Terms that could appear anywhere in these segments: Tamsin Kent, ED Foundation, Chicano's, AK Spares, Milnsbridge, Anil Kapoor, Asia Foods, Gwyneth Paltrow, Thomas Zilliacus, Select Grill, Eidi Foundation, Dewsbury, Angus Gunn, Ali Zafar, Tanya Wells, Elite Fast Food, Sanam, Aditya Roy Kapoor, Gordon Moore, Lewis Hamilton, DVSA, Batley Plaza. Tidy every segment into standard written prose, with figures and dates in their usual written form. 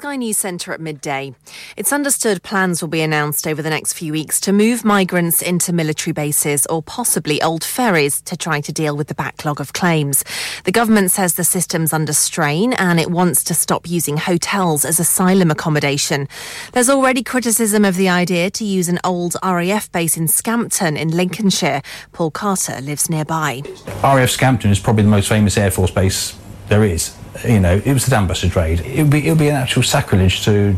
Sky News Centre at midday. It's understood plans will be announced over the next few weeks to move migrants into military bases or possibly old ferries to try to deal with the backlog of claims. The government says the system's under strain and it wants to stop using hotels as asylum accommodation. There's already criticism of the idea to use an old RAF base in Scampton in Lincolnshire. Paul Carter lives nearby. RAF Scampton is probably the most famous Air Force base there is. You know, it was the dambuster trade. It would be an actual sacrilege to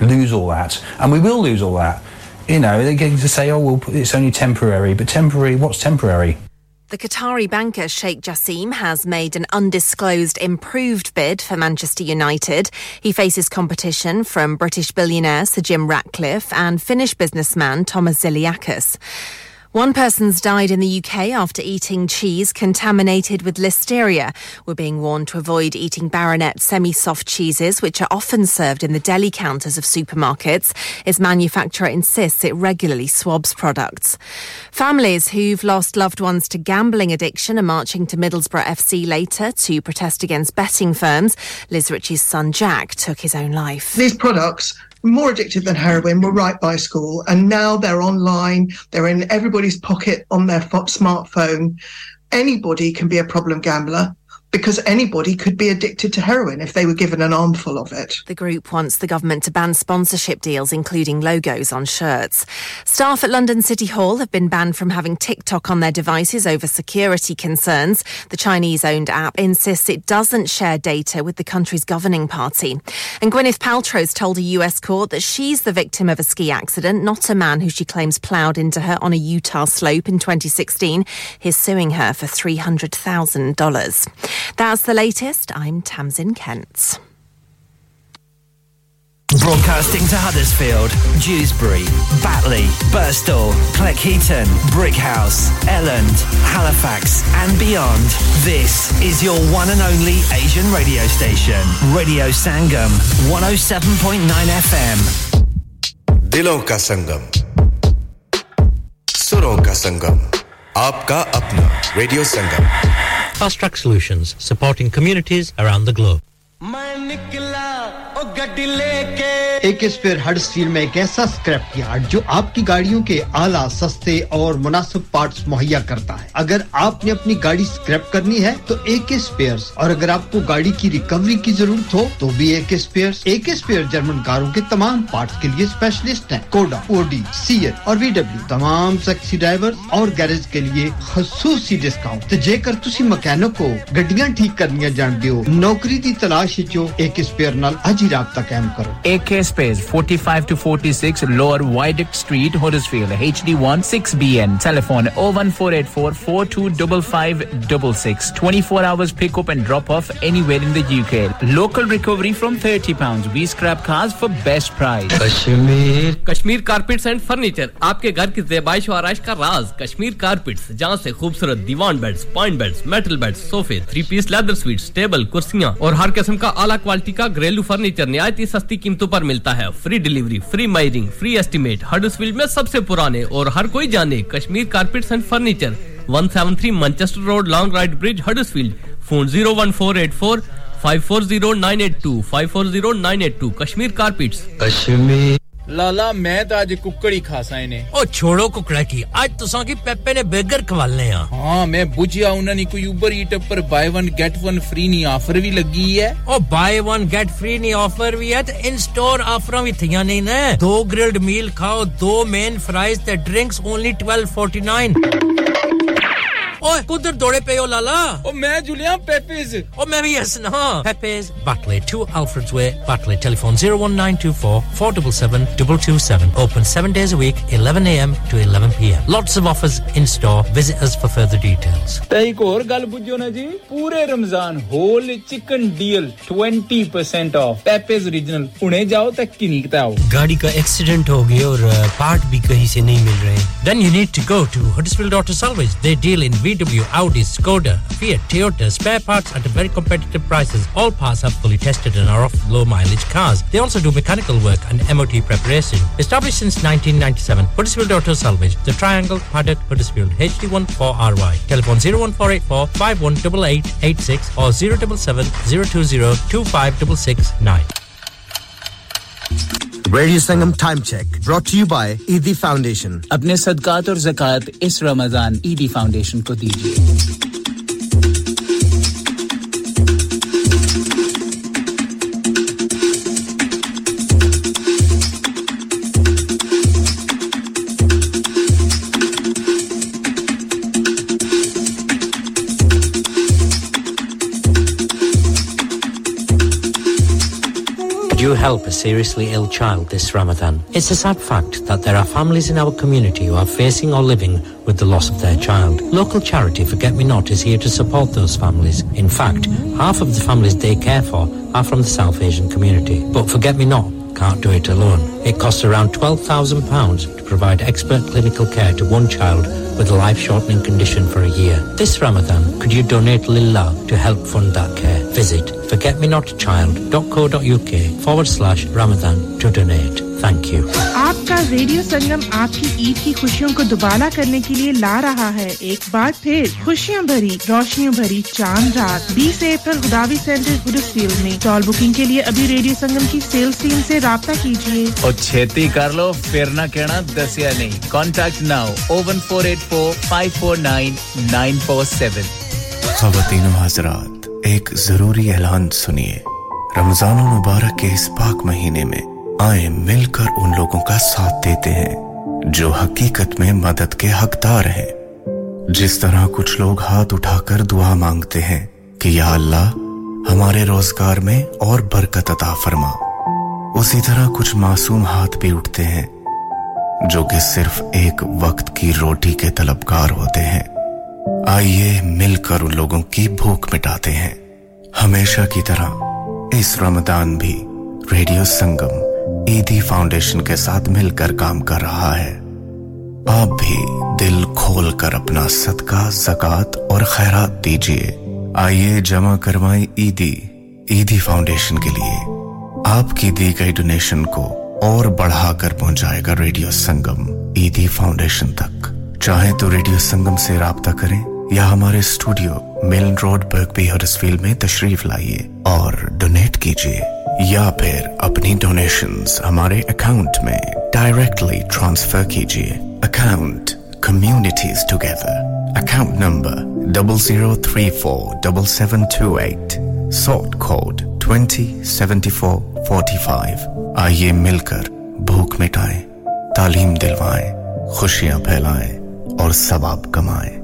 lose all that, and we will lose all that. You know, they're getting to say, oh, well, it's only temporary, but temporary, what's temporary? The Qatari banker Sheikh Jassim has made an undisclosed improved bid for Manchester United. He faces competition from British billionaire Sir Jim Ratcliffe and Finnish businessman Thomas Zilliacus. One person's died in the UK after eating cheese contaminated with listeria. We're being warned to avoid eating Baronet semi-soft cheeses, which are often served in the deli counters of supermarkets. Its manufacturer insists it regularly swabs products. Families who've lost loved ones to gambling addiction are marching to Middlesbrough FC later to protest against betting firms. Liz Ritchie's son Jack took his own life. These products, more addictive than heroin, were right by school, and now they're online, they're in everybody's pocket on their smartphone. Anybody can be a problem gambler, because anybody could be addicted to heroin if they were given an armful of it. The group wants the government to ban sponsorship deals, including logos on shirts. Staff at London City Hall have been banned from having TikTok on their devices over security concerns. The Chinese-owned app insists it doesn't share data with the country's governing party. And Gwyneth Paltrow's told a US court that she's the victim of a ski accident, not a man who she claims ploughed into her on a Utah slope in 2016. He's suing her for $300,000. That's the latest. I'm Tamsin Kent. Broadcasting to Huddersfield, Dewsbury, Batley, Birstall, Cleckheaton, Brickhouse, Elland, Halifax and beyond. This is your one and only Asian radio station. Radio Sangam, 107.9 FM. Dilon ka Sangam. Suron ka Sangam. Aapka apna. Radio Sangam. Fast Track Solutions, supporting communities around the globe. AK Spares Huddersfield में एक ऐसा scrap yard जो आपकी गाड़ियों के आला सस्ते और मुनासिब पार्ट्स मुहैया करता है। अगर आपने अपनी गाड़ी स्क्रैप करनी है तो AK Spares, और अगर आपको गाड़ी की रिकवरी की जरूरत हो तो भी AK Spares। AK Spares German कारों के तमाम पार्ट्स के लिए स्पेशलिस्ट हैं। कोडा, ओडी, सीएट और VW तमाम टैक्सी ड्राइवर्स और गैरेज के लिए खासूसी डिस्काउंट। तो जेकर ਤੁਸੀਂ मैकेनिक को ਗੱਡੀਆਂ ਠੀਕ ਕਰਨੀਆਂ ਜਾਣਦੇ ਹੋ, ਨੌਕਰੀ ਦੀ ਤਲਾਸ਼ ਵਿੱਚ AK Spares ਨਾਲ ਅੱਜ ਹੀ رابطہ ਕਾਇਮ ਕਰੋ। AK Spares, 45 to 46 Lower Viaduct Street, Huddersfield, HD1 6BN. Telephone 01484 425566. 24 hours pick up and drop off anywhere in the UK. Local recovery from £30. We scrap cars for best price. Kashmir Carpets and Furniture. आपके घर की ज़ेबाइश और आराइश का राज. Kashmir Carpets, जहाँ से खूबसूरत दीवान beds, point beds, metal beds, सोफे, three piece leather suites, table, कुर्सियाँ और हर किस्म का आला क्वालिटी का घरेलू फर्नीचर निहायती सस्ती कीमतों पर मिलता है. Free delivery, free मायरिंग, free estimate. Huddersfield में सबसे पुराने और हर कोई जाने Kashmir carpets and furniture, 173 Manchester road, Longroyd bridge, Huddersfield. Phone 01484 540982 540982. Kashmir carpets. लाला मैं तो आज कुकड़ी खासा है ने ओ छोड़ो कुकड़ा की आज तुसा की पेपे ने बर्गर खवालने हैं. हां मैं बुझिया उन्हें नहीं कोई ऊबर ईट पर buy one get one free नहीं ऑफर भी लगी है. ओ बाय वन गेट फ्री नहीं ऑफर भी है तो इन स्टोर ऑफर भी थिया नहीं ना. दो ग्रिल्ड मील खाओ, दो मेन फ्राइज ते ड्रिंक्स ओनली 12.49. ओए कुदर दौड़े पे ओ लाला. ओ मैं जुलिया पेपेस. ओ मैं भी हसना. Pepe's, Batley, 2 Alfred's Way, Batley. Telephone 01924 477227. Open 7 days a week, 11 am to 11 pm. Lots of offers in store. Visit us for further details. तई को और गल बुझो ना जी. पूरे Ramzan whole chicken deal 20% off. Pepe's original. उन्हें जाओ तक की नीकता आओ. गाड़ी का एक्सीडेंट हो गया और पार्ट भी कहीं से नहीं मिल रहे. Then you need to go to Huddersfield Auto Salvage. They deal in VW, Audi, Skoda, Fiat, Toyota, spare parts at very competitive prices. All parts are fully tested and are off low mileage cars. They also do mechanical work and MOT preparation. Established since 1997, Huddersfield Auto Salvage, The Triangle, Paddock, Huddersfield, HD1 4RY. Telephone 01484 518886 or 077 020 25669. Radio Sangam Time Check brought to you by ED Foundation. अपने सदकात और ज़कात इस Ramzan ED Foundation को दीजिए. You help a seriously ill child this Ramadan. It's a sad fact that there are families in our community who are facing or living with the loss of their child. Local charity Forget Me Not is here to support those families. In fact, half of the families they care for are from the South Asian community. But Forget Me Not can't do it alone. It costs around £12,000 to provide expert clinical care to one child with a life-shortening condition for a year. This Ramadan, could you donate Lillah to help fund that care? Visit forgetmenotchild.co.uk/Ramadan to donate. Thank you. आपका radio Sangam आपकी ईद की खुशियों को दुबाला करने के लिए ला रहा है एक बार फिर खुशियां भरी रोशनियों भरी चांद रात 20 अप्रैल गुदावी सेंटर गुडफील्ड में टॉल बुकिंग के लिए अभी रेडियो संगम की सेल्स टीम से राब्ता कीजिए और छेती कर लो फिर ना कहना दसिया नहीं कांटेक्ट नाउ 01484549947 ख्वातीन व हजरात एक जरूरी ऐलान सुनिए रमजान मुबारक के इस पाक महीने में आए मिलकर उन लोगों का साथ देते हैं जो हकीकत में मदद के हकदार हैं जिस तरह कुछ लोग हाथ उठाकर दुआ मांगते हैं कि या अल्लाह हमारे रोजगार में और बरकत अता फरमा उसी तरह कुछ मासूम हाथ भी उठते हैं जो कि सिर्फ एक वक्त की रोटी के तलबगार होते हैं आइए मिलकर उन लोगों की भूख मिटाते हैं हमेशा की तरह इस रमजान भी रेडियो संगम ईदी फाउंडेशन के साथ मिलकर काम कर रहा है आप भी दिल खोलकर अपना सदका ज़कात और खैरात दीजिए आइए जमा करवाएं ईदी ईदी फाउंडेशन के लिए आपकी दी गई डोनेशन को और बढ़ाकर पहुंचाएगा रेडियो संगम ईदी फाउंडेशन तक चाहे तो रेडियो संगम से राब्ता करें या हमारे स्टूडियो मिलन रोड बर्गबी हडर्सफील्ड में तशरीफ लाइए और डोनेट कीजिए या फिर अपनी डोनेशंस हमारे अकाउंट में डायरेक्टली ट्रांसफर कीजिए account communities together account number 00347728 sort code 207445 आइए मिलकर भूख मिटाएं तालीम दिलवाएं खुशियां फैलाएं और सवाब कमाएं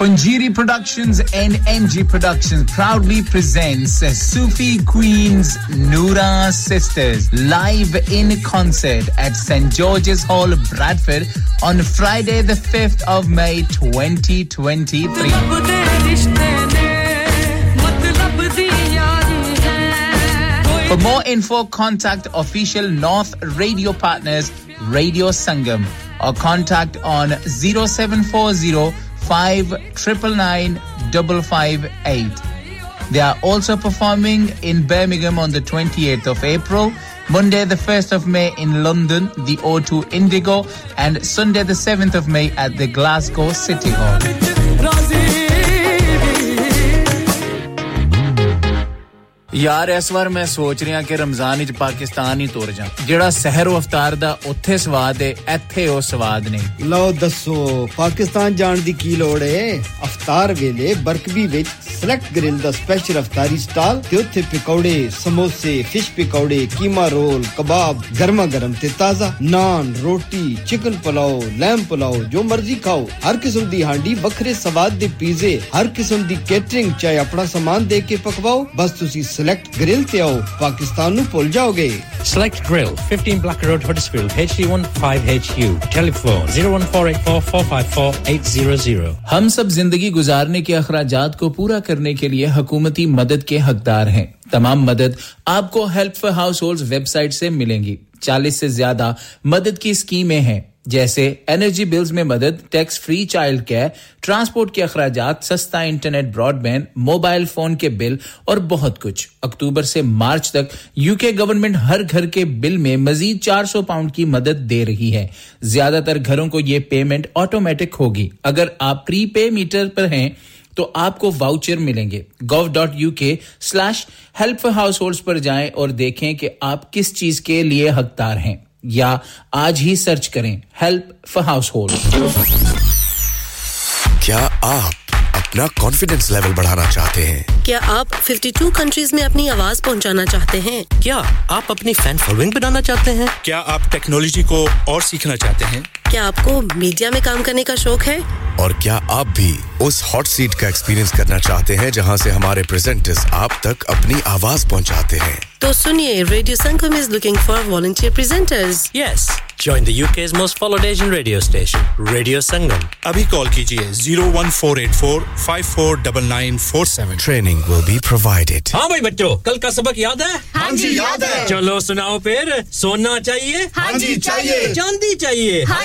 Panjiri Productions and NG Productions proudly presents Sufi Queens Noura Sisters live in concert at St. George's Hall, Bradford on Friday the 5th of May 2023. For more info, contact official North Radio Partners, Radio Sangam, or contact on 07405999558. They are also performing in Birmingham on the 28th of April, Monday the 1st of May in London, the O2 Indigo, and Sunday the 7th of May at the Glasgow City Hall. यार इस बार मैं सोच रहा कि रमजान ਵਿੱਚ ਪਾਕਿਸਤਾਨ ਹੀ ਤੁਰ ਜਾ ਜਿਹੜਾ ਸਹਿਰੋ ਅਫਤਾਰ ਦਾ ਉੱਥੇ ਸਵਾਦ ਹੈ ਇੱਥੇ ਉਹ ਸਵਾਦ ਨਹੀਂ ਲਓ ਦੱਸੋ ਪਾਕਿਸਤਾਨ ਜਾਣ ਦੀ ਕੀ ਲੋੜ ਹੈ ਅਫਤਾਰ ਵੇਲੇ ਬਰਕਬੀ ਵਿੱਚ ਸਿਲੈਕਟ ਗ੍ਰਿਲ ਦਾ ਸਪੈਸ਼ਲ ਅਫਤਾਰੀ ਸਟਾਲ ਤੇ ਉੱਥੇ ਪਕੌੜੇ ਸਮੋਸੇ ਫਿਸ਼ ਪਕੌੜੇ ਕੀਮਾ ਰੋਲ ਕਬਾਬ ਗਰਮਾ ਗਰਮ ਤੇ ਤਾਜ਼ਾ ਨਾਨ ਰੋਟੀ ਚਿਕਨ ਪਲਾਓ ਲੈਂਪ ਪਲਾਓ ਜੋ ਮਰਜ਼ੀ ਖਾਓ ਹਰ ਕਿਸਮ ਦੀ ਹਾਂਡੀ ਵੱਖਰੇ ਸਵਾਦ ਦੇ ਪੀਜ਼ੇ ਹਰ ਕਿਸਮ ਦੀ ਕੇਟਰਿੰਗ ਚਾਹੇ ਆਪਣਾ ਸਾਮਾਨ ਦੇ ਕੇ ਪਕਵਾਓ ਬਸ ਤੁਸੀਂ Select Grill te ao Pakistan nu bhul jaoge Select Grill 15 Black Road Huddersfield HD1 5HU telephone 01484454800 hum sab zindagi guzarne ke akhrajat ko pura karne ke liye hukumati madad ke haqdar hain tamam madad aapko help for households website se milengi 40 से ज्यादा मदद की स्कीमें हैं जैसे energy bills में मदद, tax free child care, transport के अखराजात, सस्ता इंटरनेट ब्रॉडबैंड, मोबाइल फोन के बिल और बहुत कुछ। अक्टूबर से मार्च तक यूके गवर्नमेंट हर घर के बिल में मजीद 400 पाउंड की मदद दे रही है। ज्यादातर घरों को ये पेमेंट ऑटोमेटिक होगी। अगर आप प्रीपे मीटर पर हैं तो आपको वाउचर मिलेंगे। gov.uk/help for households पर जाएं और देखें कि आप किस चीज के लिए हकदार हैं या आज ही सर्च करें हेल्प फॉर हाउसहोल्ड। क्या आप अपना कॉन्फिडेंस लेवल बढ़ाना चाहते हैं? क्या आप 52 कंट्रीज में अपनी आवाज पहुंचाना चाहते हैं? क्या आप अपनी फैन फॉलोइंग बनाना चाहते हैं? क्या आप टेक्नोलॉजी को और सीखना चाहते हैं? क्या आपको मीडिया में काम करने का शौक है? और क्या आप भी उस हॉट सीट का एक्सपीरियंस करना चाहते हैं जहां से हमारे प्रेजेंटर्स आप तक अपनी आवाज पहुंचाते हैं? तो सुनिए, radio Sangam is looking for volunteer presenters. Yes, join the UK's most followed Asian radio station, Radio Sangam. Abhi call kijiye 01484549947. Training will be provided. हाँ भाई बच्चों, कल का सबक याद है? हाँ जी याद है। चलो सुनाओ फिर, सोना चाहिए? हाँ जी चाहिए। चांदी चाहिए? हाँ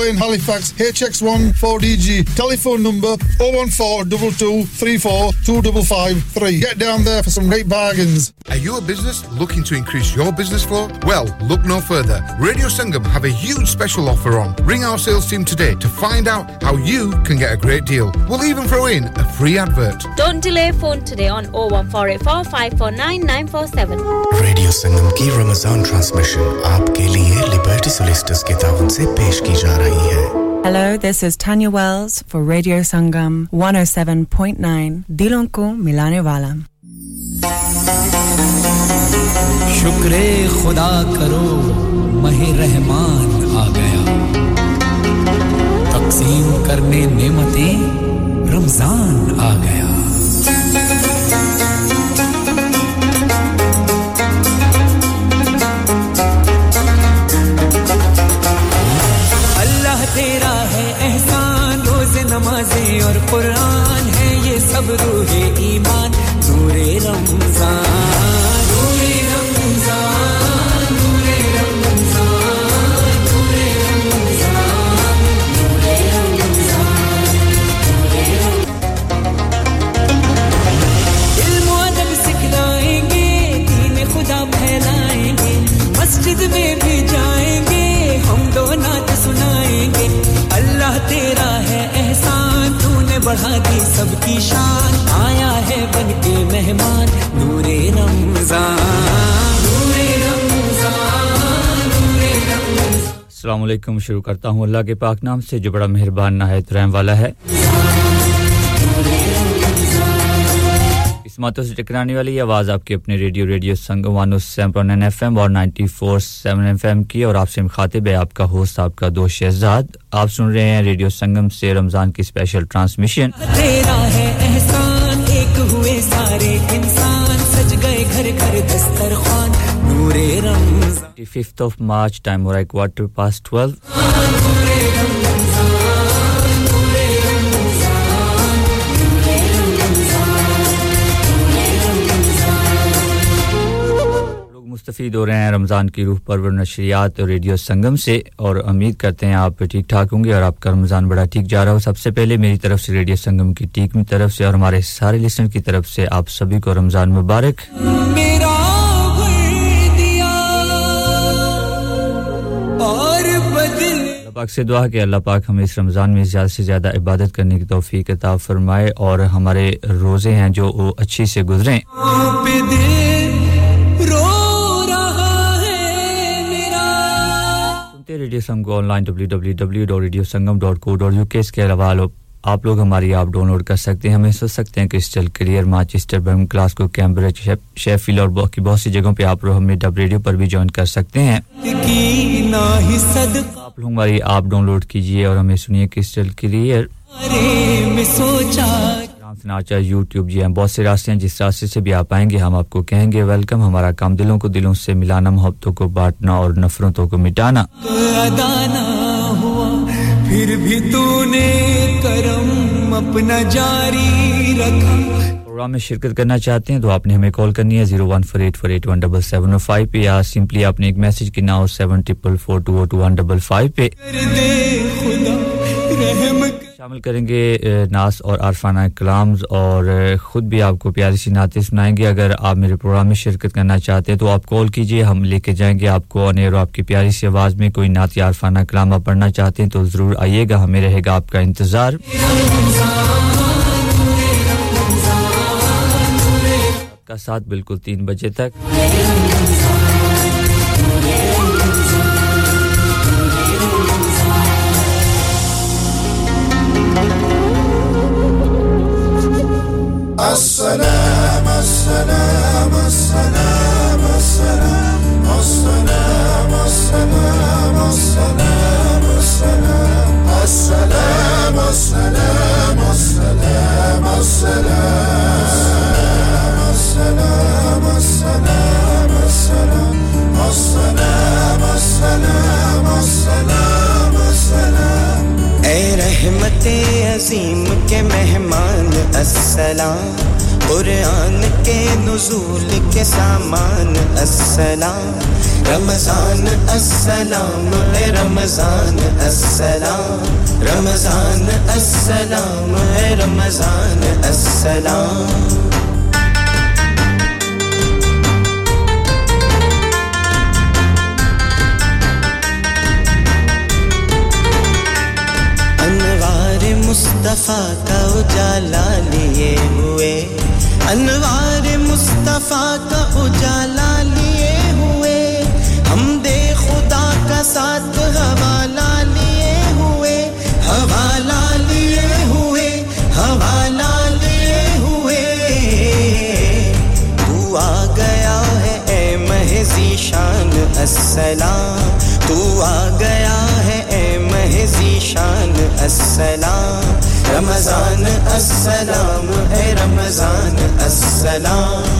Lane, Halifax, HX1 4DG. Telephone number 01422342553. Get down there for some great bargains. Are you a business looking to increase your business flow? Well, look no further. Radio Sangam have a huge special offer on. Ring our sales team today to find out how you can get a great deal. We'll even throw in a free advert. Don't delay, phone today on 01484 549947. Radio Sangam ki Ramazan transmission aapke liye Liberty Solicitors ke taawun se pesh ki ja rahi hai. Hello, this is Tanya Wells for Radio Sangam 107.9 Dilon ko milane wala. शुक्र खुदा करो मह रहमान आ गया तकसीम करने नेमतें रमजान आ गया अल्लाह तेरा है एहसान रोज़ नमाज़ें और कुरान है ये सब रूहे ईमान नूरे रमजान मस्जिद में भी जाएंगे हम दो नात सुनाएंगे अल्लाह तेरा है एहसान तूने बढ़ा दी सबकी शान आया है बनके मेहमान नूरे रमजान अस्सलाम वालेकुम शुरू करता हूं अल्लाह के पाक नाम से जो बड़ा मेहरबान निहायत रहम वाला है मातों से टकराने वाली आवाज आपके अपने रेडियो संगम 107.9 एफएम और 94.7 एफएम की और आपसे मुखातिब है आपका होस्ट आपका दोस्त शहजाद आप सुन रहे हैं रेडियो संगम से रमजान की स्पेशल ट्रांसमिशन तेरा है एहसान एक हुए सारे इंसान सज गए घर घर दस्तरखान नूरे Ramzan 5th of March time हो रहा है 12:15 मुस्तफीद हो रहे हैं रमज़ान की रूह परवर नशरियात और रेडियो संगम से और उम्मीद करते हैं आप ठीक ठाक होंगे और आपका रमज़ान बड़ा ठीक जा रहा हो सबसे पहले मेरी तरफ से रेडियो संगम की टीम की तरफ से और हमारे सारे लिसनर की तरफ से आप सभी को रमज़ान मुबारक मेरा भर दिया और बदल अल्लाह पाक से दुआ है कि अल्लाह पाक हमें इस रमज़ान में ज़्यादा से ज़्यादा इबादत करने की तौफीक अता फरमाए और हमारे रोज़े हैं जो वो अच्छे से गुजरें रेडियो संगम को ऑनलाइन www.radiosangam.co.uk इसके अलावा आप लोग हमारी ऐप डाउनलोड कर सकते हैं हमें सुन सकते हैं crystal career Manchester Birmingham Glasgow Cambridge Sheffield और बाकी बहुत सी जगहों पे आप लोग हमें डब रेडियो पर भी ज्वाइन कर सकते हैं आप लोग हमारी ऐप डाउनलोड कीजिए और हमें सुनिए क्रिस्टल करियर नाचा YouTube जी हैं बहुत से रास्ते हैं जिस रास्ते से भी आप आएंगे हम आपको कहेंगे वेलकम हमारा काम दिलों को दिलों से मिलाना मोहब्बतों को बांटना और नफरतों को मिटाना अदाना हुआ फिर भी तूने करम अपना जारी रखा प्रोग्राम में शिरकत करना चाहते हैं तो आपने हमें कॉल करनी है 01484817705 पे या सिंपली आपने एक मैसेज की नाउ 7444222155 पे शामिल करेंगे नास और अरफाना कलाम्स और खुद भी आपको प्यारी सी नातें सुनाएंगे अगर आप मेरे प्रोग्राम में शिरकत करना चाहते हैं तो आप कॉल कीजिए हम लेके जाएंगे आपको ऑन एयर आपकी प्यारी सी आवाज़ में कोई नात या अरफाना कलाम आप पढ़ना चाहते हैं तो ज़रूर आइएगा हमें रहेगा आपका इंतज़ार आपका साथ बिल्कुल 3 बजे तक السلام السلام السلام السلام السلام السلام السلام السلام السلام السلام السلام السلام السلام السلام السلام السلام اے رحمت عظیم کے مہمان السلام قرآن کے نزول کے سامان السلام رمضان السلام اے رمضان السلام رمضان السلام اے رمضان السلام मुस्तफा का उजाला लिए हुए अनवार मुस्तफा का उजाला लिए हुए हमदे खुदा का साथ हवाला लिए हुए हवाला लिए हुए तू आ गया है ए महज़ी शान अस्सलाम तू आ गया है ज़ीशान अस्सलाम रमज़ान अस्सलाम है रमज़ान अस्सलाम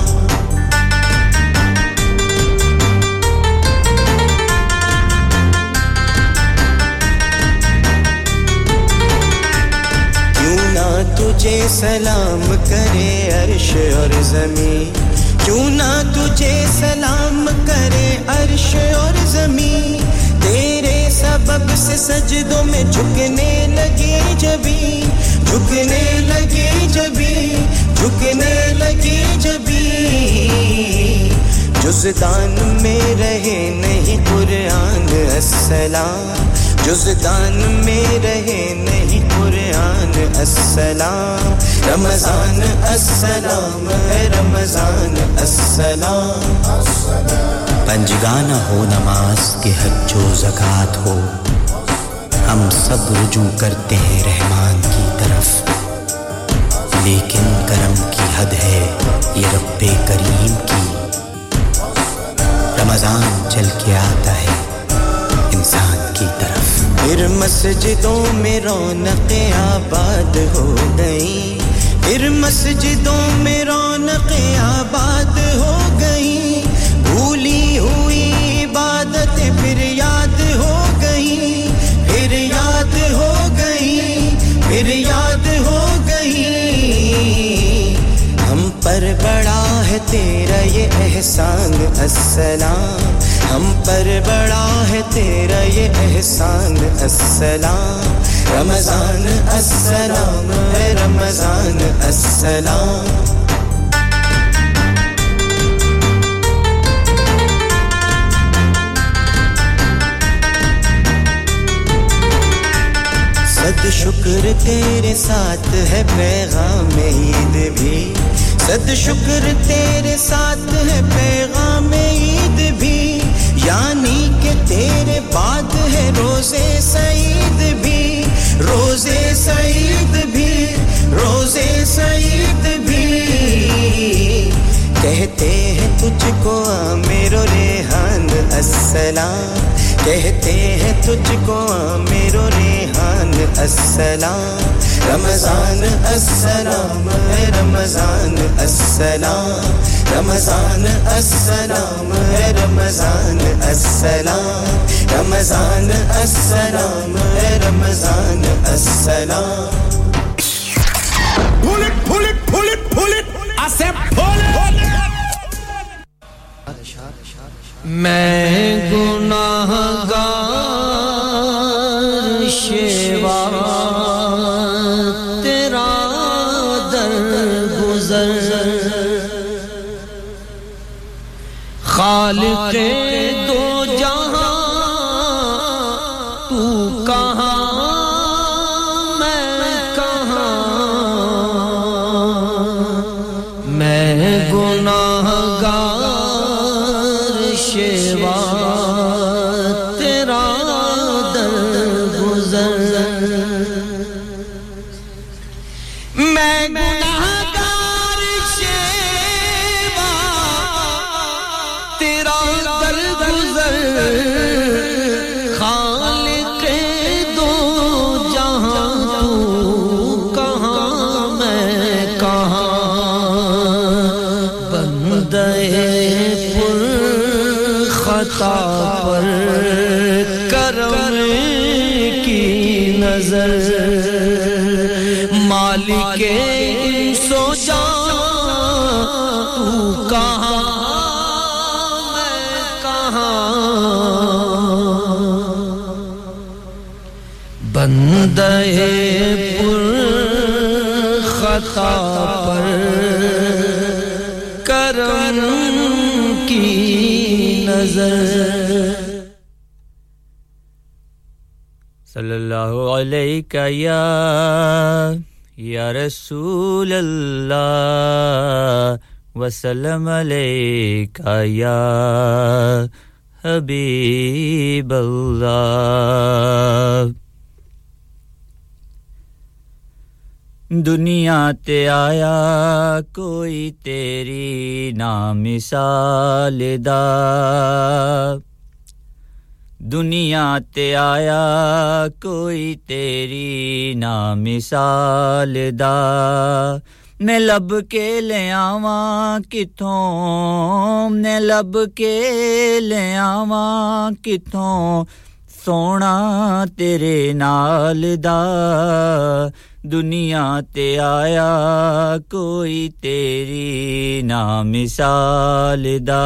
क्यों ना तुझे सलाम करे अर्श और ज़मीन क्यों ना तुझे सलाम करे अर्श और ज़मीन तेरे सबब से सजदों में झुकने लगे जबी झुकने लगे जबी जुज़दान में रहे नहीं कुरान अस्सलाम जुज़दान में रहे नहीं कुरान अस्सलाम रमज़ान अस्सलाम है रमज़ान अस्सलाम पंजगाना हो नमाज के हज जो ज़कात हो हम सब रुजू करते हैं रहमान की तरफ लेकिन करम की हद है ये रब्बे करीम की रमज़ान चल के आता है इंसान की तरफ फिर मस्जिदों में रौनकें आबाद हो गई फिर मस्जिदों में रौनकें आबाद हो गई भूली हुई इबादतें फिर याद हो गई फिर याद हो गई हम पर बड़ा है तेरा ये एहसान अस्सलाम हम पर बड़ा है तेरा ये एहसान अस्सलाम रमज़ान अस्सलाम है रमज़ान अस्सलाम सद शुक्र तेरे साथ है पैगाम ईद भी सद शुक्र तेरे साथ है पैगाम ईद भी यानी कि तेरे बाद है रोज़े सईद भी रोज़े कहते हैं तुझको मेरो रेहान अस्सलाम कहते हैं तुझको मेरो रेहान अस्सलाम रमजान अस्सलाम है रमजान अस्सलाम रमजान अस्सलाम है रमजान अस्सलाम रमजान अस्सलाम है रमजान अस्सलाम pull it pull it pull it pull it I said pull it मैं गुनाहगार शेवा तेरा दरगुजर खालिक़े दो जहां तू कहां मैं कहां मैं गुनाहगार मालिके सो जा तू कहां मैं कहां बंदे पुर खता पर करम की नजर sallallahu alayka ya rasulallah wa salam alayka ya habiballah duniya te aaya koi teri na misal da दुनिया ते आया कोई तेरी ना मिसाल दा मैं लब के ले आवा किथों मैं लब के ले आवा किथों सोना तेरे नाल दा दुनिया ते आया कोई तेरी ना मिसाल दा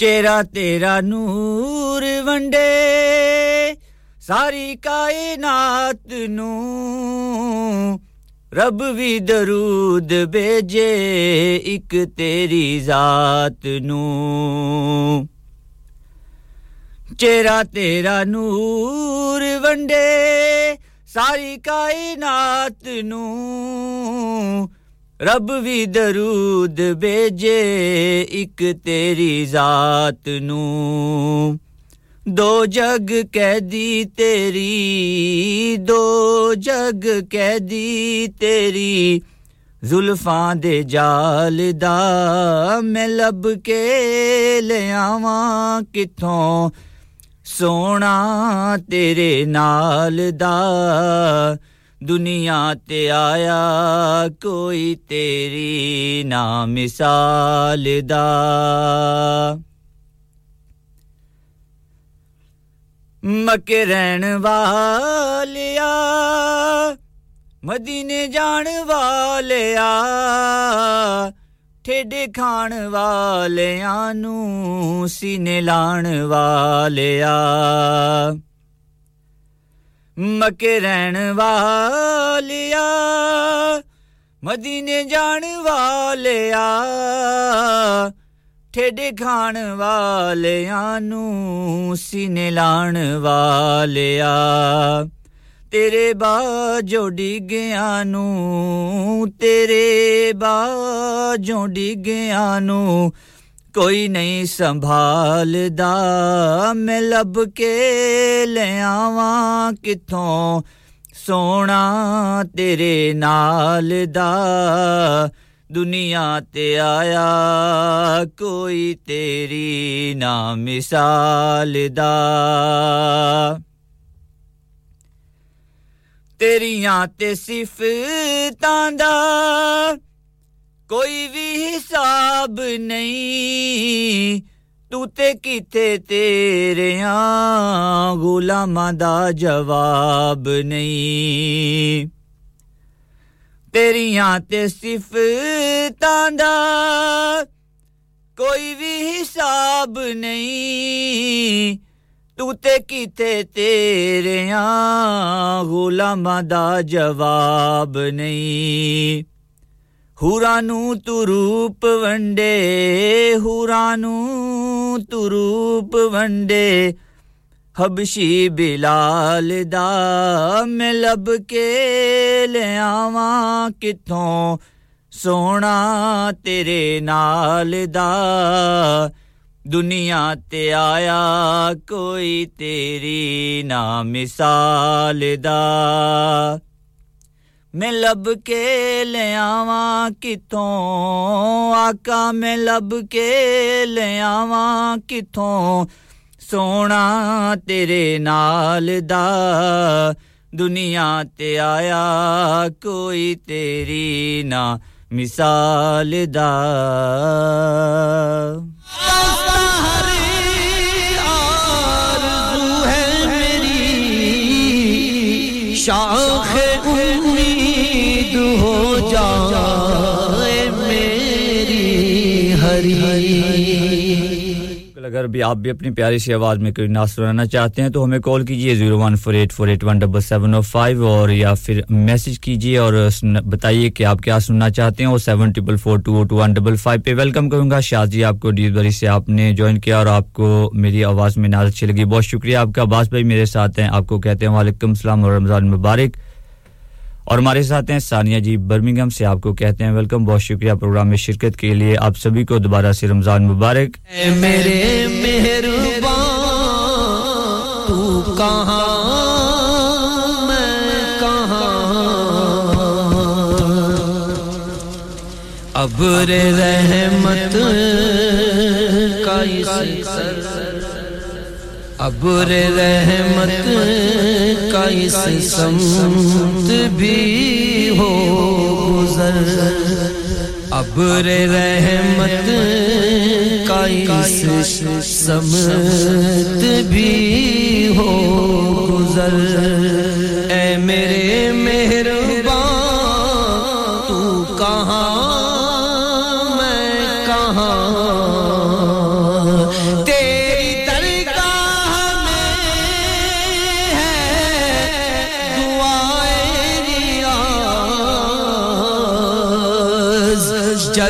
चेहरा तेरा नूर वंडे सारी कायनात नू रब भी दरूद भेजे इक तेरी जात नू चेहरा तेरा नूर वंडे सारी कायनात नू रब भी दरूद भेजे इक तेरी जात नू दो जग कह दी तेरी दो जग कह दी तेरी जुल्फां दे जाल दा मैं लब के ले आवां किथों सोना तेरे नाल दा दुनिया ते आया कोई तेरी ना मिसाल दा मक्के रहन वालिया मदीने जान वालिया ठेडे खान वालिया नू सीने लान वालिया मक्के रहन वालिया मदीने जान वालिया ठेडे खान वालिया नू सीने लान वालिया तेरे बाजों डिगिया नू तेरे बाजों डिगिया नू कोई नहीं संभालदा मैं लब के ले आवां किथों सोना तेरे नाल दा दुनिया ते आया कोई तेरी ना मिसाल दा तेरियां ते सिफतां दा कोई भी हिसाब नहीं तू ते किथे तेरेया गुलामां दा जवाब नहीं तेरियां ते सिफतां दा कोई भी हिसाब नहीं तू ते किथे तेरेया गुलामां दा जवाब नहीं हुरानू तू रूप वंडे हुरानू तू रूप वंडे हबशी बिलाल दा मैं लब के ले आवां किथों सोना तेरे नाल दा दुनिया ते आया कोई तेरी ना मिसाल दा मैं लब के ले आवां किथों आका मैं लब के ले आवां किथों सोना तेरे नाल दा दुनिया ते आया कोई तेरी ना मिसाल दा अगर भी आप भी अपनी प्यारी सी आवाज में कोई नात सुनाना चाहते हैं तो हमें कॉल कीजिए 01484817705 और या फिर मैसेज कीजिए और बताइए कि आप क्या सुनना चाहते हैं और 74422155 पे वेलकम करूंगा शाह जी आपको डीबरी से आपने ज्वाइन किया और आपको मेरी आवाज में नात अच्छी लगी बहुत शुक्रिया आपका बास भाई मेरे साथ हैं आपको कहते हैं वालेकुम सलाम और रमजान मुबारक और हमारे साथ हैं सानिया जी बर्मिंघम से आपको कहते हैं वेलकम बहुत शुक्रिया प्रोग्राम में शिरकत के लिए आप सभी को दोबारा से रमजान मुबारक मेरे मेहरबान तू कहां मैं कहां अब रे रहमत का इस अब रे रहमत का इस समत भी हो गुजर अब रे रहमत का इस समत भी हो गुजर ऐ मेरे मेहरबान तू कहां मैं कहां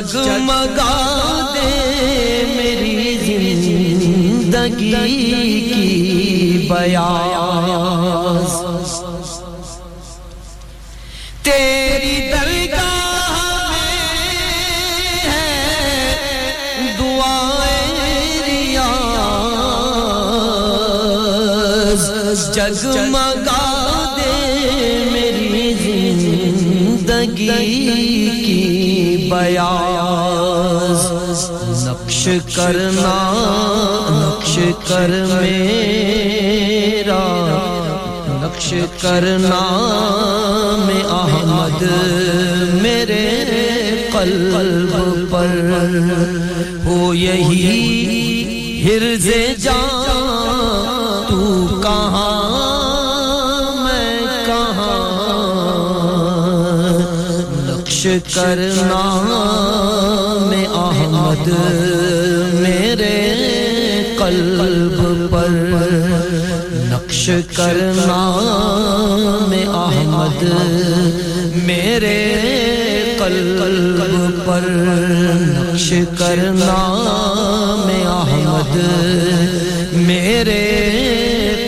जगमगा दे मेरी जिंदगी की बयास तेरी दरगाह में है दुआएं रियाज जगमगा दे मेरी जिंदगी बयास नक्श करना मेरा नक्श करना में अहमद मेरे कल्ब पर हो यही हिरज़े जान तू कहां करना में अहमद मेरे कल्ब पर नक्श करना में अहमद मेरे कल्ब पर नक्श करना में अहमद मेरे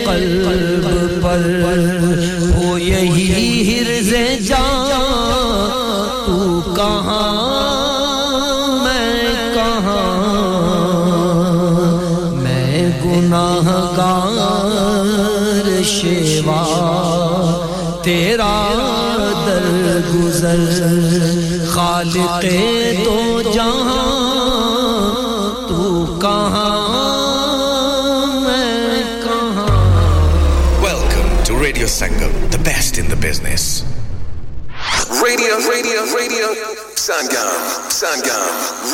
कल्ब पर हो यही हिरज़े जान तू कहां मैं कहां نظر خالق دو جہاں تو کہاں میں کہاں Welcome to Radio Sangam, the best in the business. Radio Sangam, Sangam.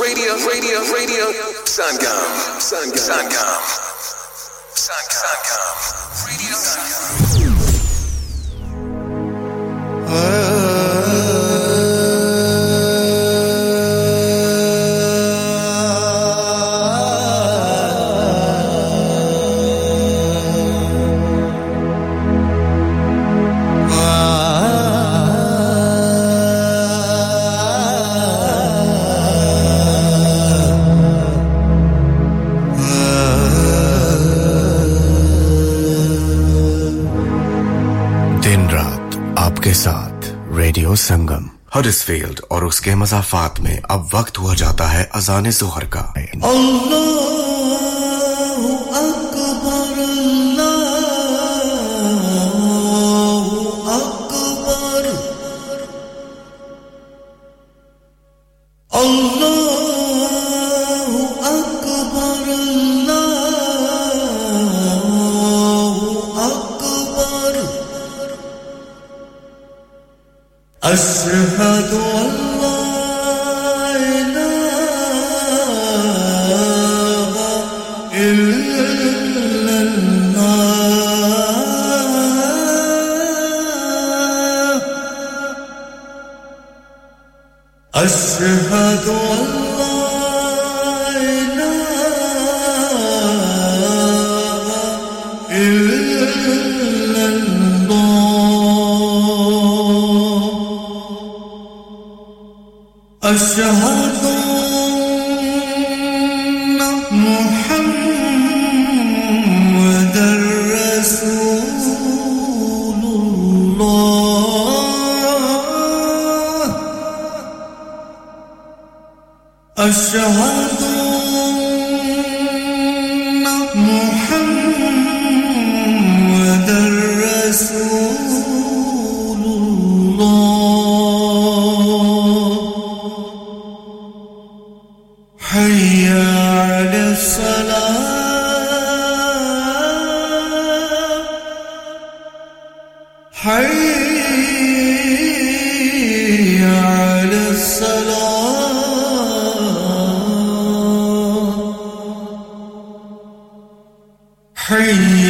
Radio Sangam, Sangam, Sangam. Sangam, Radio Sangam. Radio Sangam Huddersfield और उसके मज़ाफात में अब वक्त हुआ जाता है अज़ान-ए ज़ोहर का अल्लाहू अकबर अल्लाहू अकबर अल्लाहू अकबर अल्लाहू अकबर أشهد أن لا إله إلا الله أشهد أن لا إله إلا الله أشهد أن محمداً رسول الله أشهد أن محمداً رسول الله حي على الصلاة حي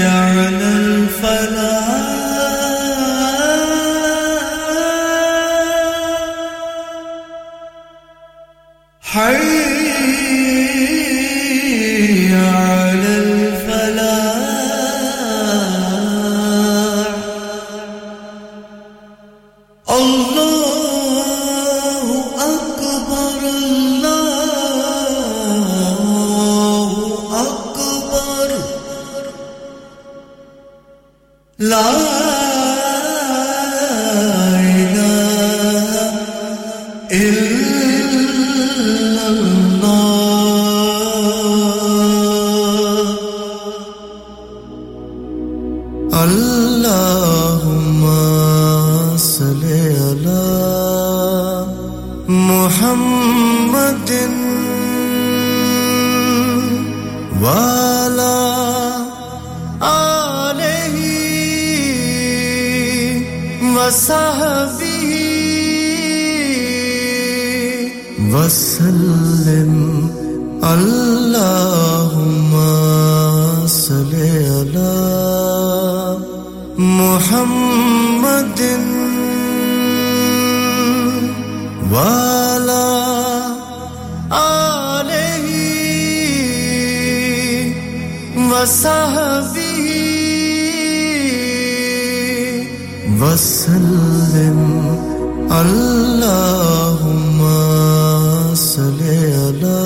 على الفلاح حي على الفلاح La ilaha illallah Allahumma salli ala Muhammadin wala وصحبه وسلم اللهم صل على محمد وعلى آله وصحبه وسلم اللهم صل على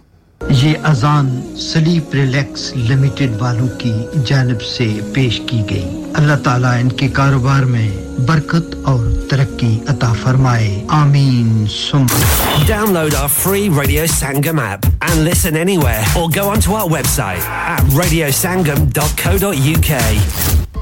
ये अजान स्लीप रिलैक्स लिमिटेड वालों की जानिब से पेश की गई अल्लाह ताला इनके कारोबार में बरकत और तरक्की अता फरमाए आमीन सुम्मा Download our free Radio Sangam app and listen anywhere or go onto our website at radiosangam.co.uk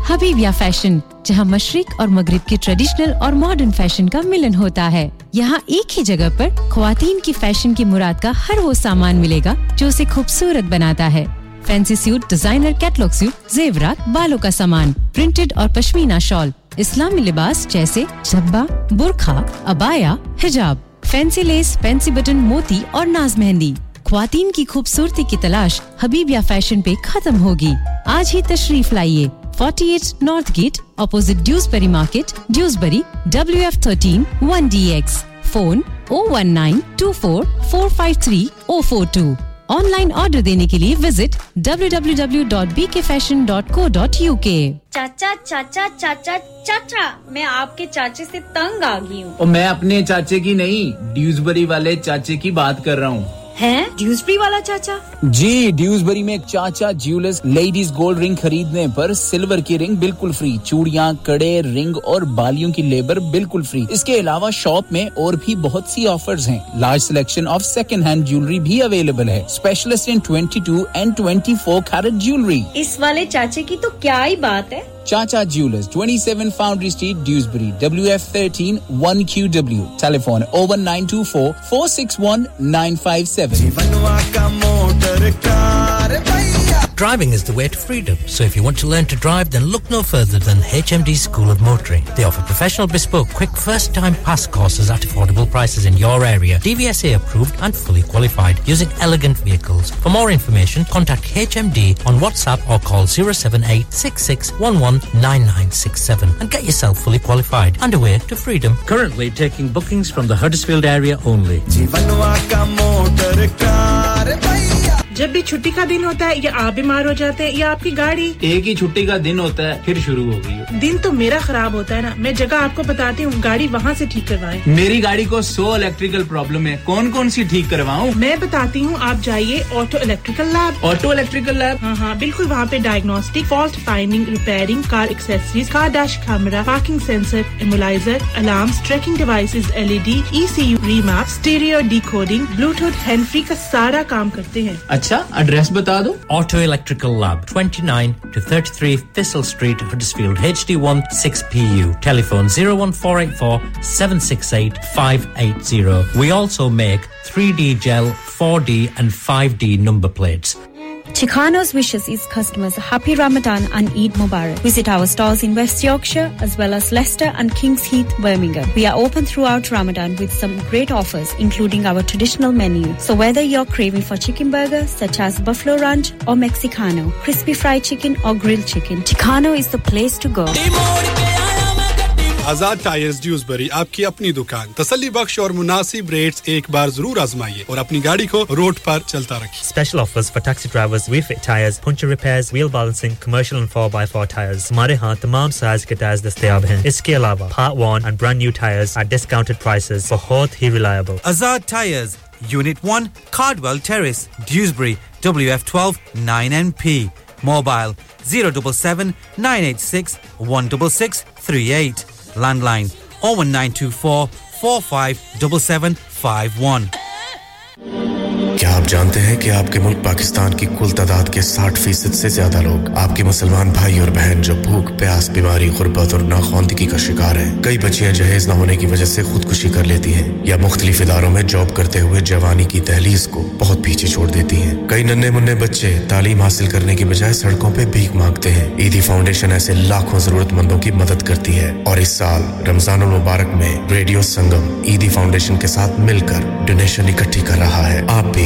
Habibia Fashion जहां मशरिक और मगरिब के ट्रेडिशनल और मॉडर्न फैशन का मिलन होता है यहाँ एक ही जगह पर ख्वातीन की फैशन की मुराद का हर वो सामान मिलेगा जो उसे खूबसूरत बनाता है fancy suit designer catalogue suit जेवरात बालों का सामान प्रिंटेड और पश्मीना शॉल इस्लामी लिबास जैसे झब्बा बुर्खा अबाया हिजाब फैंसी लेस फैंसी बटन मोती और नाज मेहंदी ख्वातीन की खूबसूरती की तलाश हबीबिया फैशन पे खत्म होगी आज ही तशरीफ लाइए 48 North Gate, opposite Dewsbury Market, Dewsbury, WF13 1DX. Phone 01924453042. Online order dene ke liye visit www.bkfashion.co.uk. चाचा चाचा चाचा चाचा मैं आपके चाचे से तंग आ गई हूँ और मैं अपने चाचे की नहीं ड्यूसबरी वाले चाचे की बात कर रहा हूँ हैं ड्यूसबरी वाला चाचा जी ड्यूसबरी में चाचा ज्वेलर्स लेडीज गोल्ड रिंग खरीदने पर सिल्वर की रिंग बिल्कुल फ्री चूड़ियां कड़े रिंग और बालियों की लेबर बिल्कुल फ्री इसके अलावा शॉप में और भी बहुत सी ऑफर्स हैं large selection of second hand jewellery भी अवेलेबल है specialist in 22 and 24 carat jewellery इस वाले चाचे की तो क्या ही बात है Cha Cha Jewelers, 27 Foundry Street, Dewsbury, WF13 1QW. Telephone 01924 461 957. Driving is the way to freedom, so if you want to learn to drive, then look no further than HMD School of Motoring. They offer professional, bespoke, quick, first-time pass courses at affordable prices in your area, DVSA approved and fully qualified, using elegant vehicles. For more information, contact HMD on WhatsApp or call 07866119967 and get yourself fully qualified and away to freedom. Currently taking bookings from the Huddersfield area only. जब भी छुट्टी का दिन होता है या आप बीमार हो जाते हैं या आपकी गाड़ी एक ही छुट्टी का दिन होता है फिर शुरू हो गई दिन तो मेरा खराब होता है ना मैं जगह आपको बताती हूँ गाड़ी वहाँ से ठीक करवाएं मेरी गाड़ी को 100 इलेक्ट्रिकल प्रॉब्लम है कौन-कौन सी ठीक करवाऊं मैं बताती हूँ आप जाइए ऑटो इलेक्ट्रिकल लैब हां हां बिल्कुल वहाँ पे diagnostic fault finding repairing car accessories car dash camera parking sensor immobiliser alarms tracking devices LED ECU remap stereo decoding Bluetooth hands-free का सारा काम करते हैं अच्छा एड्रेस बता दो Auto Electrical Lab, 29 to 33 Thistle Street, Huddersfield, HD1 6PU. Telephone 01484 768 580. We also make 3D gel, 4D and 5D number plates. Chicano's wishes its customers a happy Ramadan and Eid Mubarak. Visit our stores in West Yorkshire as well as Leicester and Kings Heath, Birmingham. We are open throughout Ramadan with some great offers, including our traditional menu. So whether you're craving for chicken burger, such as Buffalo Ranch or Mexicano, crispy fried chicken or grilled chicken, Chicano is the place to go. Azad Tires Dewsbury आपकी अपनी दुकान तसल्ली बख्श और मुनासिब rates एक बार जरूर आजमाइए और अपनी गाड़ी को रोड पर चलता रखिए Special offers for taxi drivers, refit tires, puncture repairs, wheel balancing, commercial and 4x4 tires. हमारे यहाँ तमाम size के tires दस्तयाब हैं इसके अलावा part 1 and brand new tires at discounted prices बहुत ही reliable Azad Tires Unit 1 Cardwell Terrace Dewsbury WF12 9NP Mobile 077 986 16638 Landline 01924 457751 क्या आप जानते हैं कि आपके मुल्क पाकिस्तान की कुल तादाद के 60% से ज्यादा लोग आपके मुसलमान भाई और बहन जो भूख प्यास बीमारी गुर्बत और नाखवानदगी का शिकार हैं कई बच्चियां जहेज न होने की वजह से खुदकुशी कर लेती हैं या मुख्तलिफ इदारों में जॉब करते हुए जवानी की दहलीज को बहुत पीछे छोड़ देती हैं कई नन्हे-मुन्ने बच्चे तालीम हासिल करने की बजाय सड़कों पे भीख मांगते हैं ईदी फाउंडेशन ऐसे लाखों जरूरतमंदों की मदद करती है और इस साल रमजान मुबारक में रेडियो संगम ईदी फाउंडेशन के साथ मिलकर डोनेशन इकट्ठी कर रहा है आप भी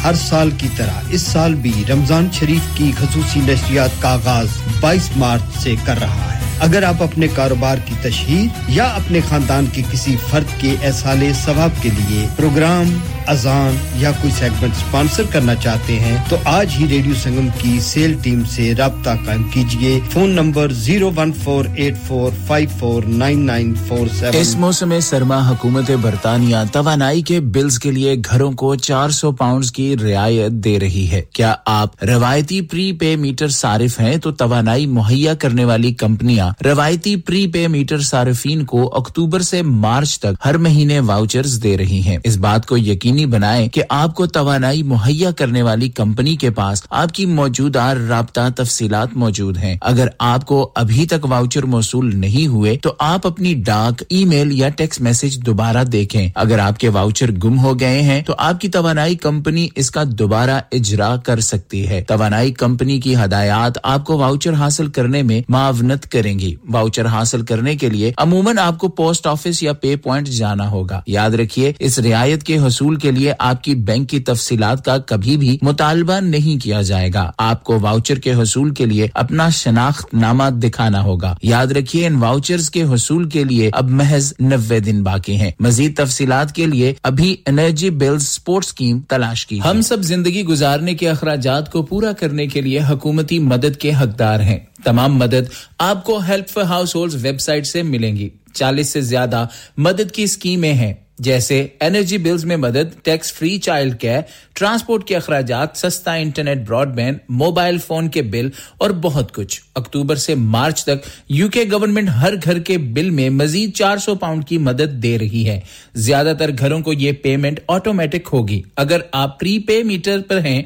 हर साल की तरह इस साल भी रमजान शरीफ की ख़ुसूसी नशरियात का आगाज़ 22 मार्च से कर रहा है अगर आप अपने कारोबार की तशहीर या अपने खानदान के किसी फर्द के ऐसाले सवाब के लिए प्रोग्राम अजान या कोई सेगमेंट स्पॉन्सर करना चाहते हैं तो आज ही रेडियो संगम की सेल टीम से राब्ता कायम कीजिए फोन नंबर 01484549947 इस मौसम सरमा हुकूमत बरतानिया तवानाई के बिल्स के लिए घरों को £400 की रियायत दे रही है क्या आप रवायती प्री पे मीटर सारिफ हैं तो तवानाई मुहैया करने वाली कंपनियां रवायती प्री पे मीटर सारिफिन को अक्टूबर से मार्च तक हर महीने वाउचर्स दे रही हैं इस बात को यकीन बनाएं कि आपको तवानाई मुहैया करने वाली कंपनी के पास आपकी मौजूदा राब्ता तफसीलात मौजूद हैं अगर आपको अभी तक वाउचर मौसूल नहीं हुए तो आप अपनी डाक ईमेल या टेक्स्ट मैसेज दोबारा देखें अगर आपके वाउचर गुम हो गए हैं तो आपकी तवानाई कंपनी इसका दोबारा इजरा कर सकती है तवानाई कंपनी की हदायत आपको वाउचर हासिल करने में मावनत करेंगी वाउचर हासिल करने के लिए अमूमन आपको पोस्ट ऑफिस या पे पॉइंट जाना होगा याद रखिए इस रियायत के हसूल के लिए आपकी बैंक की तफसीलात का कभी भी मुतालबा नहीं किया जाएगा आपको वाउचर के हसूल के लिए अपना शनाख्तनामा दिखाना होगा याद रखिए इन वाउचर्स के हसूल के लिए अब महज 90 दिन बाकी हैं मजीद तफसीलात के लिए अभी एनर्जी बिल सपोर्ट स्कीम तलाश की हम सब जिंदगी गुजारने के अखराजात को पूरा करने के लिए हुकूमती मदद के हकदार हैं तमाम मदद आपको हेल्प फॉर हाउसहोल्ड्स वेबसाइट से मिलेंगी 40 से ज्यादा मदद की स्कीमें हैं जैसे एनर्जी बिल्स में मदद tax free child care transport के अखराजात सस्ता इंटरनेट ब्रॉडबैंड मोबाइल फोन के बिल और बहुत कुछ अक्टूबर से मार्च तक यूके गवर्नमेंट हर घर के बिल में मजीद £400 की मदद दे रही है ज्यादातर घरों को ये पेमेंट ऑटोमेटिक होगी अगर आप प्रीपे मीटर पर हैं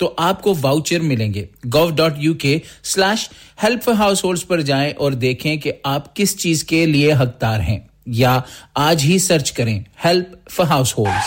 तो आपको वाउचर मिलेंगे gov.uk/helpforhouseholds पर जाएं और देखें कि आप किस चीज के लिए हकदार हैं या आज ही सर्च करें help for households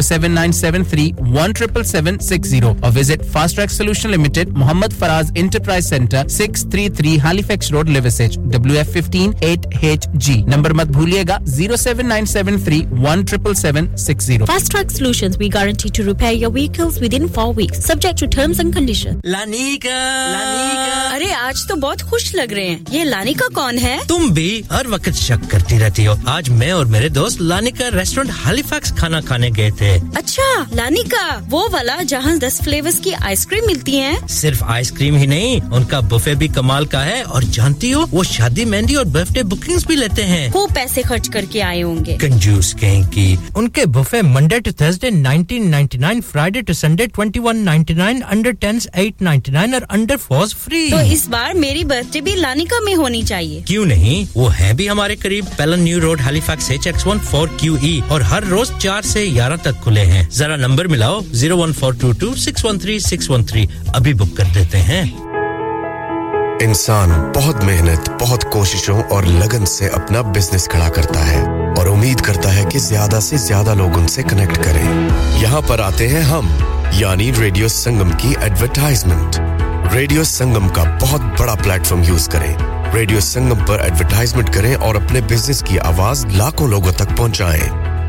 07973 177 660 or visit Fast Track Solution Limited, Muhammad Faraz Enterprise Center, 633 Halifax Road, Liversedge, WF15 8HG. Number mat bhuliega 07973 177 660. Fast Track Solutions, we guarantee to repair your vehicles within 4 weeks, subject to terms and conditions. Lanika. अरे आज तो बहुत खुश लग रहे हैं. ये Lanika कौन है? तुम भी हर वक्त शक करती रहती हो. आज मैं और मेरे दोस्त लानिका रेस्टोरेंट हैलिफैक्स खाना खाने गए थे. अच्छा, लानिका वो वाला जहाँ 10 फ्लेवर्स की आइसक्रीम मिलती है. सिर्फ आइसक्रीम ही नहीं, उनका बुफे भी कमाल का है. और जानती हो वो शादी मेहंदी और बर्थडे बुकिंग्स भी लेते हैं. वो पैसे खर्च करके आए होंगे. कंजूस कहीं की. उनके buffet Monday to Thursday 19.99, Friday to Sunday 21.99, under 10s 8.99 और अंडर 4s फ्री. तो इस बार मेरी बर्थडे भी लानिका में होनी चाहिए. क्यों नहीं, वो है भी हमारे करीब, Pellon new road, Halifax HX14QE. और हर रोज 4 से 11 तक खुले हैं. जरा नंबर मिलाओ 01422 613 613. अभी बुक कर देते हैं. इंसान बहुत मेहनत, बहुत कोशिशों और लगन से अपना बिजनेस खड़ा करता है और उम्मीद करता है कि ज्यादा से ज्यादा लोग उनसे कनेक्ट करें. यहाँ पर आते हैं हम, यानी रेडियो संगम की एडवर्टाइजमेंट. रेडियो संगम का बहुत बड़ा प्लेटफॉर्म यूज करें. रेडियो संगम पर एडवर्टाइजमेंट करें और अपने बिजनेस की आवाज लाखों लोगों तक पहुंचाएं.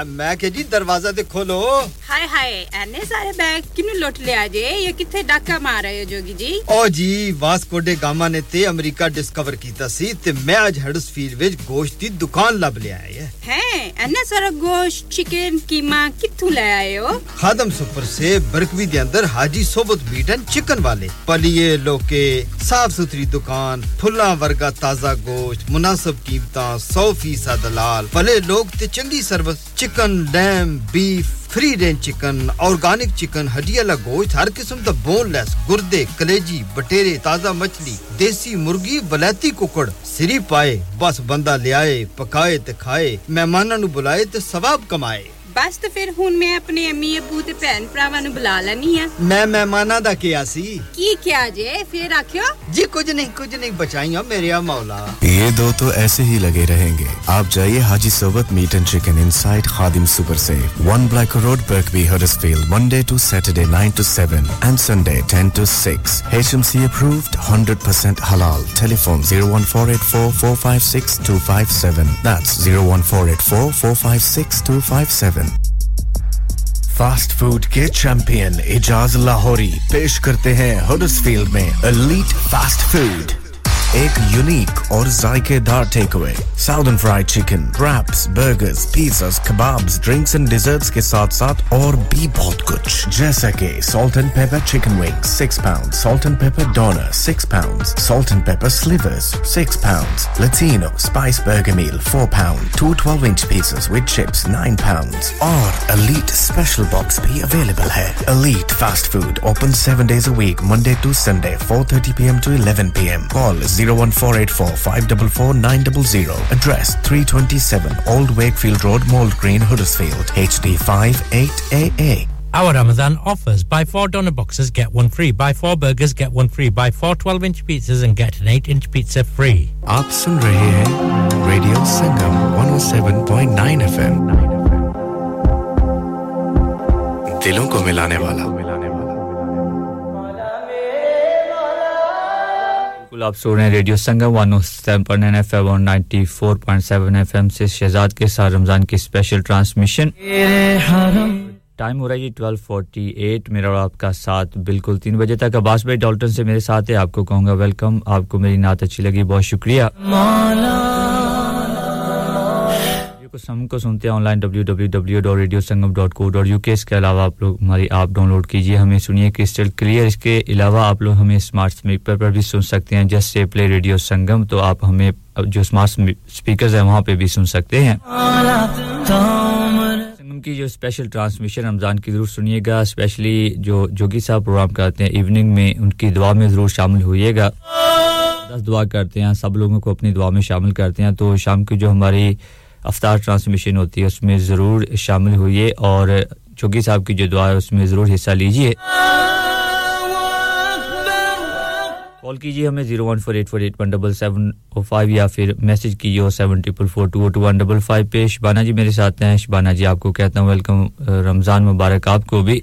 अम्मा के जी दरवाजा दे खोलो. हाय हाय, एने सारे बैग किनु लोट ले आजे. ये किथे डाका मार रहे हो जोगी जी? ओ जी, वास्को डे गामा ने ते अमेरिका डिस्कवर कीता सी ते मैं आज हडर्सफील्ड विच गोश्त दी दुकान लब ले आए हैं. एने सारा गोश्त, चिकन, कीमा किथु ले आए हो? खादम सुपर से बरकवी दे अंदर हाजी सोबत मीट एंड चिकन वाले. पलिए लोके, साफ सुथरी दुकान, फुल्ला वर्गा ताजा गोश्त, मुनासिब कीमतां, 100% हलाल. भले लोग ते चंगी service, chicken, lamb, beef, 3-range chicken, organic chicken, hadiyala gosht, har qisam da boneless, gurde, kaleji, batere, taza machli, desi murgi, balati kukkad, siri paaye, bas banda le aaye, pakaye te khaaye, mehmanan nu bulaye te sawab kamaye. बस तो फिर हुन मैं अपने अम्मी अबू ते भैन भरावां नु बुला लेनी है मैं मेहमाना दा किया सी की क्या जे फिर आखियो जी कुछ नहीं बचाइयो मेरे मौला ये दो तो ऐसे ही लगे रहेंगे आप जाइए हाजी सोबत meat and chicken inside Khadim super से 1 black road Birkby Huddersfield Monday to Saturday 9 to 7 and Sunday 10 to 6 HMC approved 100% halal telephone 01484456257 that's 01484456257 fast food के चैंपियन इजाज लाहौरी पेश करते हैं हडर्सफील्ड में एलीट फास्ट फूड एक यूनिक और जायकेदार takeaway southern fried chicken wraps burgers pizzas kebabs drinks and desserts के साथ-साथ और भी बहुत कुछ जैसा कि salt and pepper chicken wings 6 pounds salt and pepper doner 6 pounds salt and pepper slivers 6 pounds latino spice burger meal 4 pound 2 12-inch pizzas with chips 9 pounds और elite special box भी available है elite fast food open 7 days a week Monday to Sunday 4:30 p.m. to 11 p.m. call 01484544900 address 327 Old Wakefield Road Mould Green Huddersfield HD 58AA Our Ramadan offers buy 4 donor boxes get one free buy 4 burgers get one free buy 4 12-inch pizzas and get an 8-inch pizza free Aap sun rahe hain Radio Sangam 107.9 FM Dilon ko milane wala आप सुन रहे हैं radio Sangam 107.9 FM और 94.7 FM से शहजाद के साथ रमजान की special transmission time हो रहा है 12:48 मेरा और आपका साथ बिल्कुल 3 बजे तक अब्बास भाई डॉल्टन से मेरे साथ है आपको कहूंगा वेलकम आपको मेरी नात अच्छी लगी बहुत शुक्रिया कुछ हम को सुनते हैं ऑनलाइन www.radiosangam.co.uk इसके अलावा आप लोग हमारी ऐप डाउनलोड कीजिए हमें सुनिए क्रिस्टल क्लियर इसके अलावा आप लोग हमें स्मार्ट स्पीकर पर भी सुन सकते हैं जस्ट से प्ले रेडियो संगम तो आप हमें जो स्मार्ट स्पीकर्स हैं वहां पे भी सुन सकते हैं संगम की जो स्पेशल ट्रांसमिशन रमजान की जरूर सुनिएगा स्पेशली जो जोगी साहब प्रोग्राम करते हैं इवनिंग में उनकी दुआ में जरूर शामिल होइएगा 10 दुआ करते हैं सब लोगों को अपनी दुआ में शामिल करते हैं तो शाम की जो हमारी अफ्तार ट्रांसमिशन होती है उसमें जरूर शामिल होइए और चौकी साहब की जो दुआ है उसमें जरूर हिस्सा लीजिए कॉल कीजिए हमें 01484817705 या फिर मैसेज कीजिए 7444202155 पे शबाना जी मेरे साथ हैं शबाना जी आपको कहता हूं वेलकम रमजान मुबारक आपको भी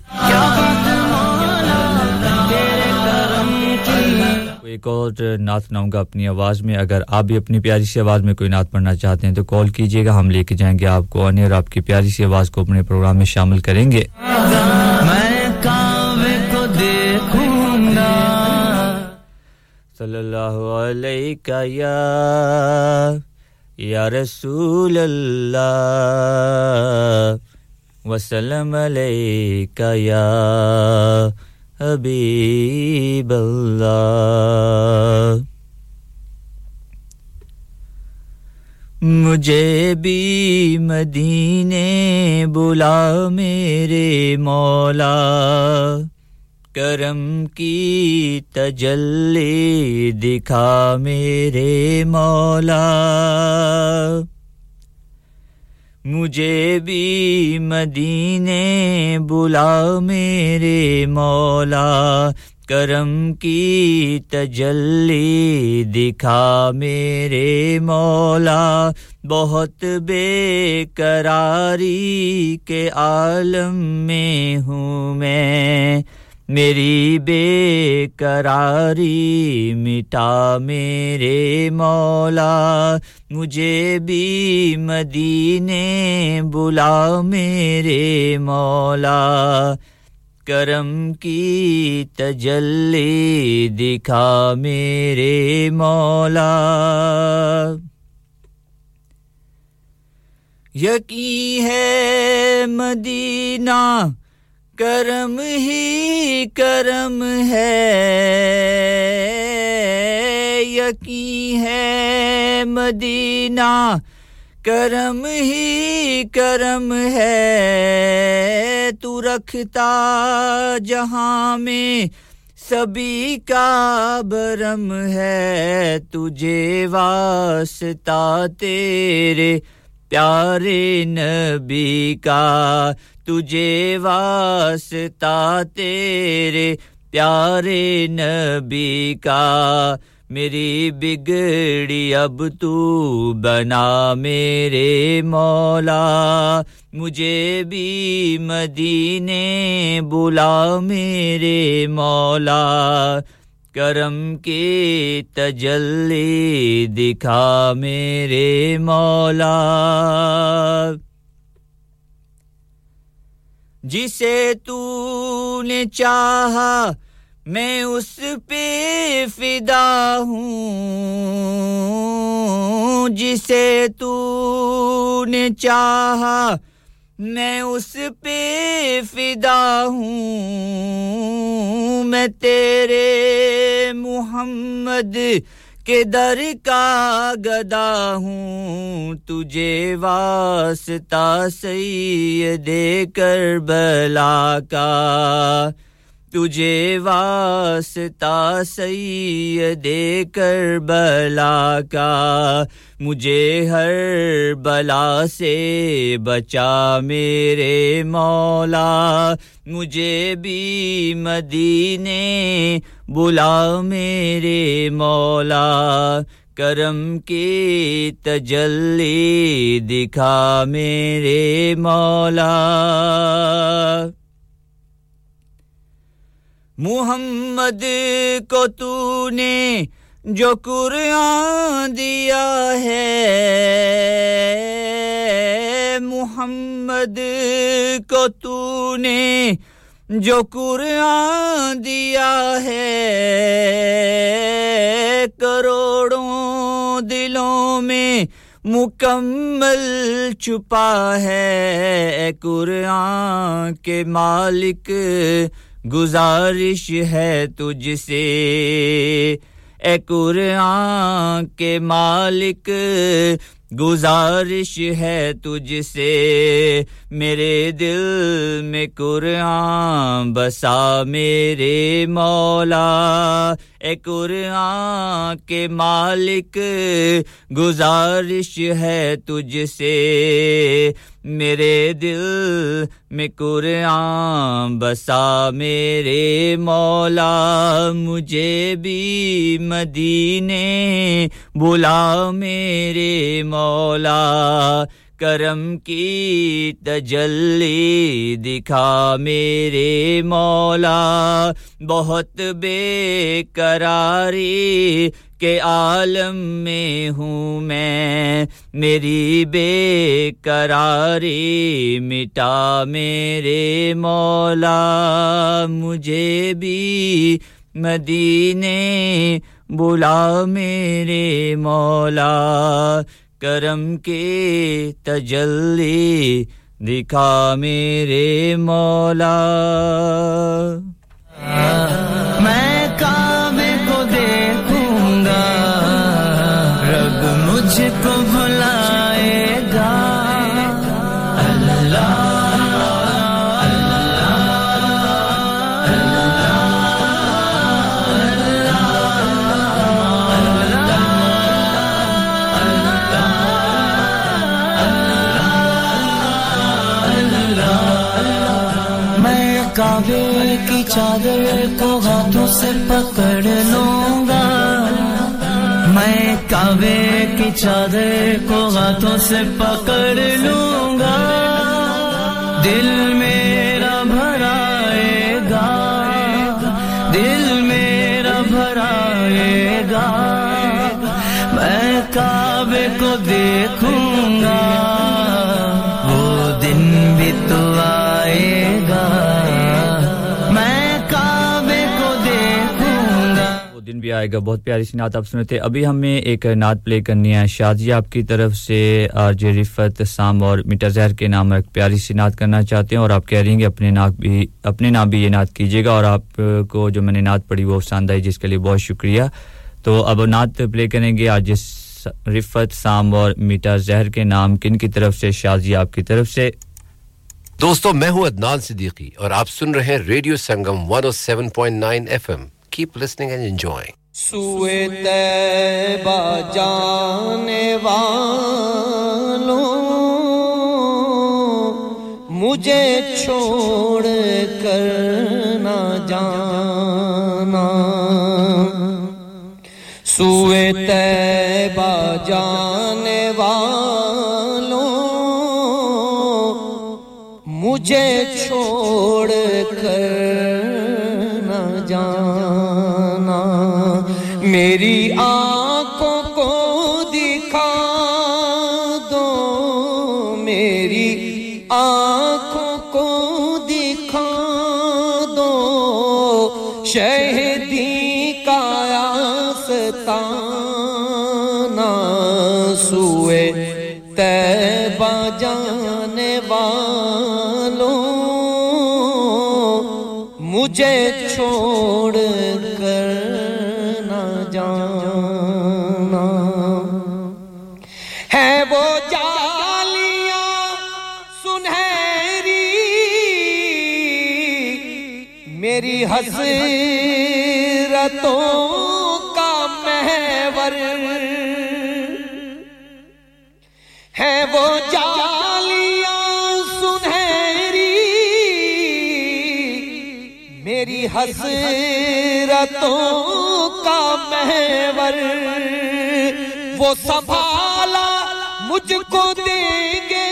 एक और नात सुनाऊंगा अपनी आवाज में अगर आप भी अपनी प्यारी सी आवाज में कोई नात पढ़ना चाहते हैं तो कॉल कीजिएगा हम लेके जाएंगे आपको आने और आपकी प्यारी सी आवाज को अपने प्रोग्राम में शामिल करेंगे मैं कावे को देखूंगा सल्लल्लाहु अलैका या रसूल अल्लाह वसल्लम अलैका या حبیب اللہ مجھے بھی مدینے بلا میرے مولا کرم کی تجلی دکھا میرے مولا مجھے بھی مدینے بلا میرے مولا کرم کی تجلی دکھا میرے مولا بہت بے قراری کے عالم میں ہوں میں میری بے قراری مٹا میرے مولا مجھے بھی مدینے بلا میرے مولا کرم کی تجلی دکھا میرے مولا یقین ہے مدینہ करम ही करम है यकीन है मदीना करम ही करम है तू रखता जहां में सभी का बरम है तुझे वास्ता तेरे प्यारे नबी का तुझे वास्ता तेरे प्यारे नबी का मेरी बिगड़ी अब तू बना मेरे मौला मुझे भी मदीने बुला मेरे मौला करम के तजल्ली दिखा मेरे मौला जिसे तूने चाहा मैं उस पे फिदा हूँ जिसे तूने चाहा मैं उस पे फिदा हूँ मैं तेरे मुहम्मद के दर का गदा हूँ तुझे वास्ता सैयदे करबला का तुझे वास्ता सैयदे करबला का मुझे हर बला से बचा मेरे मौला मुझे भी मदीने बुला मेरे मौला करम की तजल्ली दिखा मेरे मौला मुहम्मद को तूने जो कुरान दिया है मुहम्मद को तूने जो कुरान दिया है करोड़ों दिलों में मुकम्मल छुपा है कुरान के मालिक गुजारिश है तुझसे ए कुरान के मालिक गुजारिश है तुझसे मेरे दिल में कुरान बसा मेरे मौला ए कुरान के मालिक गुजारिश है तुझसे मेरे दिल में कुरान बसा मेरे मौला मुझे भी मदीने बुला मेरे मौला करम की तजल्ली दिखा मेरे मौला बहुत बेकरारी के आलम में हूँ मैं मेरी बेकरारी मिटा मेरे मौला मुझे भी मदीने बुला मेरे मौला करम के तजल्ली दिखा मेरे मौला मैं काबे को देखूंगा रब मुझको बुलाएगा अल्लाह अल्लाह काबे की चादर को हाथों से पकड़ लूंगा मैं काबे की चादर को हाथों से पकड़ लूंगा दिल मेरा भराएगा दिल मेरा भराएगा मैं काबे को देखूंगा वो दिन भी तो आएगा दिन भी आएगा बहुत प्यारी सी नात आप सुने थे अभी हमें एक नात प्ले करनी है शाजिया आपकी तरफ से आरजे रिफत साम और मीठा जहर के नाम पर प्यारी सी नात करना चाहते हैं और आप कह रही हैं कि अपने नाम भी ये नात कीजिएगा और आपको जो मैंने नात पढ़ी वो पसंद आई जिसके लिए बहुत शुक्रिया तो अब नात प्ले करेंगे आरजे रिफत साम और मीठा जहर के नाम किन की तरफ से शाजी आपकी तरफ से दोस्तों मैं हूं अदनान सिद्दीकी और आप सुन रहे हैं radio Sangam 107.9 FM keep listening and enjoying सूए तैबा जाने वालों मुझे छोड़ कर ना जाना सूए तैबा जाने वालों मुझे छोड़ कर ना जाना मेरी आंखों को दिखा दो मेरी आंखों को दिखा दो शहीदी का आस्ताना सूए तैबा जाने वालों मुझे छोड़ कर ना जाना है वो जालियां सुनहरी मेरी हसरतों है वो जालियां सुनहरी मेरी हसरतों का महवर वो संभाला मुझको देंगे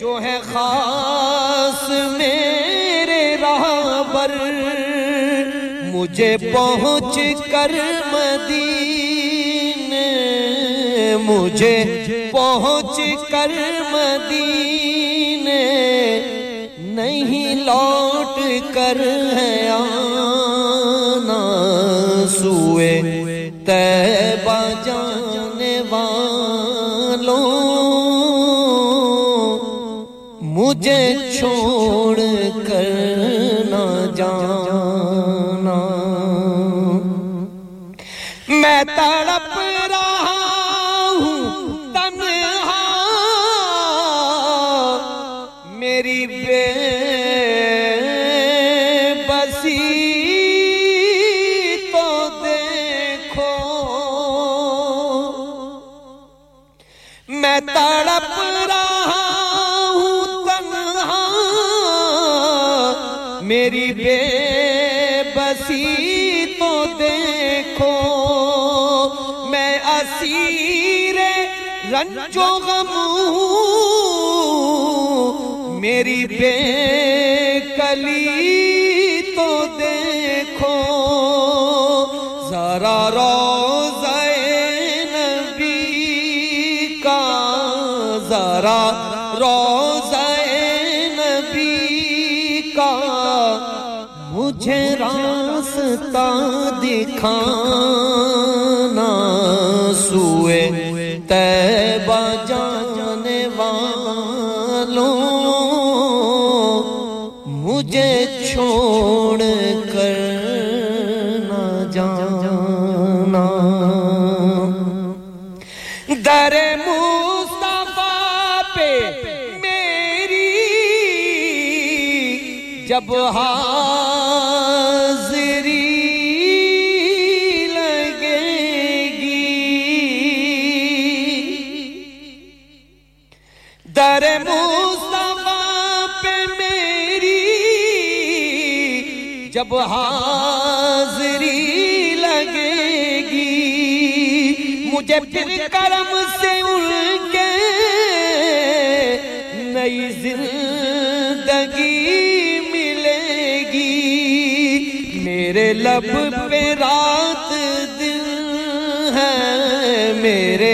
जो है खास मेरे रहबर मुझे पहुंच कर मदीने मुझे पहुंच कर मदीने नहीं लौट कर है आना सूए तैबा जाने वालों मुझे छोड़ कर ना जाना मैं तड़प रहा हूं तन्हा मेरी बेबसी तो देखो मैं तड़प रहा हूं तन्हा मेरी बेबसी तो देखो सीरे रंजो गम मेरी बेकली तो देखो जरा रोज़े नबी का जरा रोज़े नबी का मुझे रास्ता दिखाना सूए तैबा जाने वालों मुझे छोड़ कर ना जाना दरे मुस्तफा पे मेरी जब हाज़री दर मुस्तफा पे मेरी जब हाज़री लगेगी मुझे फिर करम से उनके नई जिंदगी मिलेगी मेरे लब पे रात दिन है मेरे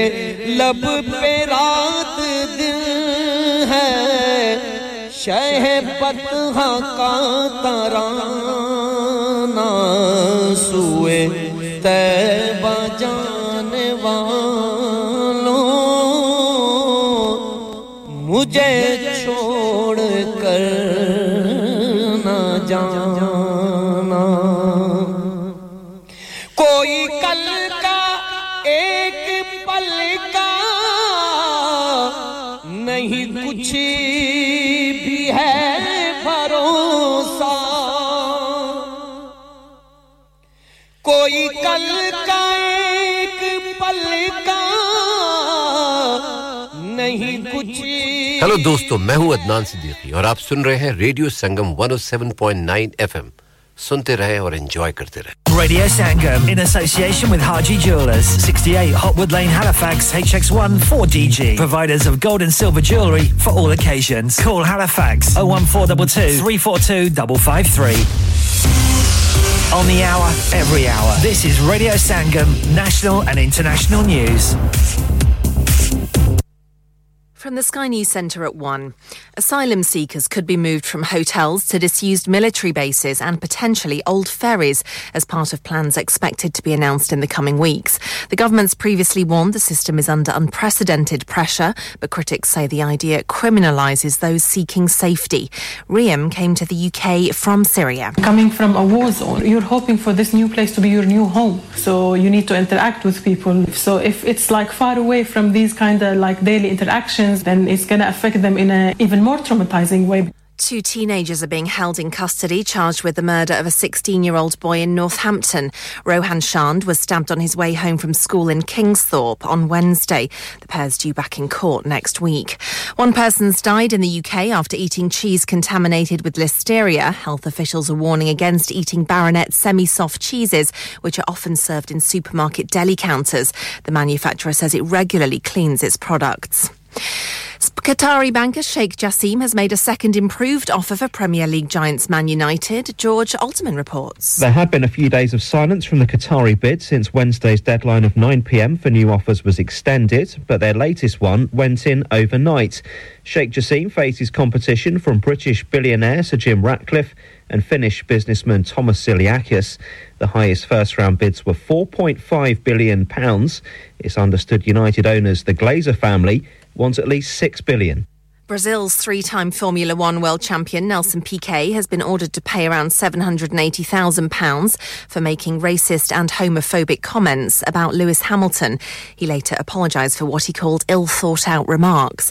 लब पे रात दिन है शह-ए-फतहा का तराना सूए तैबा जाने वालों मुझे छोड़ कर ना जाना कोई कल का नहीं कुछ भी है भरोसा कोई कल का एक पल का नहीं कुछ हेलो दोस्तों मैं हूं अदनान सिद्दीकी और आप सुन रहे हैं रेडियो संगम 107.9 FM सुनते रहे और एंजॉय करते रहे Radio Sangam in association with Haji Jewelers 68 Hotwood Lane Halifax HX1 4DG providers of gold and silver jewellery for all occasions call Halifax 01422 342553 on the hour every hour this is Radio Sangam national and international news From the Sky News Centre at 1. Asylum seekers could be moved from hotels to disused military bases and potentially old ferries as part of plans expected to be announced in the coming weeks. The government's previously warned the system is under unprecedented pressure, but critics say the idea criminalises those seeking safety. Riem came to the UK from Syria. Coming from a war zone, you're hoping for this new place to be your new home. So you need to interact with people. So if it's like far away from these kind of like daily interactions, then it's going to affect them in an even more traumatizing way. Two teenagers are being held in custody, charged with the murder of a 16-year-old boy in Northampton. Rohan Shand was stabbed on his way home from school in Kingsthorpe on Wednesday. The pair's due back in court next week. One person's died in the UK after eating cheese contaminated with listeria. Health officials are warning against eating Baronet semi-soft cheeses, which are often served in supermarket deli counters. The manufacturer says it regularly cleans its products. Qatari banker Sheikh Jassim has made a second improved offer for Premier League giants Man United. George Altman reports. There have been a few days of silence from the Qatari bid since Wednesday's deadline of 9 p.m. for new offers was extended, but their latest one went in overnight. Sheikh Jassim faces competition from British billionaire Sir Jim Ratcliffe and Finnish businessman Thomas Zilliacus. The highest first-round bids were £4.5 billion. It's understood United owners, the Glazer family, wants at least £6 billion. Brazil's three-time Formula One world champion Nelson Piquet has been ordered to pay around £780,000 for making racist and homophobic comments about Lewis Hamilton. He later apologised for what he called ill-thought-out remarks.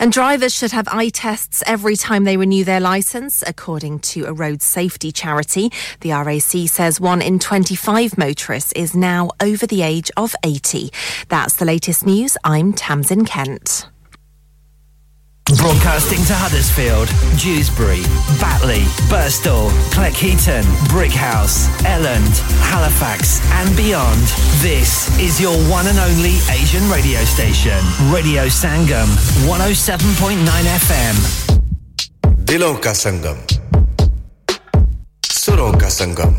And drivers should have eye tests every time they renew their licence, according to a road safety charity. The RAC says one in 25 motorists is now over the age of 80. That's the latest news. I'm Tamsin Kent. Broadcasting to Huddersfield, Dewsbury, Batley, Birstall, Cleckheaton, Brickhouse, Elland, Halifax and beyond. This is your one and only Asian radio station. Radio Sangam, 107.9 FM. Dilon ka Sangam. Suron ka Sangam.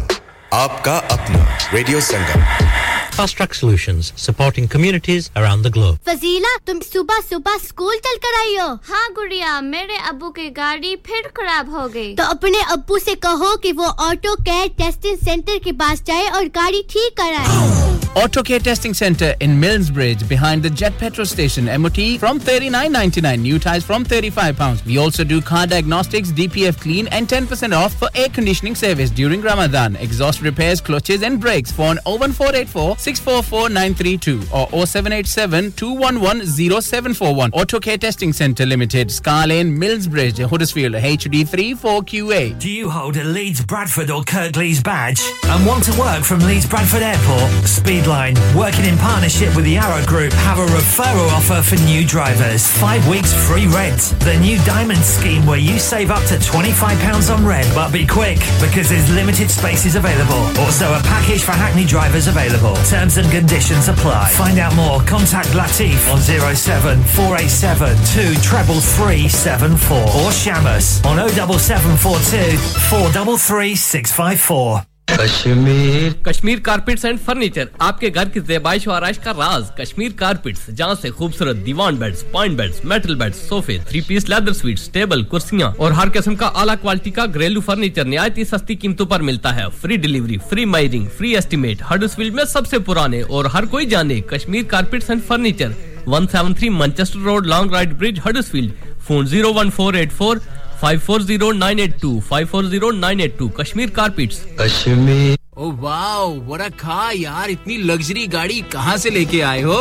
Aapka apna. Radio Sangam. Fast Track Solutions, supporting communities around the globe. Fazila, tum subah school chal kar aayi ho. Haan guriya, mere abbu ki gaadi phir kharab ho gayi. To apne abbu se kaho ki wo Auto Care Testing Centre ke paas jaye aur gaadi theek karaye. Auto Care Testing Centre in Milnsbridge behind the Jet petrol station. MOT from £39.99, new tyres from £35. We also do car diagnostics, DPF clean and 10% off for air conditioning service during Ramadan. Exhaust repairs, clutches and brakes. Phone 01484 644932 or 0787 211 0741. Auto Care Testing Centre Limited, Scar Lane, Milnsbridge, Huddersfield, HD34QA. Do you hold a Leeds Bradford or Kirklees badge and want to work from Leeds Bradford Airport? Speedline, working in partnership with the Arrow Group, have a referral offer for new drivers. 5 weeks free rent. The new Diamond Scheme where you save up to £25 on rent. But be quick because there's limited spaces available. Also a package for Hackney drivers available. Terms and conditions apply. Find out more. Contact Latif on 07487 233 374 or Shamus on 07742 433654. Kashmir Kashmir carpets and furniture आपके घर की ज़ेबाइश और आराइश का राज Kashmir carpets जहां से खूबसूरत दीवान beds point beds metal beds सोफे three piece leather suites table कुर्सियां और हर किस्म का आला क्वालिटी का घरेलू फर्नीचर निहायती सस्ती कीमतों पर मिलता है free delivery free मायरिंग free estimate Huddersfield में सबसे पुराने और हर कोई जाने Kashmir carpets and furniture 173 Manchester road Longroyd bridge Huddersfield phone 01484 540982 540982 Kashmir Carpets Kashmir Oh wow what a car yaar itni luxury gaadi kahan se leke aaye ho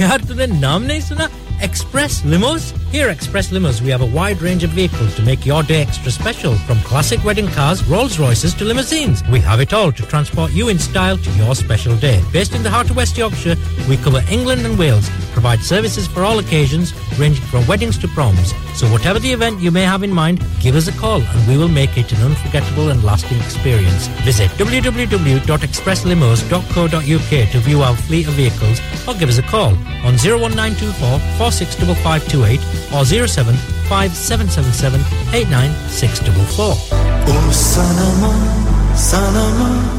yaar tune naam nahi suna Express Limos Here at Express Limos, we have a wide range of vehicles to make your day extra special. From classic wedding cars, Rolls Royces to limousines, we have it all to transport you in style to your special day. Based in the heart of West Yorkshire, we cover England and Wales, provide services for all occasions, ranging from weddings to proms. So whatever the event you may have in mind, give us a call and we will make it an unforgettable and lasting experience. Visit www.expresslimos.co.uk to view our fleet of vehicles or give us a call on 01924 465528 or 075 777 89644. Oh Sanama, Sanama.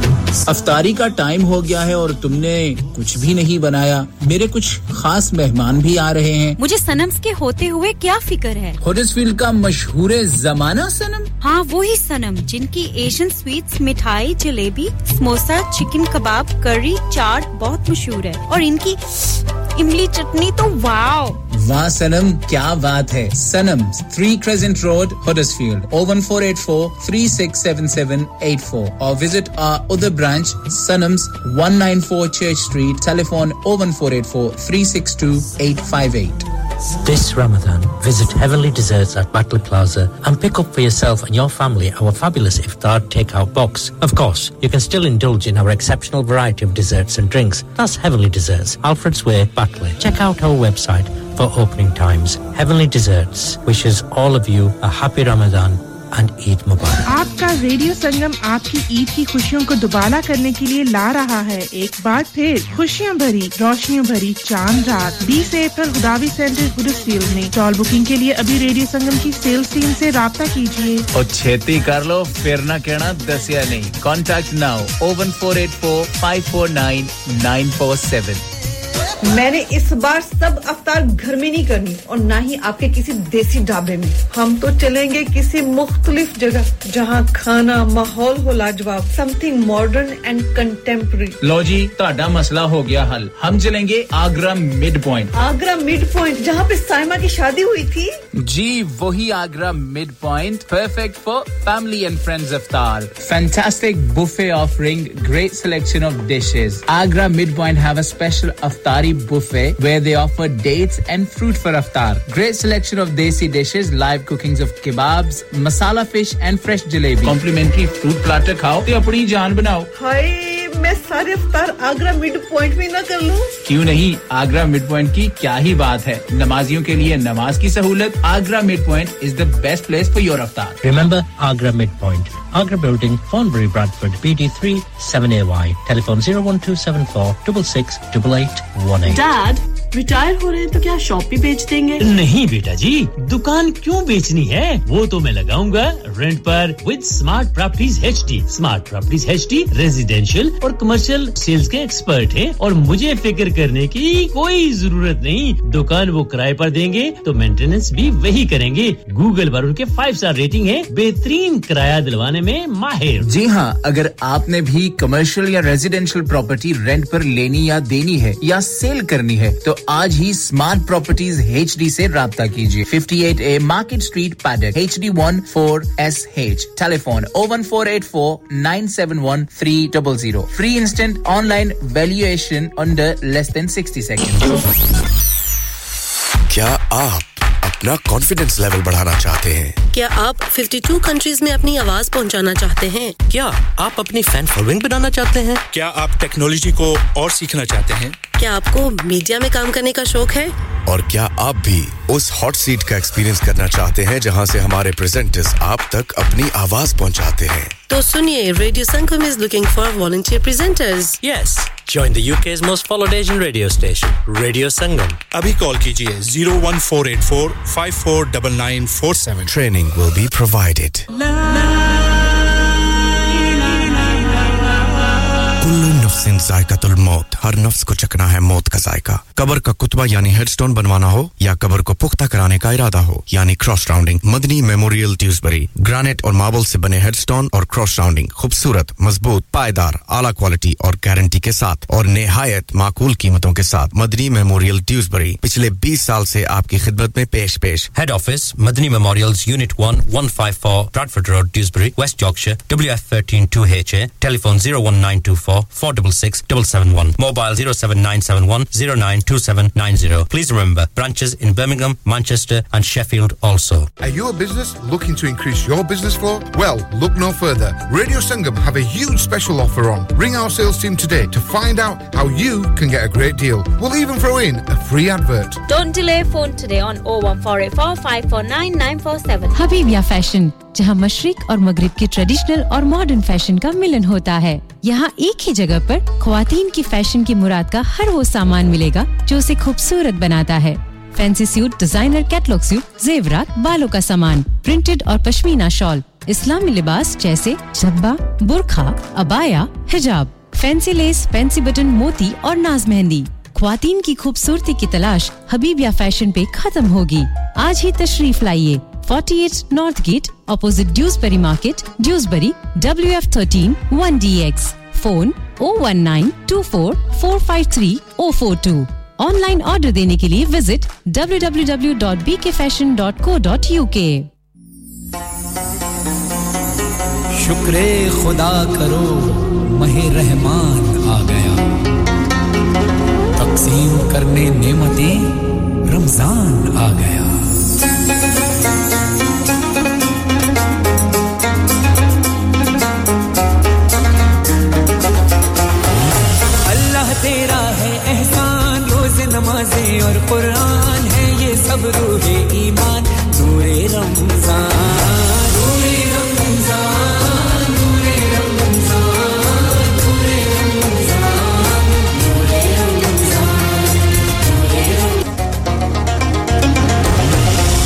अफ्तारी का time हो गया है और तुमने कुछ भी नहीं बनाया मेरे कुछ खास मेहमान भी आ रहे हैं मुझे सनम्स के होते हुए क्या फिक्र है हडर्सफील्ड का मशहूर ज़माना सनम हां वो ही सनम जिनकी एशियन स्वीट्स मिठाई जलेबी समोसा चिकन कबाब करी चाट बहुत मशहूर है और इनकी इमली चटनी तो वाओ वाह सनम क्या बात है सनम 3 क्रेसेंट रोड हडर्सफील्ड 01484367784 और visit our other branch Sanam's 194 Church Street telephone 01484 362858 This Ramadan, visit Heavenly Desserts at Batley Plaza and pick up for yourself and your family our fabulous iftar takeout box. Of course, you can still indulge in our exceptional variety of desserts and drinks. That's Heavenly Desserts, Alfred's Way, Batley. Check out our website for opening times. Heavenly Desserts wishes all of you a happy Ramadan. And Eid Mubarak. आपका radio Sangam आपकी ईद की खुशियों को दुबारा करने के लिए ला रहा है एक बार फिर खुशियां भरी रोशनियों भरी चांद रात 20 अप्रैल गुदावी सेंटर हडर्सफील्ड में टॉल बुकिंग के लिए अभी रेडियो संगम की सेल्स टीम से राब्ता कीजिए और छेती कर लो फिर ना कहना दसिया नहीं कांटेक्ट नाउ 01484549947 मैंने इस बार सब अफ्तार घर में नहीं करनी और ना ही आपके किसी देसी ढाबे में हम तो चलेंगे किसी मुख्तलिफ जगह जहां खाना माहौल हो लाजवाब समथिंग मॉडर्न एंड कंटेम्पररी लो जी ताड़ा मसला हो गया हल हम चलेंगे आगरा मिड पॉइंट जहां पे साइमा की शादी हुई थी जी वही Agra mid point perfect for family and friends अफ्तार fantastic buffet offering great selection of dishes Agra mid point have a special अफ्तारी buffet where they offer dates and fruit for iftar. Great selection of desi dishes, live cookings of kebabs, masala fish and fresh jalebi. Complimentary fruit platter khao te apni jaan banao. Hi. मैं सारे इफ्तार Agra mid point में ना कर लूं क्यों नहीं Agra mid point की क्या ही बात है नमाजियों के लिए नमाज की सहूलत Agra mid point is the best place for your इफ्तार remember Agra mid point Agra building Thornbury Bradford BD3 7AY telephone 01274668818 dad retire हो रहे हैं तो क्या शॉप भी बेच देंगे नहीं बेटा जी दुकान क्यों बेचनी है वो तो मैं लगाऊंगा रेंट पर with smart properties HD smart properties HD residential और कमर्शियल सेल्स के एक्सपर्ट हैं और मुझे फिक्र करने की कोई जरूरत नहीं दुकान वो किराए पर देंगे तो मेंटेनेंस भी वही करेंगे गूगल पर उनके 5 स्टार रेटिंग है बेहतरीन किराया दिलवाने में माहिर जी हां अगर आपने भी कमर्शियल या रेजिडेंशियल प्रॉपर्टी रेंट पर लेनी या देनी है या सेल करनी है तो आज ही स्मार्ट प्रॉपर्टीज HD से राब्ता कीजिए 58A market street Paddock HD14SH telephone 01484971300 Free instant online valuation under less than 60 seconds. क्या आप अपना confidence level बढ़ाना चाहते हैं? क्या आप 52 countries में अपनी आवाज पहुंचाना चाहते हैं? क्या आप अपनी fan following बनाना चाहते हैं? क्या आप technology को और सीखना चाहते हैं? क्या आपको मीडिया में काम करने का शौक है? और क्या आप भी उस हॉट सीट का एक्सपीरियंस करना चाहते हैं जहां से हमारे प्रेजेंटर्स आप तक अपनी आवाज पहुंचाते हैं? तो सुनिए, Radio Sangam is looking for volunteer presenters. Yes, join the UK's most followed Asian radio station, Radio Sangam. Abhi call kijiye 01484549947. Training will be provided. नफ्सिन जायकातुल मौत हर नफ्स को चखना है मौत का जायका कब्र का कुतबा यानी हेडस्टोन बनवाना हो या कब्र को पुख्ता कराने का इरादा हो यानी क्रॉस राउंडिंग मदनी मेमोरियल ट्यूसबरी ग्रेनाइट और मार्बल से बने हेडस्टोन और क्रॉस राउंडिंग खूबसूरत मजबूत पायदार आला क्वालिटी और गारंटी के साथ और निहायत माकूल कीमतों के साथ मदनी मेमोरियल ट्यूसबरी पिछले 20 साल से आपकी खिदमत में पेश head office Madani memorials unit 1 154 Bradford road Dewsbury West Yorkshire WF132HA telephone 01924 0766771, mobile 07971 092790. Please remember, branches in Birmingham, Manchester and Sheffield also. Are you a business looking to increase your business flow? Well, look no further. Radio Sangam have a huge special offer on. Ring our sales team today to find out how you can get a great deal. We'll even throw in a free advert. Don't delay, phone today on 01484 549 947. Habibia Fashion, जहां मशरिक और मगरिब के traditional और modern fashion का मिलन होता है, यहां एक ही जगह पर ख्वातीन की फैशन की मुराद का हर वो सामान मिलेगा जो उसे खूबसूरत बनाता है. Fancy suit, designer catalogue suit, जेवरात, बालों का सामान, प्रिंटेड और पश्मीना शॉल, इस्लामी लिबास जैसे झब्बा, बुर्खा, अबाया, हिजाब, फैंसी लेस, फैंसी बटन, मोती और नाज मेहंदी. ख्वातीन की खूबसूरती की तलाश हबीबिया फैशन पे खत्म होगी. आज ही तशरीफ लाइए. 48 North Gate, opposite Dewsbury Market, Dewsbury, WF13 1DX. Phone 01924453042. Online order देने के लिए visit www.bkfashion.co.uk. शुक्रे खुदा करो महे रहमान आ गया, तक़सीम करने नेमतें रमज़ान आ गया. तेरा है एहसान, रोज़े नमाज़ें और कुरान है, ये सब रूहे ईमान, नूरे रमज़ान, नूरे रमज़ान, नूरे रमज़ान, नूरे रमज़ान, नूरे रमज़ान.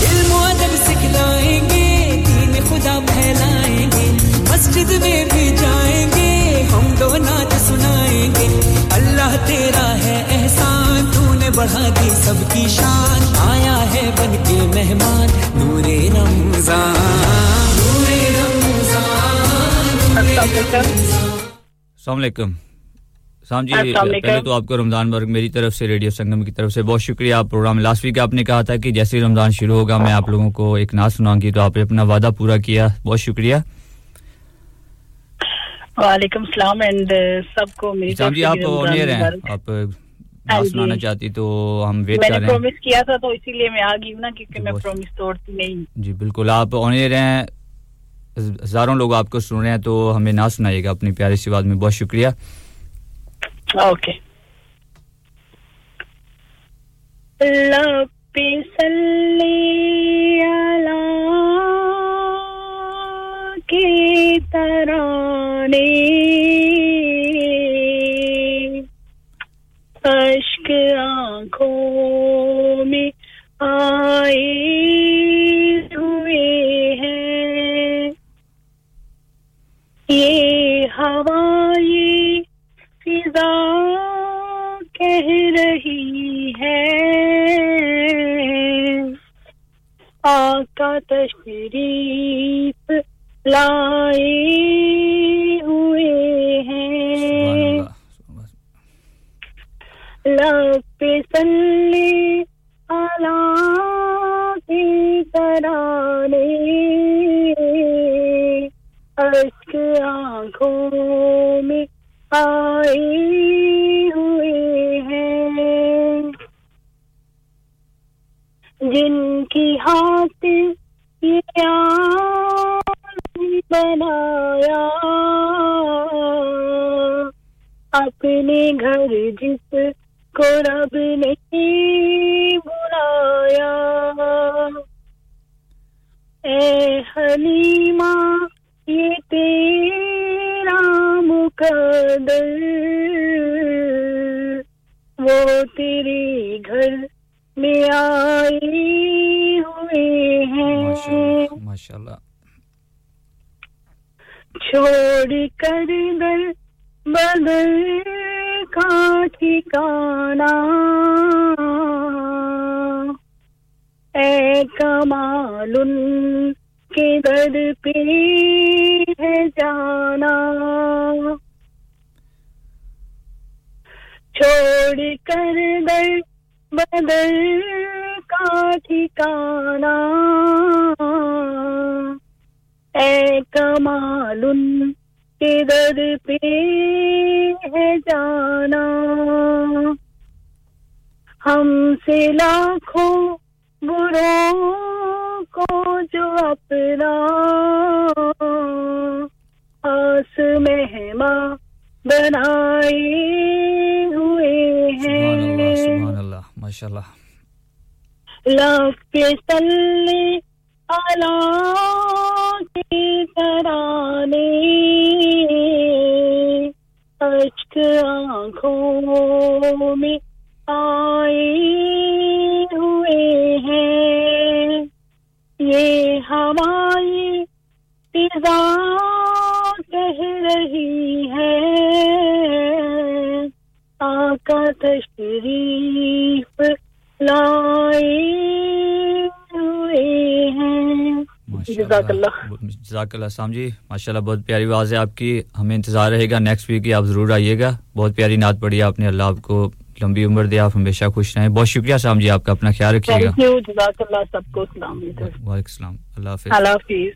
इल्म व अदब सिखलाएंगे, दीन खुदा फैलाएंगे, मस्जिद में भी जाएंगे, हम दो नात सुनाएंगे. अल्लाह तेरा है एहसान, तूने बढ़ा दी सबकी शान, आया है बनके मेहमान, नूरे रमज़ान, नूरे रमज़ान, नूरे रमज़ान. अस्सलाम वालेकुम साम जी, पहले तो आपको रमज़ान मुबारक मेरी तरफ से, रेडियो संगम की तरफ से. बहुत शुक्रिया. आप प्रोग्राम लास्ट वीक आपने कहा था कि जैसे ही रमज़ान शुरू होगा मैं आप लोगों को एक नात सुनाऊंगी, तो आपने अपना वादा पूरा किया. बहुत शुक्रिया. वालेकुम सलाम एंड सबको मेरी तरफ से. आप ऑनियर हैं, आप नाम सुनाना चाहती तो हम वेट कर रहे हैं. मैंने प्रॉमिस किया था तो इसीलिए मैं आ गई हूं ना, क्योंकि मैं प्रॉमिस तोड़ती नहीं. जी बिल्कुल, आप ऑनियर हैं, हजारों लोग आपको सुन रहे हैं, तो हमें ना सुनाइएगा अपनी प्यारी सी आवाज में. बहुत शुक्रिया. ओके. अल्लाह पे सल्ली अला के तराने, अश्क आंखों में आए हुए हैं, ये हवा ये फिजा कह रही है, आका तशरीफ लाए हुए हैं. लब पे सल्ली अला के तराने, अश्क आँखों में आए हुए हैं, जिनकी हाथ ये बनाया, अपने घर जिसको रब ने बुलाया, ए हलीमा ये तेरा मुकद्दर, वो तेरे घर में आए हुए हैं. माशाल्लाह. छोड़ कर दर बदर का ठिकाना, ऐ कमालुन के दर पे है जाना, छोड़ कर दर बदर का ठिकाना, ऐ कमाल के दर पे है जाना हमसे लाखों बुरों को जो अपना आस मेहमा बनाए हुए हैं सुभान अल्लाह माशाल्लाह लाख के सल्ले आला की तराने अश्क आँखों में आए हुए हैं ये हवाएं फिजा कह रही है आका तशरीफ लाए हुए हैं जज़ाकल्लाह साहब जी माशाल्लाह बहुत प्यारी आवाज़ है आपकी हमें इंतजार रहेगा नेक्स्ट वीक की आप जरूर आइएगा बहुत प्यारी नात पढ़ी आपने अल्लाह आपको लंबी उम्र दे आप हमेशा खुश रहें बहुत शुक्रिया साहब जी आपका अपना ख्याल रखिएगा थैंक यू जज़ाकल्लाह सबको सलाम वालेकुम सलाम अल्लाह हाफिज़ अल्लाह हाफिज़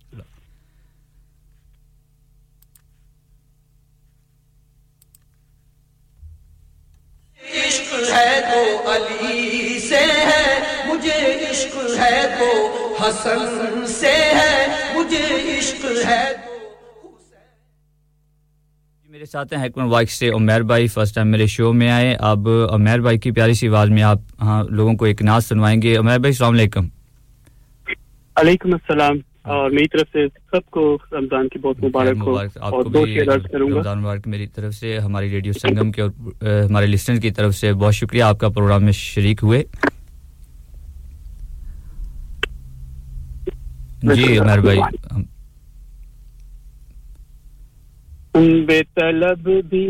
इश्क है तो अली से है मुझे इश्क है तो हसन से है मुझे इश्क है मेरे साथ हैं हैकमन वाइक से उमर भाई फर्स्ट टाइम मेरे शो में आए अब उमर भाई की प्यारी सी आवाज में आप हां लोगों को एक नात सुनवाएंगे उमर भाई अस्सलाम वालेकुम वालेकुम अस्सलाम और मेरी तरफ से सबको रमजान की बहुत मुबारक हो और दो शेयर अर्ज करूंगा रमजान मुबारक मेरी तरफ से हमारी रेडियो संगम के और हमारे लिसनर्स की तरफ से बहुत शुक्रिया आपका प्रोग्राम में शरीक हुए जी उमर भाई उन बेतलब भी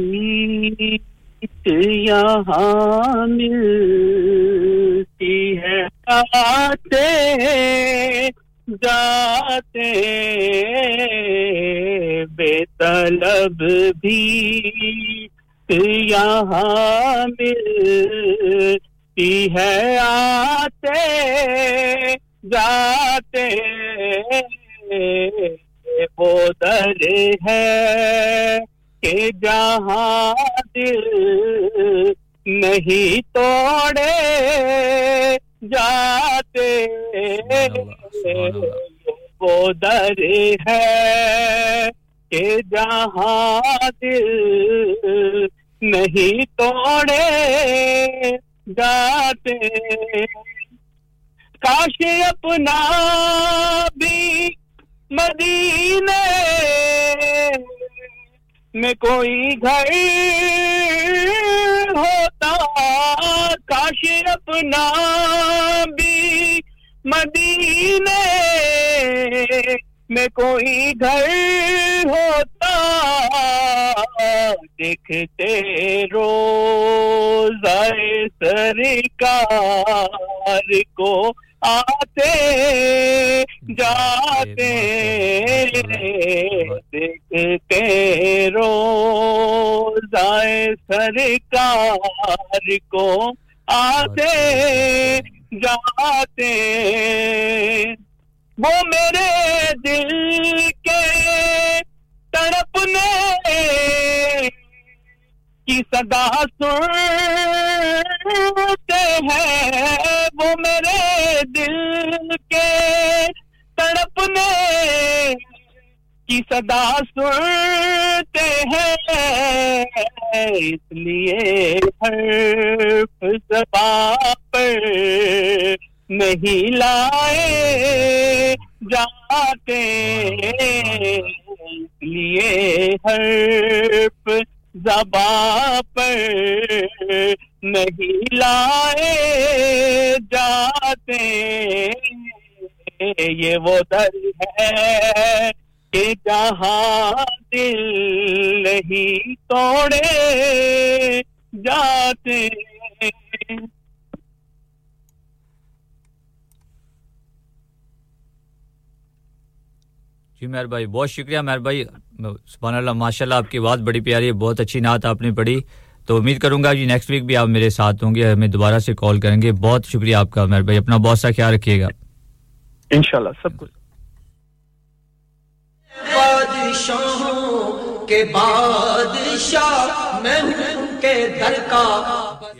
यहाँ मिलती है आते जाते बेतलब भी यहाँ मिलती है आते जाते वो दर है कि जहाँ दिल नहीं तोड़े जाते वो दर है कि जहाँ दिल नहीं तोड़े जाते काश अपना भी मदीने में कोई घर होता काश अपना भी मदीने में कोई घर होता देखते रोज़ सरकार को आते जाते देखते रोज़ सरकार को आते जाते वो मेरे दिल के तड़पने की सदा सुनते हैं वो मेरे दिल के तड़पने की सदा सुनते हैं इसलिए हर्फ ज़बां पर नहीं लाए जाते लिए हर्फ ज़बां पर नहीं लाए जाते ये वो दर है कि जहाँ दिल नहीं तोड़े जाते जी मेहर भाई बहुत शुक्रिया मेहर भाई सुभान अल्लाह माशाल्लाह आपकी बात बड़ी प्यारी है बहुत अच्छी नात आपने पढ़ी तो उम्मीद करूंगा जी नेक्स्ट वीक भी आप मेरे साथ होंगे हमें दोबारा से कॉल करेंगे बहुत शुक्रिया आपका मेहर भाई अपना बहुत सा ख्याल रखिएगा इंशाल्लाह सब कुछ के बादशाह मैं हूं के दर का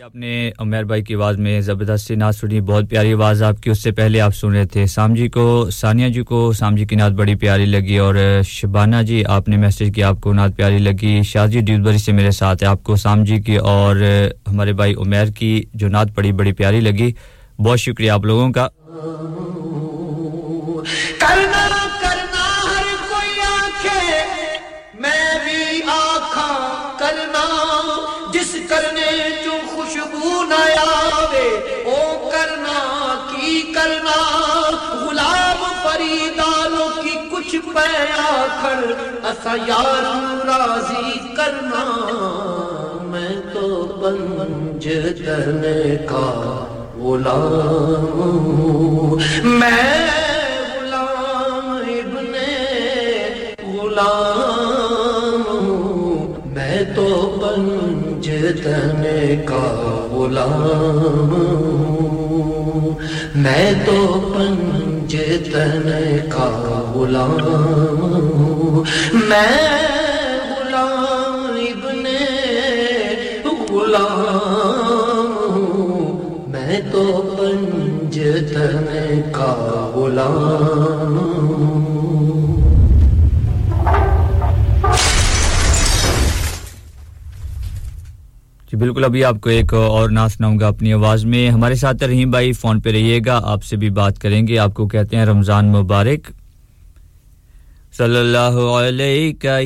आपने उमर भाई की आवाज में जबरदस्त सी नाद सुनी, बहुत प्यारी आवाज आपकी। उससे पहले आप सुन रहे थे साम जी को, सानिया जी को साम जी की नाद बड़ी प्यारी लगी, और शबाना जी आपने मैसेज किया आपको नाद प्यारी लगी। शाजी ड्यूसबरी से मेरे साथ है, आपको साम जी की और हमारे भाई उमर की जो नाद पड़ी बड़ी प्यारी लगी। बहुत शुक्रिया आप लोगों का। करना करना हर कोई आंखे मैं भी आखा करना जिस करने जो खुशबू ना आवे ओ करना की करना गुलाब फरीदालों की कुछ पे आखर असा यार राजी करना मैं तो बंज करने का गुलाम मैं मैं तो पंजतने का गुलाम मैं तो पंजतने का गुलाम मैं गुलाम इब्ने गुलाम मैं तो पंजतने का गुलाम। जी बिल्कुल, अभी आपको एक और नाच सुनाऊंगा अपनी आवाज में। हमारे साथ रहीम भाई फोन पे रहिएगा, आपसे भी बात करेंगे। आपको कहते हैं रमजान मुबारक। सल्लल्लाहु अलैका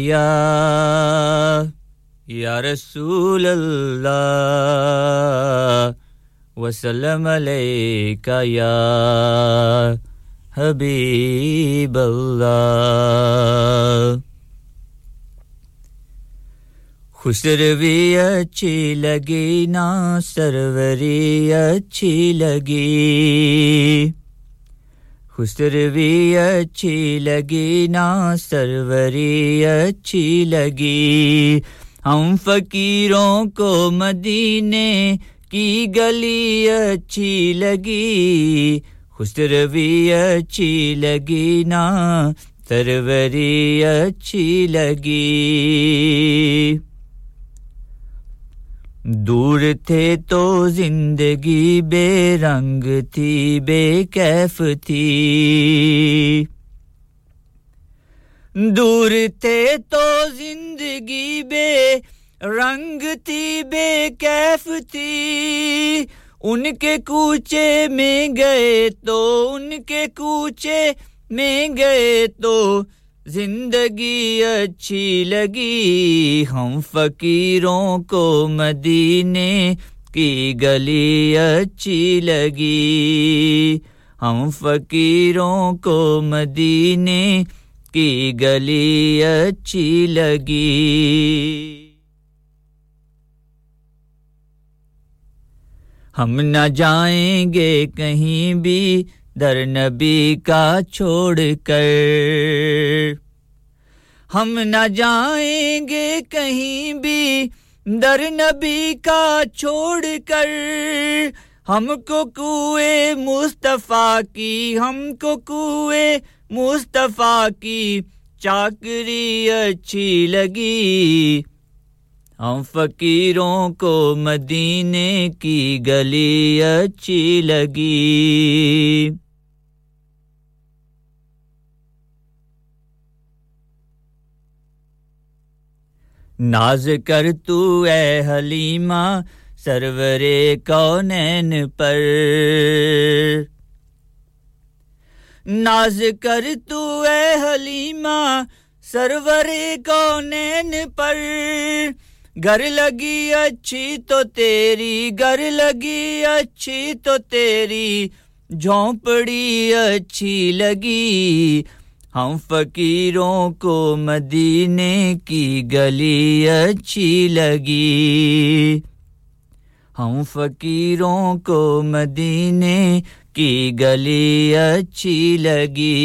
या रसूल अल्लाह व सल्लम अलैका या हबीब अल्लाह। खुसरवी अच्छी लगी ना सरवरी अच्छी लगी, खुसरवी अच्छी लगी ना सरवरी अच्छी लगी। हम फकीरों को मदीने की गली अच्छी लगी, खुसरवी अच्छी लगी ना सरवरी अच्छी लगी। दूर थे तो जिंदगी बेरंग थी बेकैफ थी, दूर थे तो जिंदगी बेरंग थी बेकैफ थी। उनके कूचे में गए तो, उनके कूचे में गए तो जिंदगी अच्छी लगी। हम फकीरों को मदीने की गली अच्छी लगी, हम फकीरों को मदीने की गली अच्छी लगी। हम न जाएंगे कहीं भी दर नबी का छोड़कर, हम न जाएंगे कहीं भी दर नबी का छोड़कर। हमको कुए मुस्तफा की, हमको कुए मुस्तफा की चाकरी अच्छी लगी। हम फकीरों को मदीने की गली अच्छी लगी। नाज कर तू ऐ हलीमा सरवरे कौनैन पर, नाज कर तू ऐ हलीमा सरवरे कौनैन पर। घर लगी अच्छी तो तेरी, घर लगी अच्छी तो तेरी झोंपड़ी अच्छी लगी। हम फकीरों को मदीने की गली अच्छी लगी, हम फकीरों को मदीने की गली अच्छी लगी।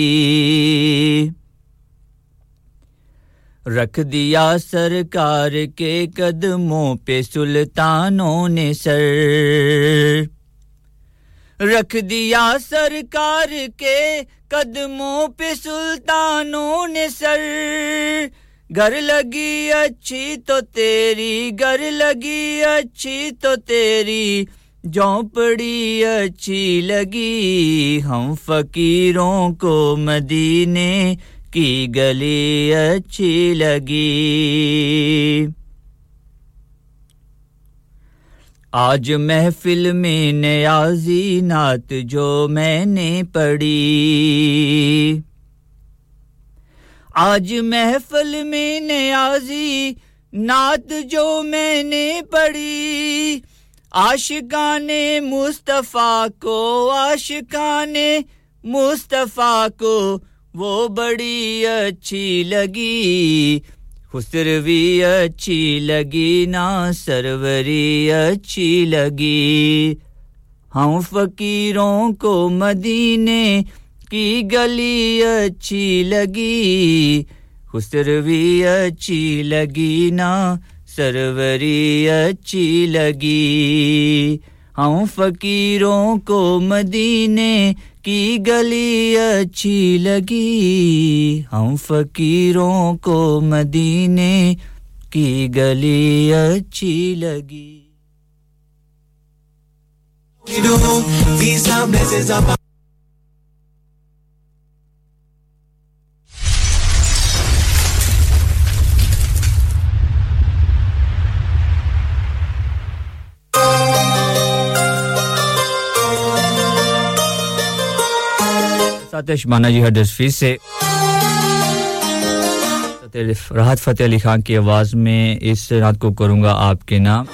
रख दिया सरकार के कदमों पे सुल्तानों ने सर, रख दिया सरकार के कदमों पे सुल्तानों ने सर। घर लगी अच्छी तो तेरी घर लगी अच्छी तो तेरी झोंपड़ी अच्छी लगी हम फकीरों को मदीने की गली अच्छी लगी आज महफिल में नियाज़ी नात जो मैंने पढ़ी आज महफिल में नियाज़ी नात जो मैंने पढ़ी आशिकाने मुस्तफ़ा को आशिकाने मुस्तफ़ा को वो बड़ी अच्छी लगी खुसरवी अच्छी लगी ना सरवरी अच्छी लगी हम फकीरों को मदीने की गली अच्छी लगी खुसरवी अच्छी लगी ना सरवरी अच्छी लगी हम फकीरों को मदीने की गली अच्छी लगी हम फकीरों को मदीने की गली अच्छी लगी you know, these are blessings are आतिशबाना जी हडर्सफील्ड से राहत फतेह अली खान की आवाज में इस रात को करूंगा आपके नाम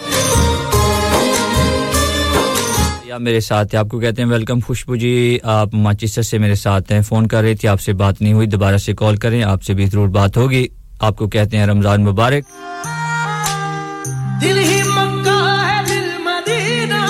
या मेरे साथ है आपको कहते हैं वेलकम खुशबू जी आप मैनचेस्टर से मेरे साथ हैं फोन कर रही थी आपसे बात नहीं हुई दोबारा से कॉल करें आपसे भी जरूर बात होगी आपको कहते हैं रमजान मुबारक दिल ही मक्का है दिल मदीना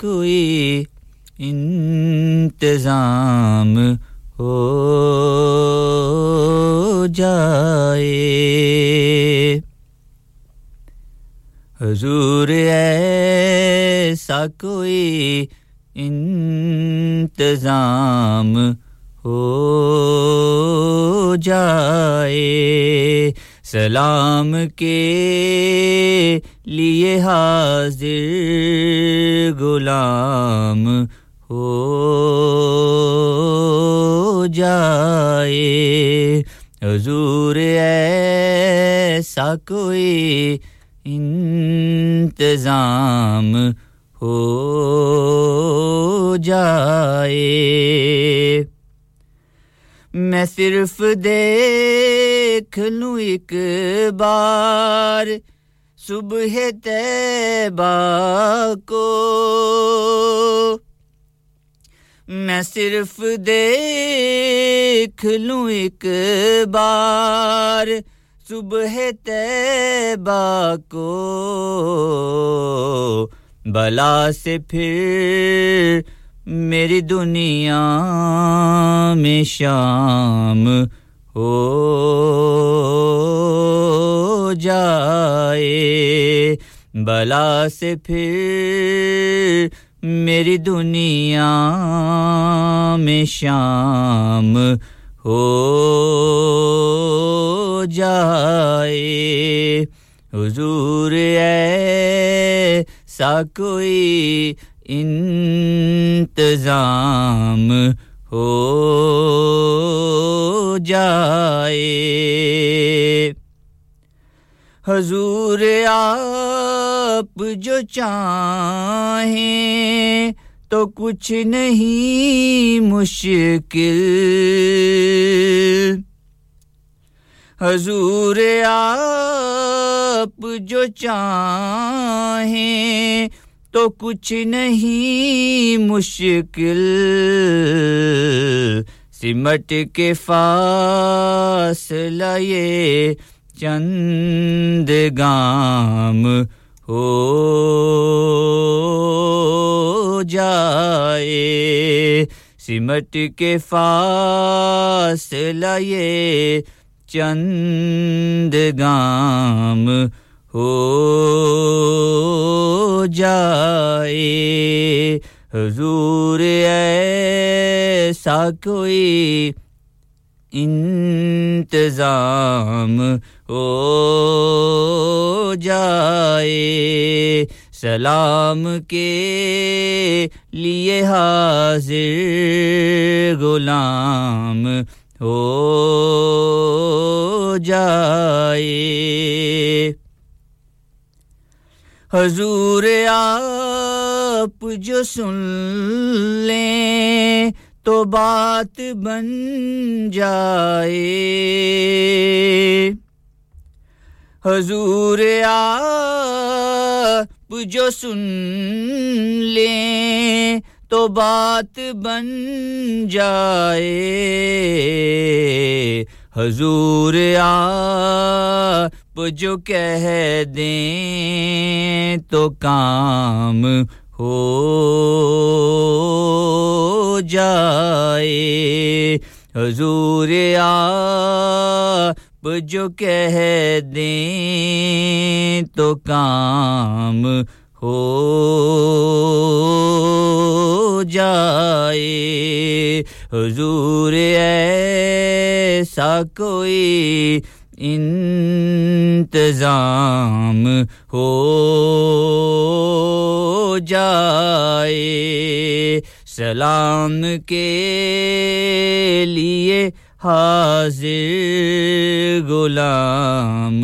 कोई इंतजाम हो जाए हुजूर ऐसा कोई इंतजाम हो जाए सलाम के लिए हाजिर गुलाम हो जाए हुजूर ऐसा कोई इंतजाम हो जाए मैं सिर्फ देख लूं एक बार सुबह तैबा को मैं सिर्फ देख लूं एक बार सुबह तैबा को बला से फिर मेरी दुनिया में शाम हो जाए बला से फिर मेरी दुनिया में शाम हो जाए हुजूर ऐसा कोई इंतजाम हो जाए हुजूर आप जो चाहें तो कुछ नहीं मुश्किल हुजूर आप जो चाहें तो कुछ नहीं मुश्किल सिमट के फासला ये चंद गाम हो जाए सिमट के फासला ये चंद गाम हो जाए हुजूर ऐसा कोई इंतजाम हो जाए सलाम के लिए हाजिर गुलाम हो जाए हुजूर आप जो सुन लें तो बात बन जाए हुजूर आप जो सुन लें तो बात बन जाए हुजूर आप जो कह दें तो काम हो जाए हुजूर आप जो कह दें तो काम हो जाए हुजूर ऐसा कोई इंतजाम हो जाए सलाम के लिए हाज़िर गुलाम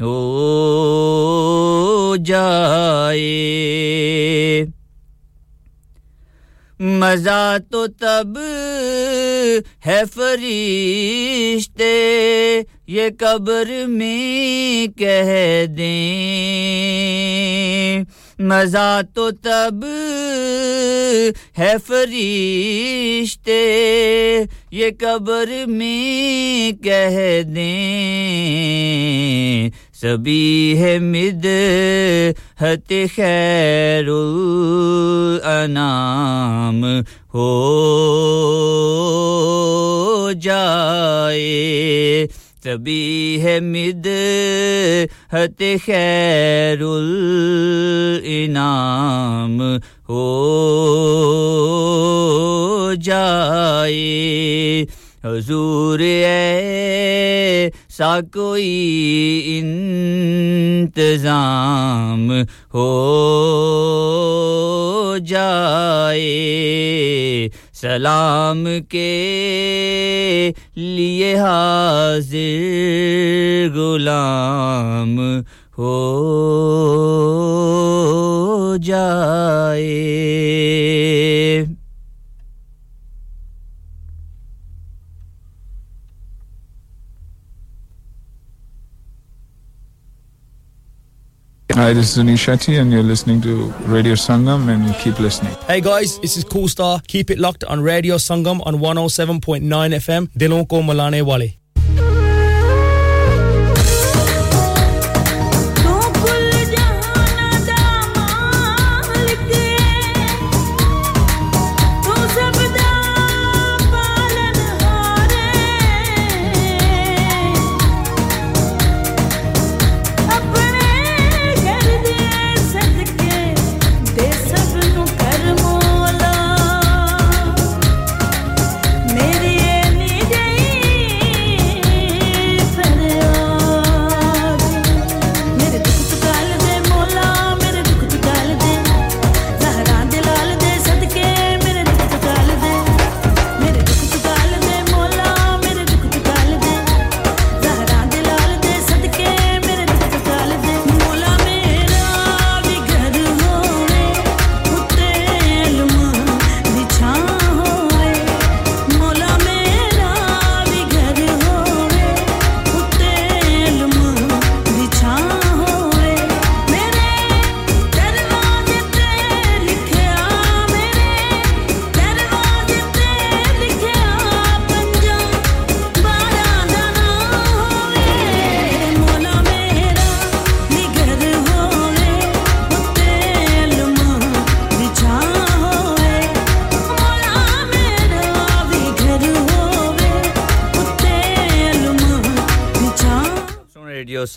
हो जाए मज़ा तो तब है फरिश्ते ये कब्र में कह दें मज़ा तो तब है फरिश्ते ये कब्र में कह दें सभी है मिदहत खैरुल अनाम हो जाए सभी है मिदहत खैरुल इनाम हो जाए हुजूर ए सा कोई इंतजाम हो जाए सलाम के लिए हाजिर गुलाम हो जाए Hi, this is Sunil Shetty and you're listening to Radio Sangam and keep listening. Hey guys, this is Cool Star. Keep it locked on Radio Sangam on 107.9 FM. Dilon ko milane wale.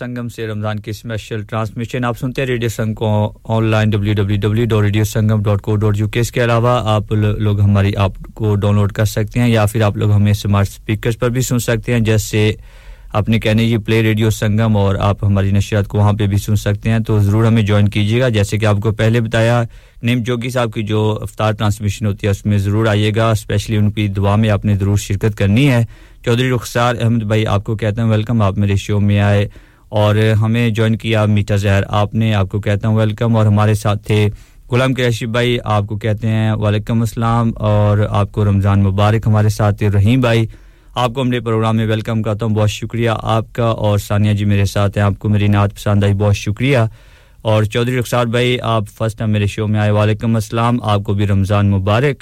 संगम से रमजान की special transmission आप सुनते हैं radio Sangam को online www.radiosangam.co.uk इसके अलावा आप लोग हमारी ऐप को डाउनलोड कर सकते हैं या फिर आप लोग हमें स्मार्ट स्पीकर्स पर भी सुन सकते हैं जैसे आपने कहने ये प्ले रेडियो संगम और आप हमारी नशरियात को वहां पे भी सुन सकते हैं तो जरूर हमें ज्वाइन कीजिएगा जैसे कि आपको पहले बताया नेम जोगी साहब की जो इफ्तार ट्रांसमिशन होती है उसमें जरूर आइएगा स्पेशली उनकी दुआ में आपने जरूर शिरकत करनी है चौधरी रुखसार अहमद भाई आपको कहता हूं वेलकम आप मेरे शो में आए और हमें ज्वाइन किया मीठा जहर आपने आपको कहता हूं वेलकम और हमारे साथ थे गुलाम कुरैशी भाई आपको कहते हैं वालेकुम अस्सलाम और आपको रमजान मुबारक हमारे साथ थे रहीम भाई आपको हमने प्रोग्राम में वेलकम करता हूं बहुत शुक्रिया आपका और सानिया जी मेरे साथ हैं आपको मेरी नात पसंद आई बहुत शुक्रिया और चौधरी रुखसार भाई आप फर्स्ट टाइम मेरे शो में आए वालेकुम अस्सलाम आपको भी रमजान मुबारक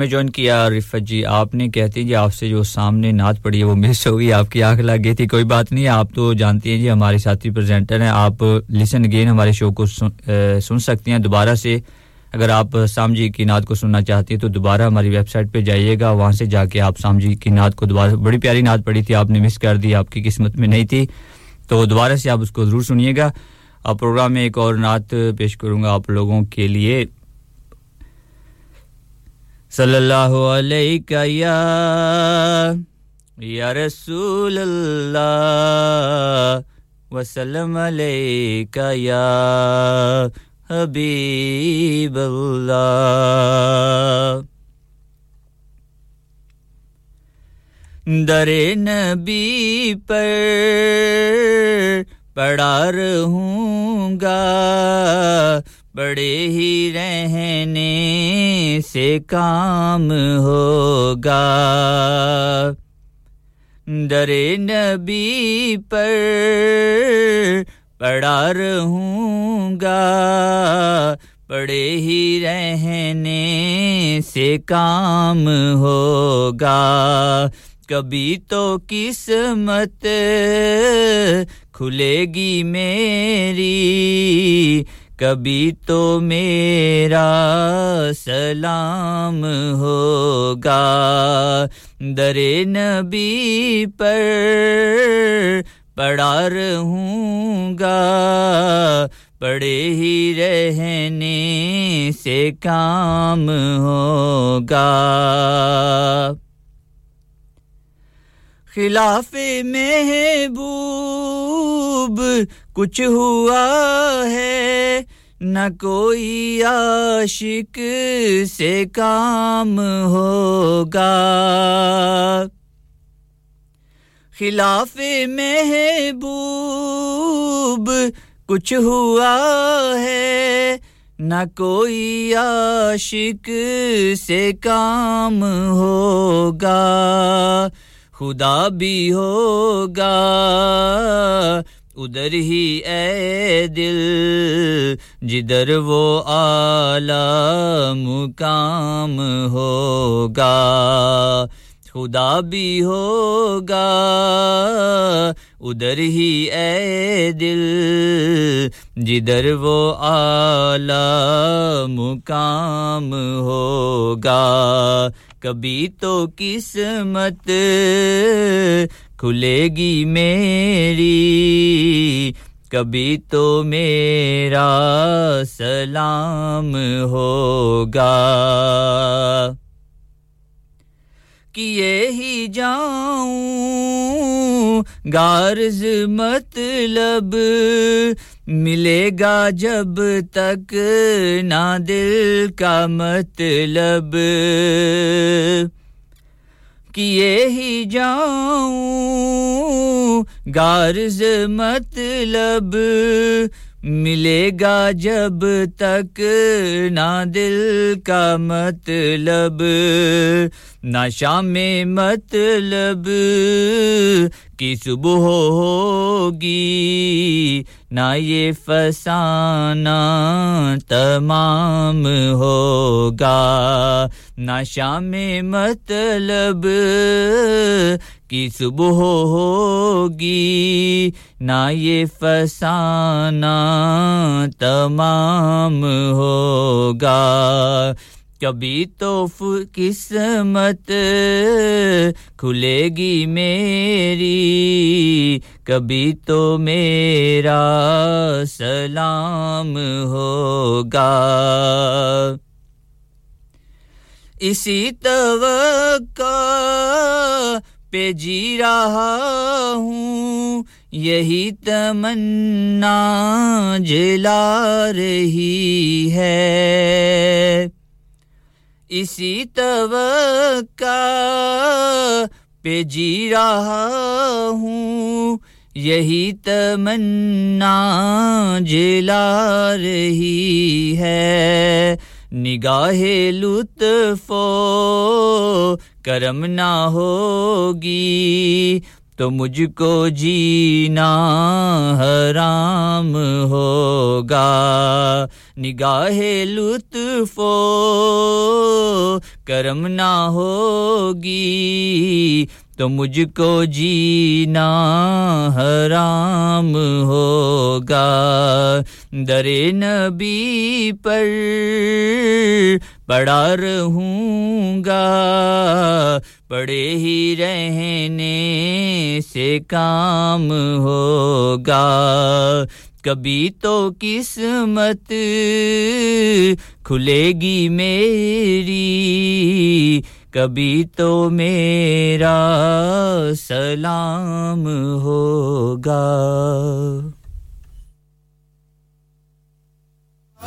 हमें जॉइन किया रिफत जी आपने कहती जी आपसे जो सामने नाच पड़ी है वो मिस हो गई आपकी आंख लग गई थी कोई बात नहीं आप तो जानती हैं जी हमारे साथी प्रेजेंटर हैं आप लिसन अगेन हमारे शो को सुन सकती हैं दोबारा से अगर आप साम जी की नात को सुनना चाहती हैं तो दोबारा हमारी वेबसाइट पे जाइएगा वहां से जाके आप साम जी की नात को दोबारा बड़ी प्यारी नात पड़ी थी आपने मिस कर दी आपकी किस्मत में नहीं थी तो दोबारा से आप उसको जरूर सुनिएगा अब प्रोग्राम में एक और नात पेश करूंगा आप लोगों के लिए सल्लल्लाहु अलैका या रसूल अल्लाह व सल्लम अलैका या हबीब अल्लाह दरे नबी पर पड़ा रहूंगा बड़े ही रहने से काम होगा दरे नबी पर पड़ा रहूंगा बड़े ही रहने से काम होगा कभी तो किस्मत खुलेगी मेरी कभी तो मेरा सलाम होगा दरे नबी पर पड़ा रहूंगा पड़े ही रहने से काम होगा खिलाफे महबूब कुछ हुआ है न कोई आशिक से काम होगा खिलाफे महबूब कुछ हुआ है न कोई आशिक से काम होगा खुदा भी होगा उधर ही ए दिल जिधर वो आला मुकाम होगा खुदा भी होगा उधर ही ए दिल जिधर वो आला मुकाम होगा कभी तो किस्मत खुलेगी मेरी कभी तो मेरा सलाम होगा किए ही जाऊं गार्ज मतलब मिलेगा जब तक ना दिल का मतलब किए ही जाऊं गार्ज मतलब मिलेगा जब तक ना दिल का मतलब ना शामें मतलब कि सुबह होगी ना ये फसाना तमाम होगा ना शामें मतलब कि सुबह होगी ना ये फसाना तमाम होगा कभी तो किस्मत खुलेगी मेरी कभी तो मेरा सलाम होगा इसी तवक्का पे जी रहा हूँ यही तमन्ना जला रही है इसी तवक्का पे जी रहा हूँ यही तमन्ना जला रही है निगाहे लुत्फ़ो करम ना होगी तो मुझको जीना हराम होगा निगाहे लुत्फो करम ना होगी तो मुझको जीना हराम होगा दरे नबी पर पड़ा रहूंगा पड़े ही रहने से काम होगा कभी तो किस्मत खुलेगी मेरी कभी तो मेरा सलाम होगा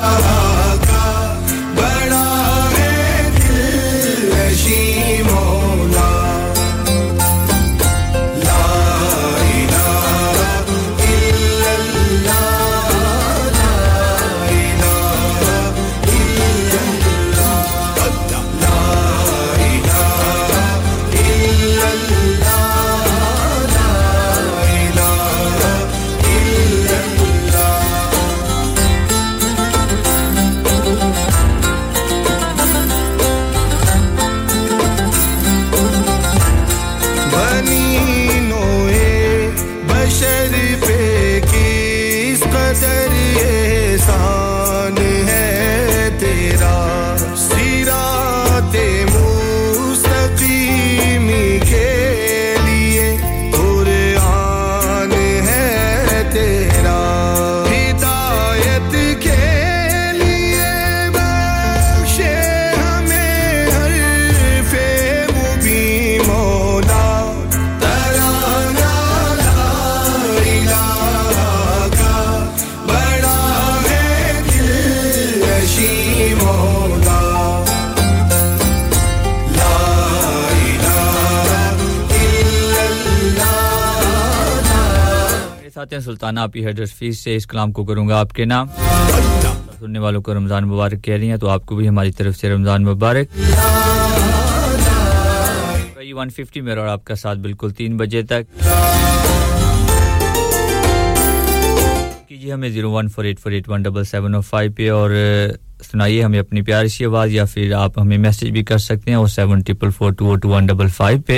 आका बड़ा है दिल नशी मौला ला इलाहा इल्लल्लाह सुल्ताना आपकी हडर्सफील्ड से इस कलाम को करूंगा आपके नाम सुनने वालों को रमजान मुबारक कह रही हैं तो आपको भी हमारी तरफ से रमजान मुबारक 150 में और आपका साथ बिल्कुल 3 बजे तक कीजिए हमें 01484817705 पे और सुनाइए हमें अपनी प्यारी सी आवाज या फिर आप हमें मैसेज भी कर सकते हैं और 7444202155 पे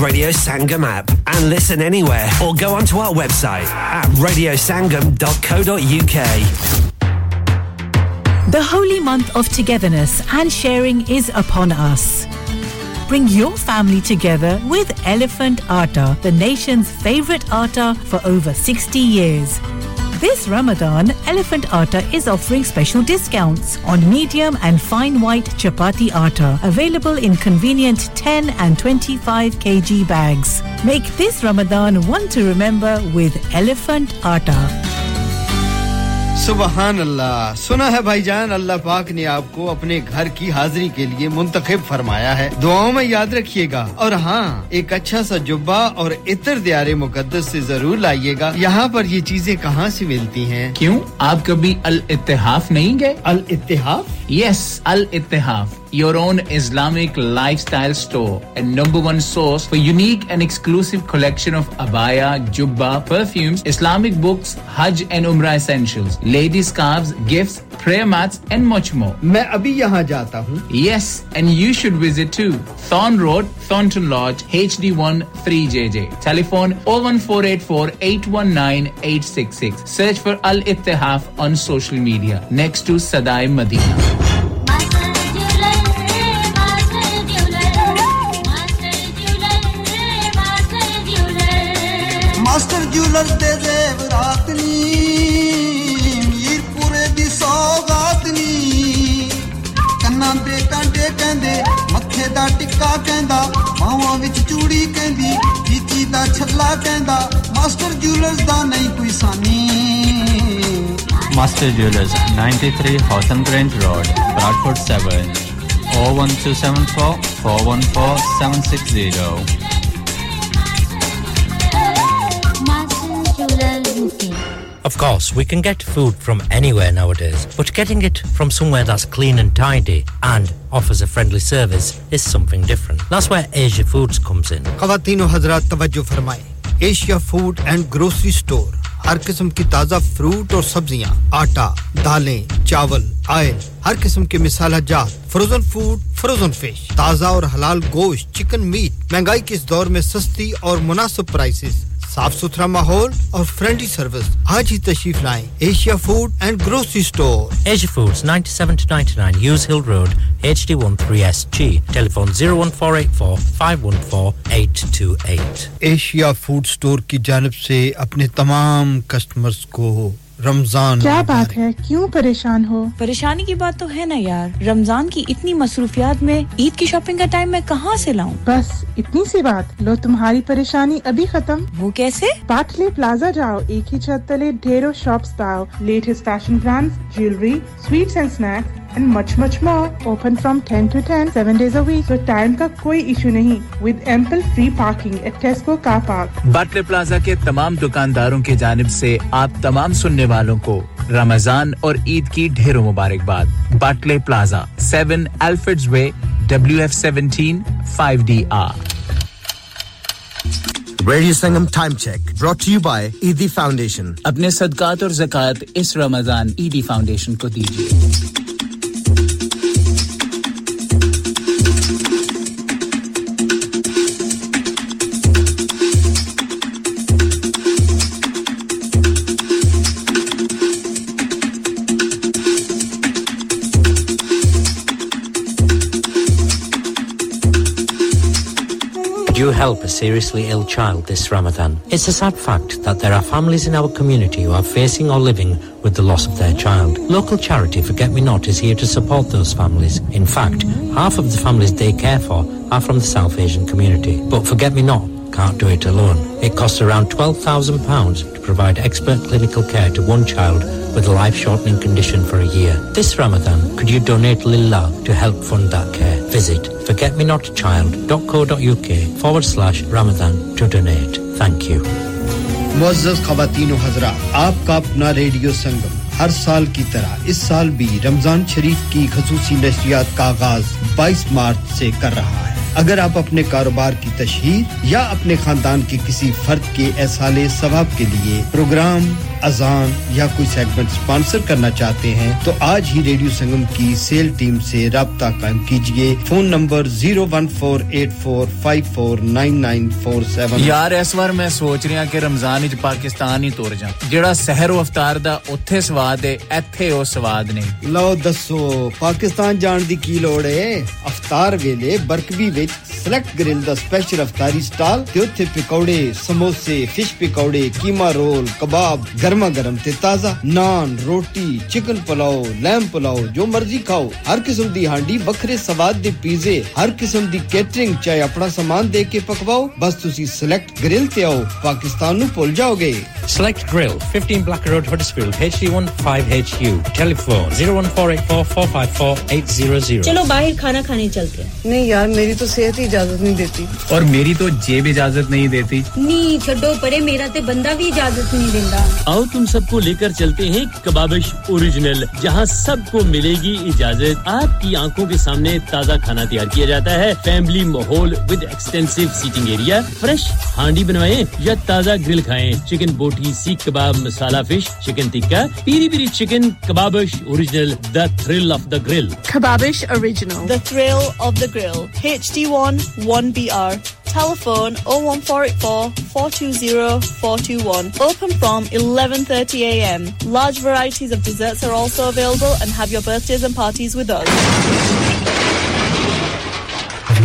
Radio Sangam app and listen anywhere or go onto our website at radiosangam.co.uk. The holy month of togetherness and sharing is upon us. Bring your family together with Elephant Atta, the nation's favourite atta for over 60 years. This Ramadan, Elephant Atta is offering special discounts on medium and fine white chapati atta, available in convenient 10 and 25 kg bags. Make this Ramadan one to remember with Elephant Atta. Subhanallah. सुना है भाईजान अल्लाह पाक ने आपको अपने घर की हाजिरी के लिए मुंतखब फरमाया है दुआओं में याद रखिएगा और हां एक अच्छा सा जुब्बा और इत्र दियारे मुकद्दस से जरूर लाइएगा यहां पर ये चीजें कहां से मिलती हैं क्यों आप कभी अल इत्तेहाफ नहीं गए Al Ittehaf yes Al Ittehaf your own Islamic lifestyle store and #1 source for unique and exclusive collection of abaya, jubba, perfumes, Islamic books, Hajj and Umrah essentials, lady scarves, gifts, prayer mats and much more. मैं अभी यहाँ जाता हूँ. Yes, and you should visit too. Thorn Road, Thornton Lodge, HD1 3JJ. Telephone 01484 819 866. Search for Al Ittihaf on social media. Next to Sadai Madina. Master Jewelers de Devratni, Mirpure di Sogatni, Kanande Kande Kande, Makhe da Tikka Kanda, Mawa vich Chudi Kandi, Chichi da Chhalla Kanda, Master Jewelers da nahi koi sani. Master Jewelers, 93 Hawthorne Grange Road, Bradford 7, 01274 414 760. Of course, we can get food from anywhere nowadays, but getting it from somewhere that's clean and tidy and offers a friendly service is something different. That's where Asia Foods comes in. Khawatino Hazrat Tawajjuh Farmaye. Asia Food and Grocery Store. हर किस्म की ताजा fruit और सब्जियां आटा दालें चावल oil हर किस्म के मसाला जात फ्रोजन फूड फ्रोजन फिश ताजा और हलाल गोश्त चिकन मीट महंगाई के इस दौर में सस्ती और मुनासिब प्राइसेस साफ सुथरा माहौल और फ्रेंडली सर्विस आज ही तशरीफ लाएं Asia food and grocery store Asia foods 97 to 99 Hughes Hill Road HD13SG telephone 01484 514 828 Asia food store की जानिब से अपने तमाम कस्टमर्स को रमजान क्या बात है क्यों परेशान हो परेशानी की बात तो है ना यार रमजान की इतनी मसरूफियत में ईद की शॉपिंग का टाइम मैं कहां से लाऊं बस इतनी सी बात लो तुम्हारी परेशानी अभी खत्म वो कैसे बाटले प्लाजा जाओ एक ही छत तले ढेरों शॉप्स पाओ latest fashion brands jewellery sweets and snacks and much more open from 10 to 10 7 days a week so time ka koi issue nahi with ample free parking at Tesco car park Batley Plaza ke tamam dukandaron ki janib se aap tamam sunne walon ko Ramazan aur Eid ki dheron mubarakbad Batley Plaza 7 Alfred's Way WF17 5DR Radio Sangam Time Check brought to you by ED Foundation apne sadqat aur zakat is Ramazan ED Foundation ko dijiye You help a seriously ill child this Ramadan. It's a sad fact that there are families in our community who are facing or living with the loss of their child. Local charity Forget Me Not is here to support those families. In fact, half of the families they care for are from the South Asian community. But Forget Me Not can't do it alone. It costs around £12,000 to provide expert clinical care to one child with a life-shortening condition for a year. This Ramadan, could you donate Lillah to help fund that care? Visit forgetmenotchild.co.uk/Ramadan to donate. Thank you. Muazzaz Khawateen o Hazrat, aapka apna Radio Sangam. हर साल की तरह इस साल भी रमजान शरीफ की खसूसी नशरियात का आगाज 22 मार्च से कर रहा है अगर आप अपने कारोबार की तशहीर या अपने खानदान के किसी फर्द के एहसाले सवाब के लिए प्रोग्राम अजान या कोई सेगमेंट स्पॉन्सर करना चाहते हैं तो आज ही रेडियो संगम की सेल टीम से राब्ता कायम कीजिए फोन नंबर 01484549947 यार इस बार मैं सोच रहा कि रमजान इज पाकिस्तान ही तोड़ जा जेड़ा सहर और इफ्तार दा ओथे स्वाद है एथे ओ स्वाद नहीं लो दसो पाकिस्तान जान दी की लोड़ है इफ्तार वेले बरकवी विच सेलेक्ट ग्रिल दा स्पेशल इफ्तारी स्टॉल ते ओथे पकौड़े समोसे फिश पकौड़े कीमा रोल कबाब गर्मा गर्म ते ताजा नान रोटी चिकन पुलाव लैम पुलाव जो मर्जी खाओ हर किस्म दी हांडी बखरे स्वाद दे पिज़्ज़े हर किस्म दी कैटरिंग चाहे अपना सामान दे के पकवाओ बस तुसी सेलेक्ट ग्रिल ते आओ पाकिस्तान नु भूल जाओगे Select Grill, 15 Blacker Road, Huddersfield, HD1 5HU. Telephone 01484 454 800. चलो बाहर खाना खाने चलते हैं। नहीं यार मेरी तो सेहत ही इजाजत नहीं देती। और मेरी तो जेब इजाजत नहीं देती। नहीं छोड़ो परे मेरा ते बंदा भी इजाजत नहीं देता। आओ तुम सबको लेकर चलते हैं कबाबिश ओरिजिनल जहां सबको मिलेगी इजाजत। आपकी आंखों के सामने ताजा खाना तैयार किया जाता है। फैमिली माहौल with extensive seating area. Fresh हांडी बनवाएं या ताजा ग्रिल खाएं। चिकन बोटी, seekh kebab, masala fish, chicken tikka, peri peri chicken, Kababish original, the thrill of the grill. Kababish original, the thrill of the grill. HD1 1BR. Telephone 01484 420 421. Open from 11:30 a.m. Large varieties of desserts are also available and have your birthdays and parties with us. Have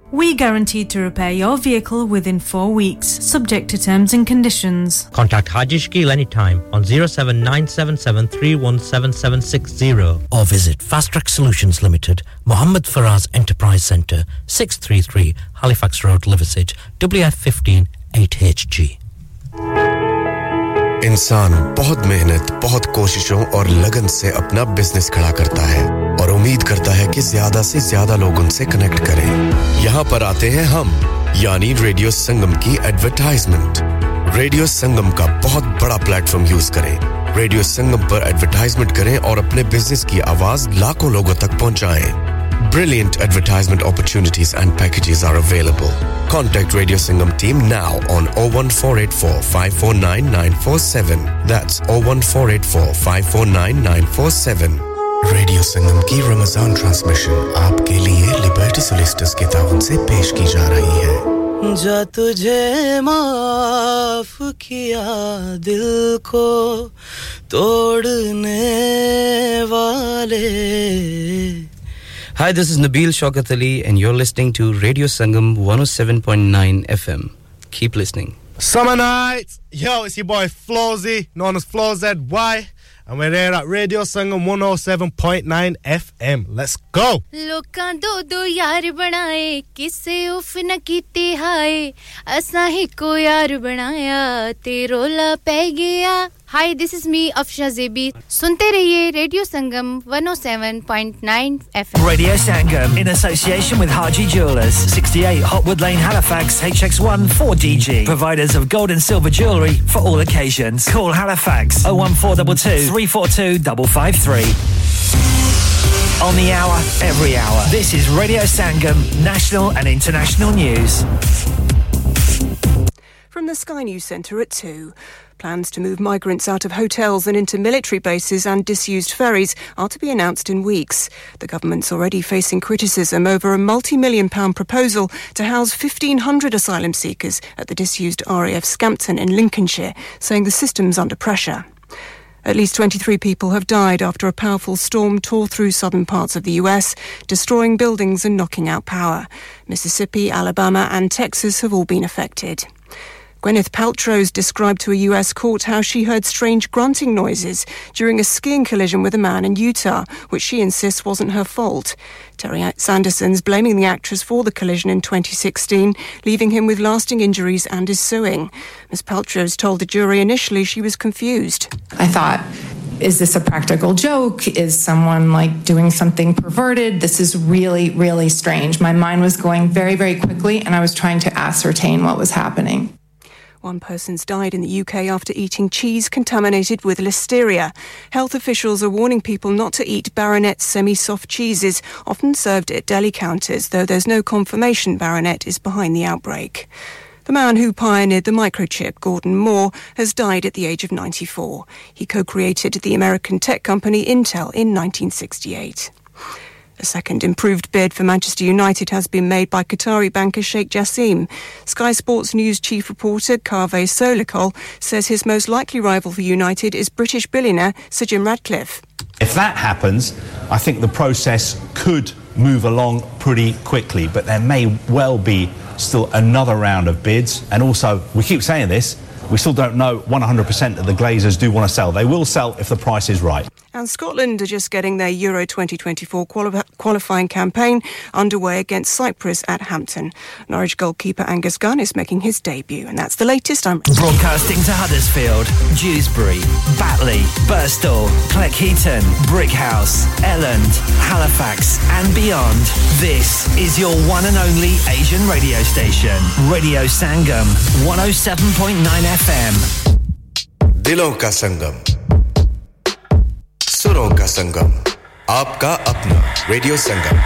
We guaranteed to repair your vehicle within 4 weeks, subject to terms and conditions. Contact Haji Shakil anytime on 07977317760 or visit Fast Track Solutions Limited, Mohammed Faraz Enterprise Centre, 633 Halifax Road, Liversedge, WF15 8HG. इंसान बहुत मेहनत, बहुत कोशिशों और लगन से अपना business खड़ा करता है और उम्मीद करता है कि ज्यादा से ज्यादा लोग उनसे कनेक्ट करें। यहाँ पर आते हैं हम, यानी रेडियो संगम की एडवर्टाइजमेंट। रेडियो संगम का बहुत बड़ा प्लेटफॉर्म यूज करें। रेडियो संगम पर एडवर्टाइजमेंट करें और अपने बिजनेस की आवाज लाखों लोगों तक पहुंचाएं। Brilliant advertisement opportunities and packages are available. Contact Radio Sangam team now on 01484 549 947. That's 01484 549 947. Radio Sangam ki Ramazan transmission aapke liye Liberty Solicitors ke taawun se pesh ki ja rahi hai. Ja tujhe maaf kiya dil ko todne wale. Hi, this is Nabil Shaukat Ali and you're listening to Radio Sangam 107.9 FM. Keep listening. Summer nights! Yo, it's your boy Flawzy, known as FlawZY. And we're here at Radio Sangam 107.9 FM. Let's go! Lokan do do yaar banaye, kisse uff na kiti haaye. Asna hi ko yaar banaya, te rola peh gaya. Hi, this is me, Afsha Zebi. Sunte rahiye Radio Sangam 107.9 FM. Radio Sangam in association with Haji Jewelers, 68 Hotwood Lane, Halifax, HX1 4DG. Providers of gold and silver jewellery for all occasions. Call Halifax 01422 342 553. On the hour, every hour. This is Radio Sangam, national and international news. From the Sky News Centre at 2. Plans to move migrants out of hotels and into military bases and disused ferries are to be announced in weeks. The government's already facing criticism over a multi-million-pound proposal to house 1,500 asylum seekers at the disused RAF Scampton in Lincolnshire, saying the system's under pressure. At least 23 people have died after a powerful storm tore through southern parts of the US, destroying buildings and knocking out power. Mississippi, Alabama and Texas have all been affected. Gwyneth Paltrow's described to a US court how she heard strange grunting noises during a skiing collision with a man in Utah, which she insists wasn't her fault. Terry Sanderson's blaming the actress for the collision in 2016, leaving him with lasting injuries and is suing. Ms. Paltrow's told the jury initially she was confused. I thought, is this a practical joke? Is someone like doing something perverted? This is really, really strange. My mind was going very, very quickly and I was trying to ascertain what was happening. One person's died in the UK after eating cheese contaminated with listeria. Health officials are warning people not to eat Baronet semi-soft cheeses, often served at deli counters, though there's no confirmation Baronet is behind the outbreak. The man who pioneered the microchip, Gordon Moore, has died at the age of 94. He co-created the American tech company Intel in 1968. A second improved bid for Manchester United has been made by Qatari banker Sheikh Jassim. Sky Sports News chief reporter Kaveh Solikol says his most likely rival for United is British billionaire Sir Jim Ratcliffe. If that happens, I think the process could move along pretty quickly, but there may well be still another round of bids. And also, we keep saying this, we still don't know 100% that the Glazers do want to sell. They will sell if the price is right. And Scotland are just getting their Euro 2024 qualifying campaign underway against Cyprus at Hampton. Norwich goalkeeper Angus Gunn is making his debut, and that's the latest. I'm broadcasting to Huddersfield, Dewsbury, Batley, Birstall, Cleckheaton, Brickhouse, Elland, Halifax and beyond. This is your one and only Asian radio station, Radio Sangam, 107.9 FM. Dilon ka Sangam, सुरों का संगम, आपका अपना radio Sangam.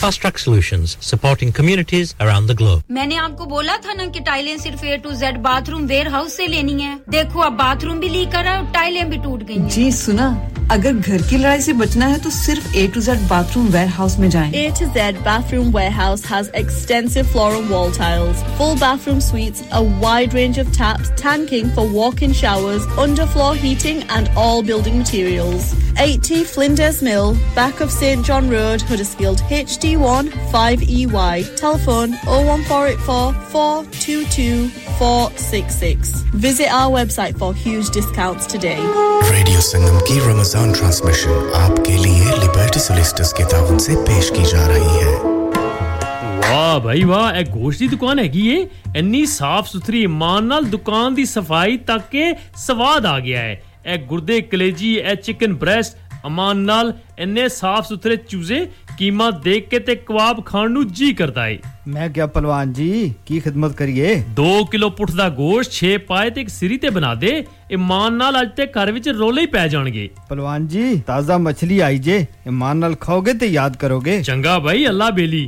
Fast Track Solutions, supporting communities around the globe. मैंने आपको बोला था ना कि टाइलें सिर्फ A to Z bathroom warehouse से लेनी है. देखो अब बाथरूम भी लीक कर रहा है और टाइलें भी टूट गई हैं. जी सुना, अगर घर की लड़ाई से बचना है तो सिर्फ A to Z bathroom warehouse में जाएं. A to Z bathroom warehouse has extensive floor and wall tiles, full bathroom suites, a wide range of taps, tanking for walk-in showers, underfloor heating and all building materials. 80 Flinders Mill, back of St John Road, Huddersfield, HD1 5EY. Telephone 01484 422 466. Visit our website for huge discounts today. Radio Sangam ki Ramazan transmission aapke liye Liberty Solicitors ke taawun se pesh ki ja rahi hai. वाह भाई वाह एक गोश्त की दुकान हैगी ये इतनी साफ सुथरी ईमान नाल दुकान दी सफाई तक के स्वाद आ गया है एक गुर्दे कलेजी ए चिकन ब्रेस्ट अमान नाल इतने साफ सुथरे चूजे कीमा देख के ते कबाब खान नु जी करदा है मैं क्या पहलवान जी की खिदमत करिए 2 किलो पुठ दा गोश्त 6 पाए ते एक सिरी ते बना दे ईमान नाल आज ते घर विच रोले ही पै जाणगे पहलवान जी ताजा मछली आई जे ईमान नाल खाओगे ते याद करोगे चंगा भाई अल्लाह बेली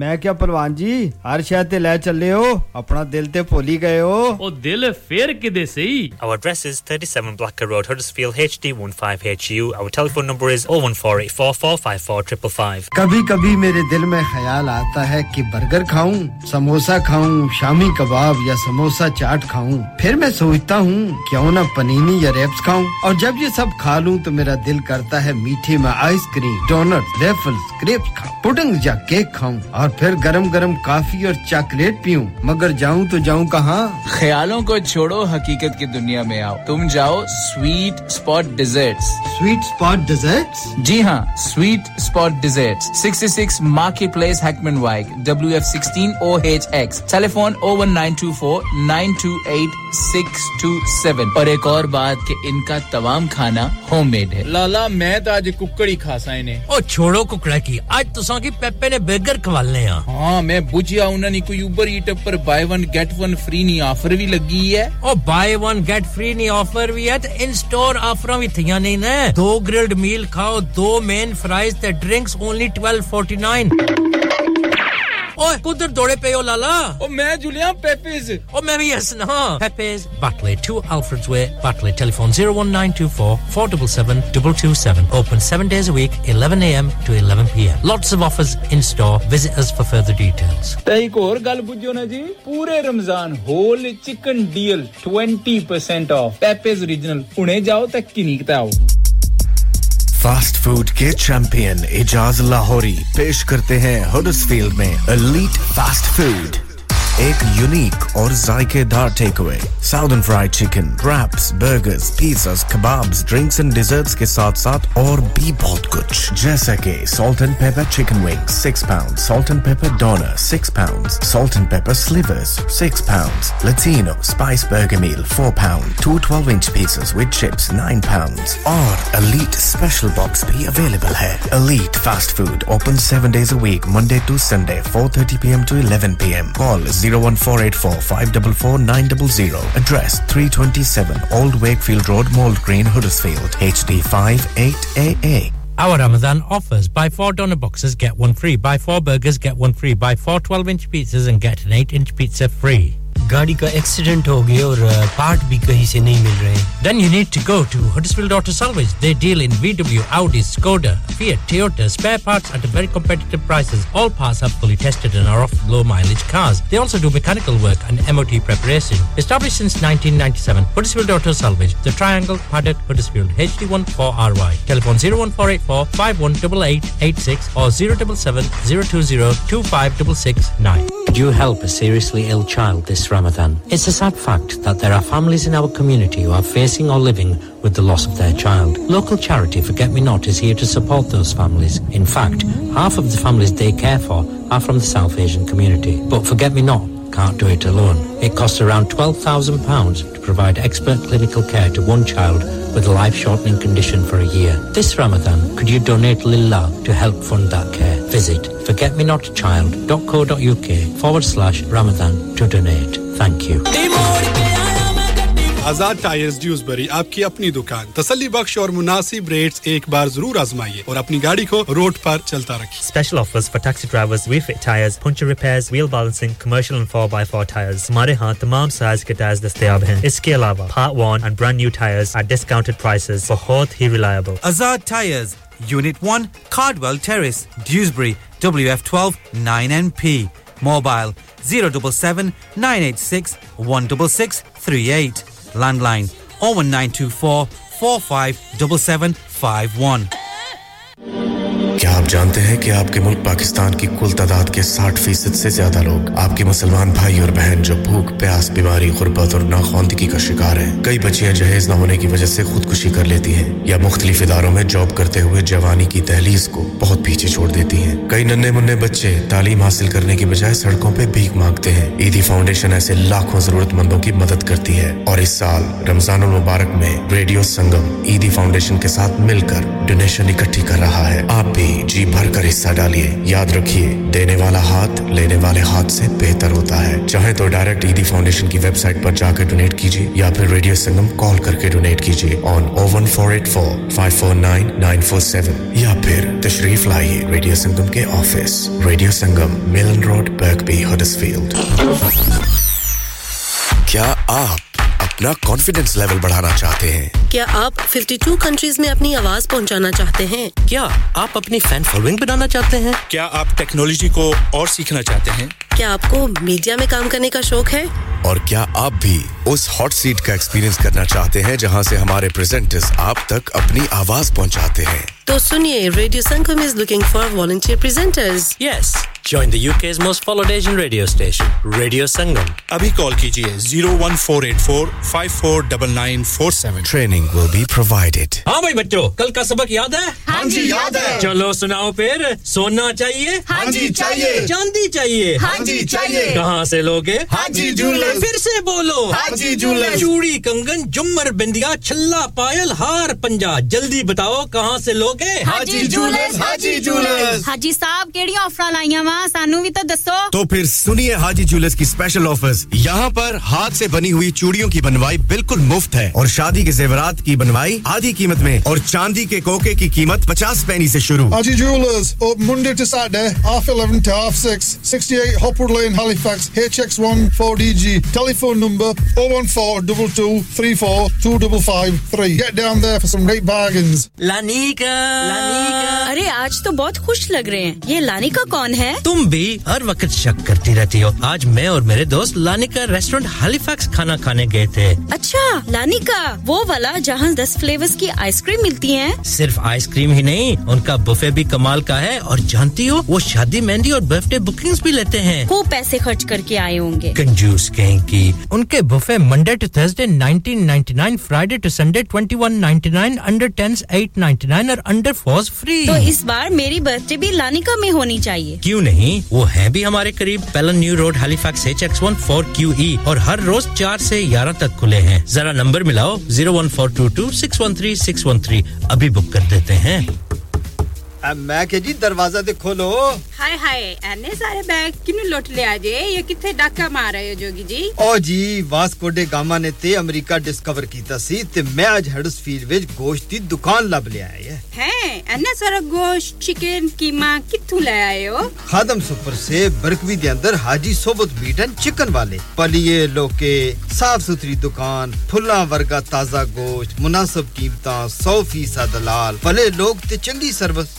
मैं क्या पहलवान जी हर शय ते ले चले हो अपना दिल ते भूल ही गए हो ओ दिल फेर किदे सही Our address is 37 Blacker Road Huddersfield HD15HU Our telephone number is 01484454555 कभी-कभी मेरे दिल में ख्याल आता है कि बर्गर खाऊं समोसा खाऊं शामी कबाब या समोसा चाट खाऊं फिर मैं सोचता हूं क्यों ना पनीनी या रैप्स खाऊं और जब ये सब खा लूं तो मेरा दिल करता है मीठे में आइसक्रीम डोनट्स वेफल्स क्रेप्स खाऊं पुडिंग या केक खाऊं और फिर गरम-गरम कॉफी और चॉकलेट पीऊं मगर जाऊं तो जाऊं कहां ख्यालों को छोड़ो हकीकत की दुनिया में आओ तुम जाओ sweet spot desserts sweet spot desserts जी हां sweet spot desserts 66 market place Heckmondwike WF16OHX telephone 01924928627 और एक और बात कि इनका तमाम खाना होममेड है लाला मैं तो आज कुकड़ी खासा इन्हें ओ छोड़ो कुकड़ा की आज तुसा की पेपे ने बर्गर हां मैं बुझिया उन्हां ने कोई ऊबर ईट पर buy one get one free नी ऑफर भी लगी है ओ बाय वन गेट फ्री नी ऑफर भी है इन स्टोर ऑफरां भी थियां नहीं ना दो ग्रिल्ड मील खाओ दो मेन फ्राइज ते ड्रिंक्स ओनली 12.49 ओए कुदर दौड़े पे ओ लाला ओ मैं जुलिया पेपेस ओ मैं भी हसना Pepe's Batley 2 Alfred's Way Batley telephone 01924477227 open 7 days a week 11 am to 11 pm lots of offers in store visit us for further details ते एक और गल बुझो ना जी पूरे Ramzan whole chicken deal 20% off Pepe's original पुणे जाओ ते किनीकता आओ फास्ट फूड के चैंपियन इजाज लाहौरी पेश करते हैं हडर्सफील्ड में एलीट फास्ट फूड एक यूनिक और जायकेदार takeaway southern fried chicken wraps burgers pizzas kebabs drinks and desserts के साथ-साथ और भी बहुत कुछ जैसा कि salt and pepper chicken wings 6 pounds salt and pepper doner 6 pounds salt and pepper slivers 6 pounds latino spice burger meal 4 pound 2 12-inch pizzas with chips 9 pounds और elite special box भी available है elite fast food open 7 days a week Monday to Sunday 4:30 p.m. to 11 p.m. call 01484544900 address 327 Old Wakefield Road Mould Green Huddersfield HD58AA Our Ramadan offers. Buy 4 donor boxes, get one free. Buy 4 burgers, get one free. Buy 4 12-inch pizzas and get an 8-inch pizza free. गाड़ी का accident हो गया और part भी कहीं से नहीं मिल रहे then you need to go to Huddersfield Auto Salvage they deal in VW Audi Skoda Fiat Toyota spare parts at very competitive prices all parts are fully tested and are off low mileage cars they also do mechanical work and MOT preparation established since 1997 Huddersfield Auto Salvage the Triangle Paddock Huddersfield HD1 4RY telephone 01484 518886 or 077 020 25669 Do you help a seriously ill child this Ramadan? It's a sad fact that there are families in our community who are facing or living with the loss of their child. Local charity Forget Me Not is here to support those families. In fact, half of the families they care for are from the South Asian community. But Forget Me Not can't do it alone. It costs around £12,000 to provide expert clinical care to one child with a life-shortening condition for a year. This Ramadan, could you donate Lillah to help fund that care? Visit forgetmenotchild.co.uk/Ramadan to donate. Thank you. Azad Tires Dewsbury आपकी अपनी दुकान तसल्ली बख्श और मुनासिब rates एक बार जरूर आजमाइए और अपनी गाड़ी को रोड पर चलता रखिए Special offers for taxi drivers, refit tires, puncture repairs, wheel balancing, commercial and 4x4 tires. हमारे यहाँ तमाम size के tires दस्तयाब हैं इसके अलावा part worn and brand new tires at discounted prices बहुत ही reliable Azad Tires Unit 1 Cardwell Terrace Dewsbury WF12 9NP Mobile 077 986 16638 Landline 01924 457751 क्या आप जानते हैं कि आपके मुल्क पाकिस्तान की कुल तादाद के 60% से ज्यादा लोग आपके मुसलमान भाई और बहन जो भूख प्यास बीमारी गुर्बत और नाखवानदगी का शिकार हैं कई बच्चियां जहेज न होने की वजह से खुदकुशी कर लेती हैं या मुख्तलिफ इदारों में जॉब करते हुए जवानी की दहलीज को बहुत पीछे छोड़ देती हैं कई नन्हे-मुन्ने बच्चे तालीम हासिल करने की बजाय सड़कों पे भीख मांगते हैं ईदी फाउंडेशन ऐसे लाखों जरूरतमंदों की मदद करती है और इस साल रमजान उल मुबारक में रेडियो संगम ईदी फाउंडेशन के साथ मिलकर डोनेशन इकट्ठी कर रहा है आप भी जी भरकर हिस्सा डालिए याद रखिए देने वाला हाथ लेने वाले हाथ से बेहतर होता है चाहे तो डायरेक्ट ईडी फाउंडेशन की वेबसाइट पर जाकर डोनेट कीजिए या फिर रेडियो संगम कॉल करके डोनेट कीजिए ऑन 01484 549947 या फिर तशरीफ लाइए रेडियो संगम के ऑफिस रेडियो संगम मिलन रोड बर्कबी हडर्सफील्ड क्या आप अपना कॉन्फिडेंस लेवल बढ़ाना चाहते हैं क्या आप 52 कंट्रीज में अपनी आवाज पहुंचाना चाहते हैं क्या आप अपनी फैन फॉलोइंग बनाना चाहते हैं क्या आप टेक्नोलॉजी को और सीखना चाहते हैं क्या आपको मीडिया में काम करने का शौक है और क्या आप भी उस हॉट सीट का एक्सपीरियंस करना चाहते हैं जहां से हमारे प्रेजेंटर्स आप तक अपनी आवाज पहुंचाते हैं तो सुनिए radio Sangam is looking for volunteer presenters. Yes, join the UK's most followed Asian radio station, Radio Sangam. Abhi call kijiye 01484 549947. Training will be provided. हाँ भाई बच्चों, कल का सबक याद है? हाँ जी याद है. चलो सुनाओ फिर. सोना चाहिए? हाँ जी चाहिए. चांदी चाहिए? हाँ जी चाहिए. कहाँ से लोगे? हाँ जी जूलर्स. फिर से बोलो. हाँ जी जूलर्स. चूड़ी, कंगन, झुमर, बिंदिया, छल्ला, पायल, हार, पंजा. जल्दी बताओ कहाँ से लोग हाजी जूलर्स हाजी जूलर्स हाजी साहब केड़ी ऑफर लाईया वा सानू भी तो दसो तो फिर सुनिए हाजी जूलर्स की स्पेशल ऑफर्स यहां पर हाथ से बनी हुई चूड़ियों की बनवाई बिल्कुल मुफ्त है और शादी के जेवरात की बनवाई आधी कीमत में और चांदी के कोके की कीमत 50 पैसे से शुरू Haji jewellers open Monday to Saturday 11:30 to 6 68 Hopwood Lane Halifax HX1 4DG telephone number 01422342553 get down there for some great bargains Lanika Lanika अरे आज तो बहुत खुश लग रहे हैं ये लानिका कौन है तुम भी हर वक्त शक करती रहती हो आज मैं और मेरे दोस्त लानिका रेस्टोरेंट हैलिफैक्स खाना खाने गए थे अच्छा लानिका वो वाला जहां 10 फ्लेवर्स की आइसक्रीम मिलती है सिर्फ आइसक्रीम ही नहीं उनका बुफे भी कमाल का है और जानती हो वो शादी मेहंदी और बर्थडे बुकिंग्स भी लेते हैं वो पैसे खर्च करके आए होंगे कंजूस कहीं की उनके buffet Monday to Thursday 1999 Friday to Sunday 2199 under 10s 899 और under fours free तो इस बार मेरी बर्थडे भी लानिका में होनी चाहिए क्यों नहीं वो है भी हमारे करीब Pellon new road Halifax HX14QE और हर रोज 4 से 11 तक खुले हैं जरा नंबर मिलाओ 01422613613 अभी बुक कर देते हैं अब मैं के जी दरवाजा दे खोलो हाय हाय एने सारे बैग किनु लुट ले आजे ये किथे डाका मार रहे हो जोगी जी ओ जी वास्को डे गामा ने ते अमेरिका डिस्कवर कीता सी ते मैं आज हडर्सफील्ड विच गोश्त दी दुकान लब ले आया है इतना सारा गोश्त चिकन कीमा कित्थु ले आए हो खादम सुपर से बरकवी दे अंदर हाजी सोबत मीट एंड चिकन वाले पलिए लोके साफ सुथरी दुकान फुल्ला वर्गा ताजा गोश्त मुनासिब कीमतां 100% दलाल भले लोग ते चंगी सर्विस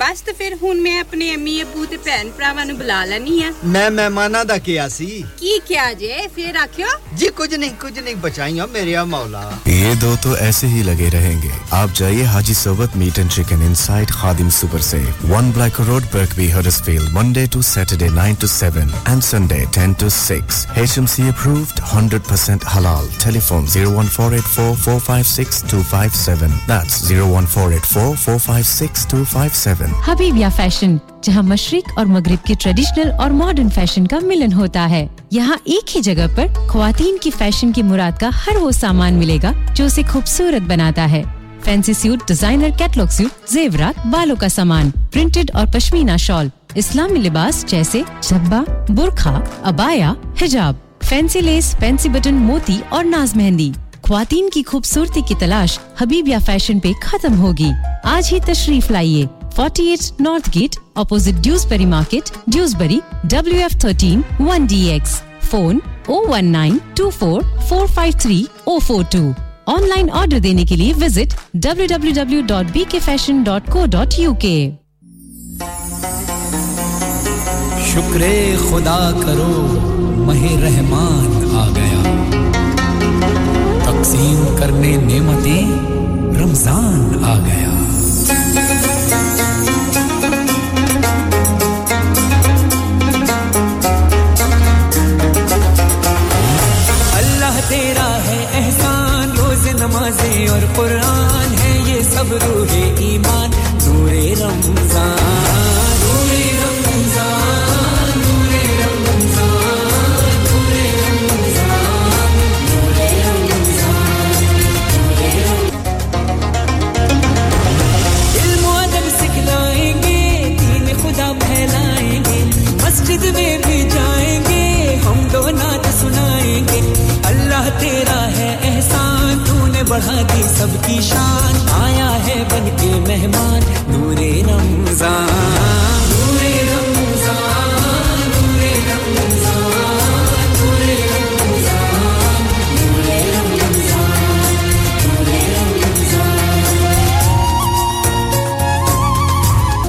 बस ते फिर हुन मैं अपने अम्मी अब्बू ते भैन भरावां नु बुला लनी आ मैं मेहमानां दा क्या सी की क्या जे फिर आखियो जी कुछ नहीं बचाईया मेरे मौला ये दो तो ऐसे ही लगे रहेंगे आप जाइए हाजी सोबत meat and chicken inside Khadim super से 1 Black Road Berkby Huddersfield Monday to Saturday 9 to 7 and Sunday 10 to 6 HMC approved 100% halal telephone 01484456257 that's 01484456257 Habibia Fashion जहां मशरिक और मगरिब के ट्रेडिशनल और मॉडर्न फैशन का मिलन होता है यहां एक ही जगह पर ख्वातीन की फैशन की मुराद का हर वो सामान मिलेगा जो उसे खूबसूरत बनाता है fancy suit designer catalogue suit जेवरात बालों का सामान प्रिंटेड और पश्मीना शॉल इस्लामी लिबास जैसे झब्बा बुर्खा अबाया हिजाब फैंसी लेस फैंसी बटन मोती और नाज मेहंदी ख्वातीन की खूबसूरती की तलाश हबीबिया फैशन पे खत्म होगी आज ही तशरीफ लाइए 48 North Gate, opposite Dewsbury Market, Dewsbury, WF13 1DX. Phone 01924453042. Online order देने के लिए visit www.bkfashion.co.uk. शुक्रे खुदा करो महे रहमान आ गया. तक़सीम करने नेमतें रमज़ान आ गया. तेरा है एहसान रोज़ नमाज़ें और कुरान है ये सब रूहे ईमान नूरे रमज़ान नूरे रमज़ान नूरे रमज़ान नूरे रमज़ान नूरे रमज़ान इल्म और अदब सिखलाएंगे दीन खुदा फैलाएंगे मस्जिद में भी जाएंगे हम दो नात सुनाएंगे अल्लाह तेरा है एहसान तूने बढ़ा दी सबकी शान आया है बनके मेहमान नूरे रमज़ान नूरे रमज़ान नूरे रमज़ान नूरे रमज़ान नूरे रमज़ान नूरे रमज़ान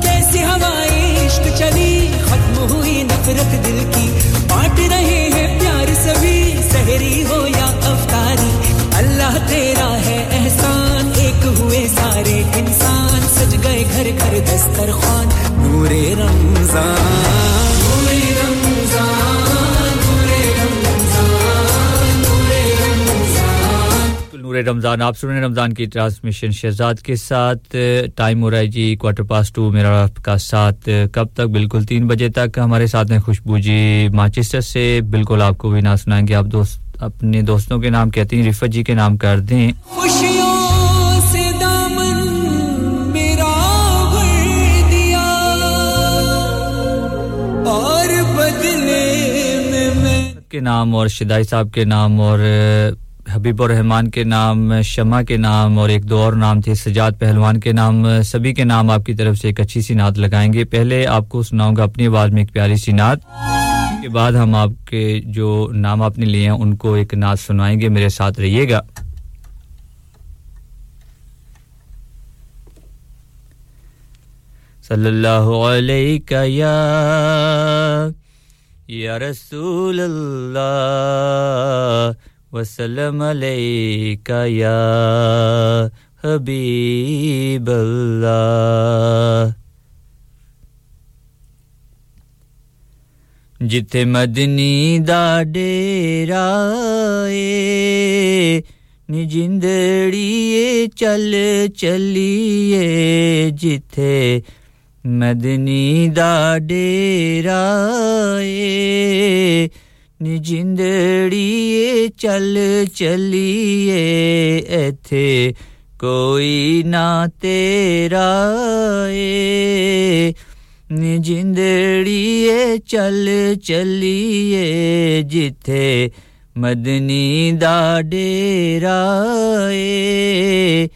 कैसी हवाएं इश्क चली खत्म हुई नफरत दिल की बांट रहे हैं प्यार सभी सहरी हो या अफ्तारी अल्लाह तेरा है एहसान एक हुए सारे इंसान सज गए घर घर दस्तरखान नूरे रमज़ान नूरे रमज़ान नूरे रमज़ान नूरे रमज़ान नूरे रमज़ान आप सुन रहे हैं रमज़ान की ट्रांसमिशन शहजाद के साथ टाइम हो रहा है जी 2:15 मेरा आपका साथ कब तक बिल्कुल 3 बजे तक हमारे साथ हैं खुशबू जी मैनचेस्टर से बिल्कुल आपको भी ना सुनाएंगे आप दोस्त अपने दोस्तों के नाम कहती हैं रिफत जी के नाम कर दें खुशियों से दामन मेरा भर दिया और बदले में मैं के नाम और शिदाई साहब के नाम और हबीब और रहमान के नाम शमा के नाम और एक दो और नाम थे सजाद पहलवान के नाम सभी के नाम आपकी तरफ से एक अच्छी सी नात लगाएंगे पहले आपको सुनाऊंगा अपनी आवाज में एक प्यारी सी नात के बाद हम आपके जो नाम आपने लिए हैं उनको एक नात सुनाएंगे मेरे साथ रहिएगा सल्लल्लाहु अलैका या रसूल अल्लाह वसल्लम अलैका या हबीब अल्लाह जिथे मदनी दा डेरा ए नी जिंदड़ीए चल चलिए जिथे मदनी दा डेरा ए नी जिंदड़ीए चल चलिए एथे कोई ना तेरा ए जिंदड़िए चल चलिए जिथे मदनी दा डेरा ए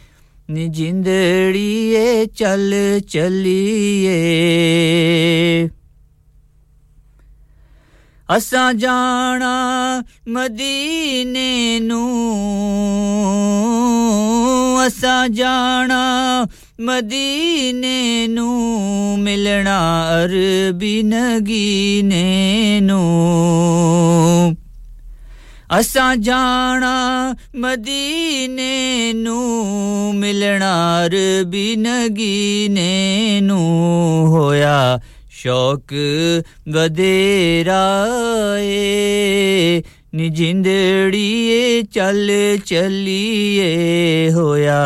जिंदड़िए चल चलिए असा जाना मदीने नू असा जाना मदीने नू मिलना अरबी नगीने नू असा जाना मदीने नू मिलना अरबी नगीने नू होया शौक वधेरा ए नी जिंदड़िए चल चलिए होया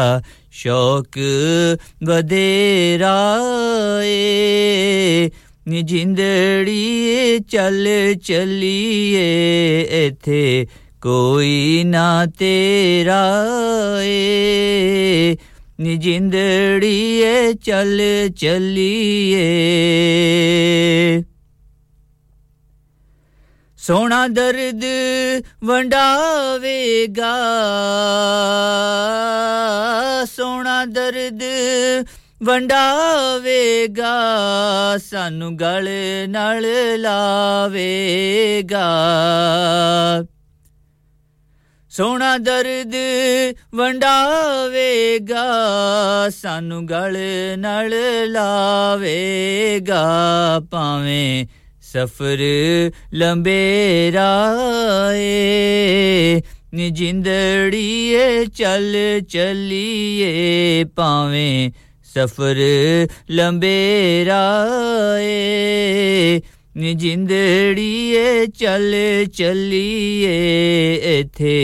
शौक वधेरा ए नी जिंदड़िए चल चलिए एथे कोई ना तेरा ए नी जिंदड़िए चल चलिए सोना दर्द वंडावेगा सोना दर्द वंडावेगा सानू गल नाल लावेगा सोना दर्द वंडावेगा सानू गल नाल लावेगा पावें सफर लंबेरा ए नी जिंदड़िए चल चलिए पावें सफर लंबेरा ए नी जिंदड़िए चल चलिए एथे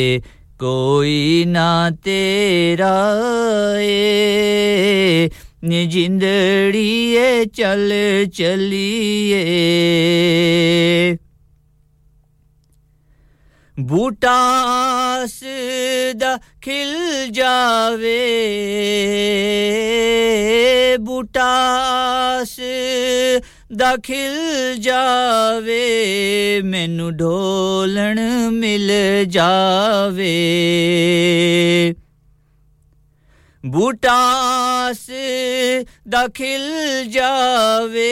कोई ना तेरा ए नी जिंदड़िए चल चलिए बूटा आस दा खिल जावे बूटा आस दाखिल जावे मैनू ढोलन मिल जावे बूटास दाखिल जावे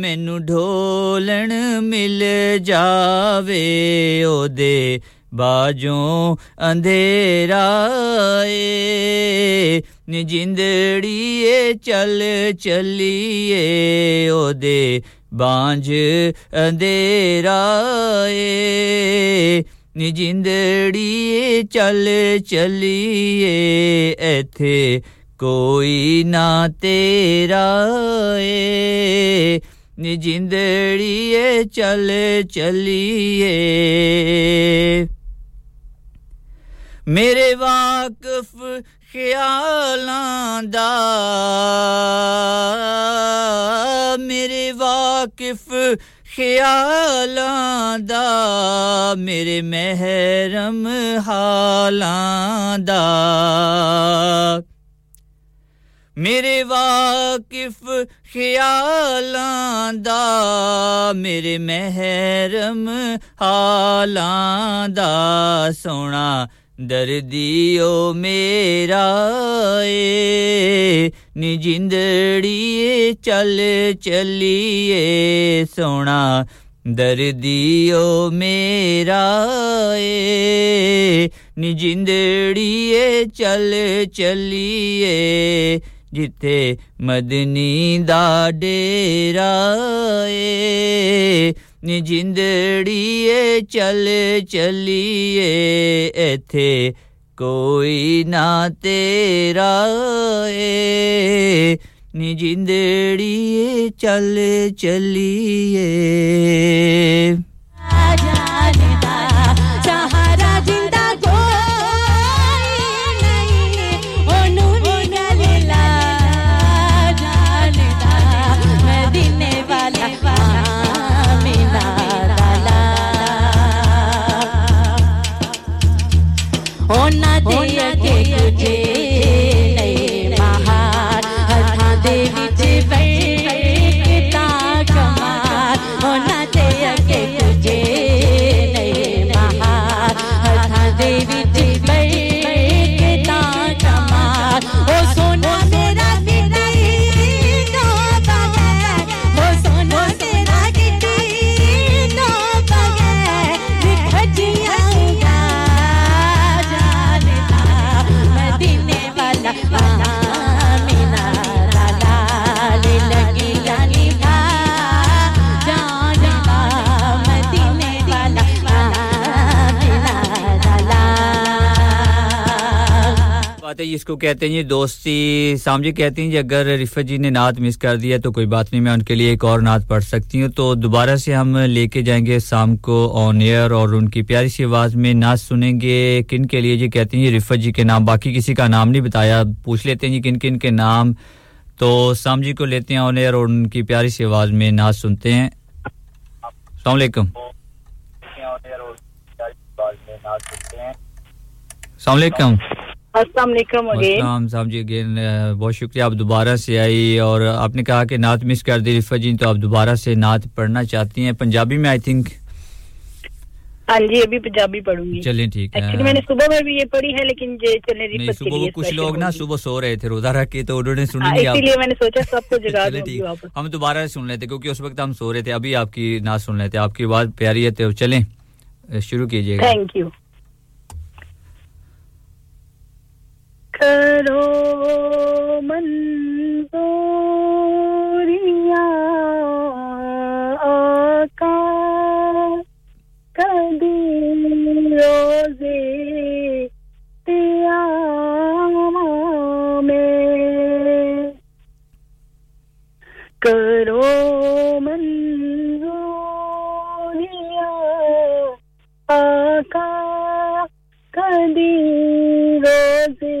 मैनू ढोलन मिल जावे ओदे बाजों अंधेरा ए नी जिंदड़िए चल चलिए ओदे बांझ अंधेरा ए नी जिंदड़िए चल चलिए एथे कोई ना तेरा ए नी जिंदड़िए चल चलिए मेरे वाकफ ख्यालां दा मेरे वाकफ ख्यालां दा मेरे महरम हालां दा मेरे वाकफ ख्यालां दा मेरे महरम हालां दा सोना दर्दियो मेरा ए नी जिंदड़िए चल चलिए सोना दर्दियो मेरा ए नी जिंदड़िए चल चलिए जिथे मदनी दा डेरा ए नी जिंदड़िए चल चलिए एथे कोई ना तेरा ए नी जिंदड़िए चल चलिए इसको कहते हैं दोस्ती समझे कहते हैं कि अगर रिफत जी ने नात मिस कर दिया तो कोई बात नहीं मैं उनके लिए एक और नात पढ़ सकती हूं तो दोबारा से हम लेके जाएंगे शाम को ऑन एयर और उनकी प्यारी सी आवाज में नात सुनेंगे किन के लिए जी कहते हैं रिफत जी के नाम बाकी किसी का नाम नहीं बताया पूछ लेते हैं किन-किन के नाम तो शाम जी को लेते हैं ऑन एयर और उनकी प्यारी सी आवाज में नात सुनते हैं अस्सलाम वालेकुम अस्सलाम वालेकुम अस्सलाम वालेकुम अगेन अस्सलाम साहब जी अगेन बहुत शुक्रिया आप दोबारा से आई और आपने कहा कि नात मिस कर दी रिफा जी तो आप दोबारा से नात पढ़ना चाहती हैं पंजाबी में आई थिंक हां जी अभी पंजाबी पढ़ूंगी चलें ठीक है एक्चुअली मैंने सुबह में भी ये पढ़ी है लेकिन ये चले रिफा के लिए कुछ लोग ना सुबह सो रहे थे रोजा रख के तो उन्होंने सुनी नहीं इसलिए मैंने सोचा सबको जगा दूंगी वापस हम दोबारा सुन लेते क्योंकि उस वक्त हम सो रहे थे अभी आपकी नात सुन लेते आपकी आवाज प्यारी है तो चलें शुरू कीजिएगा थैंक यू करो मंजूरियां आका कभी रोजे तियामा में करो मंजूरियां आका कभी रोजे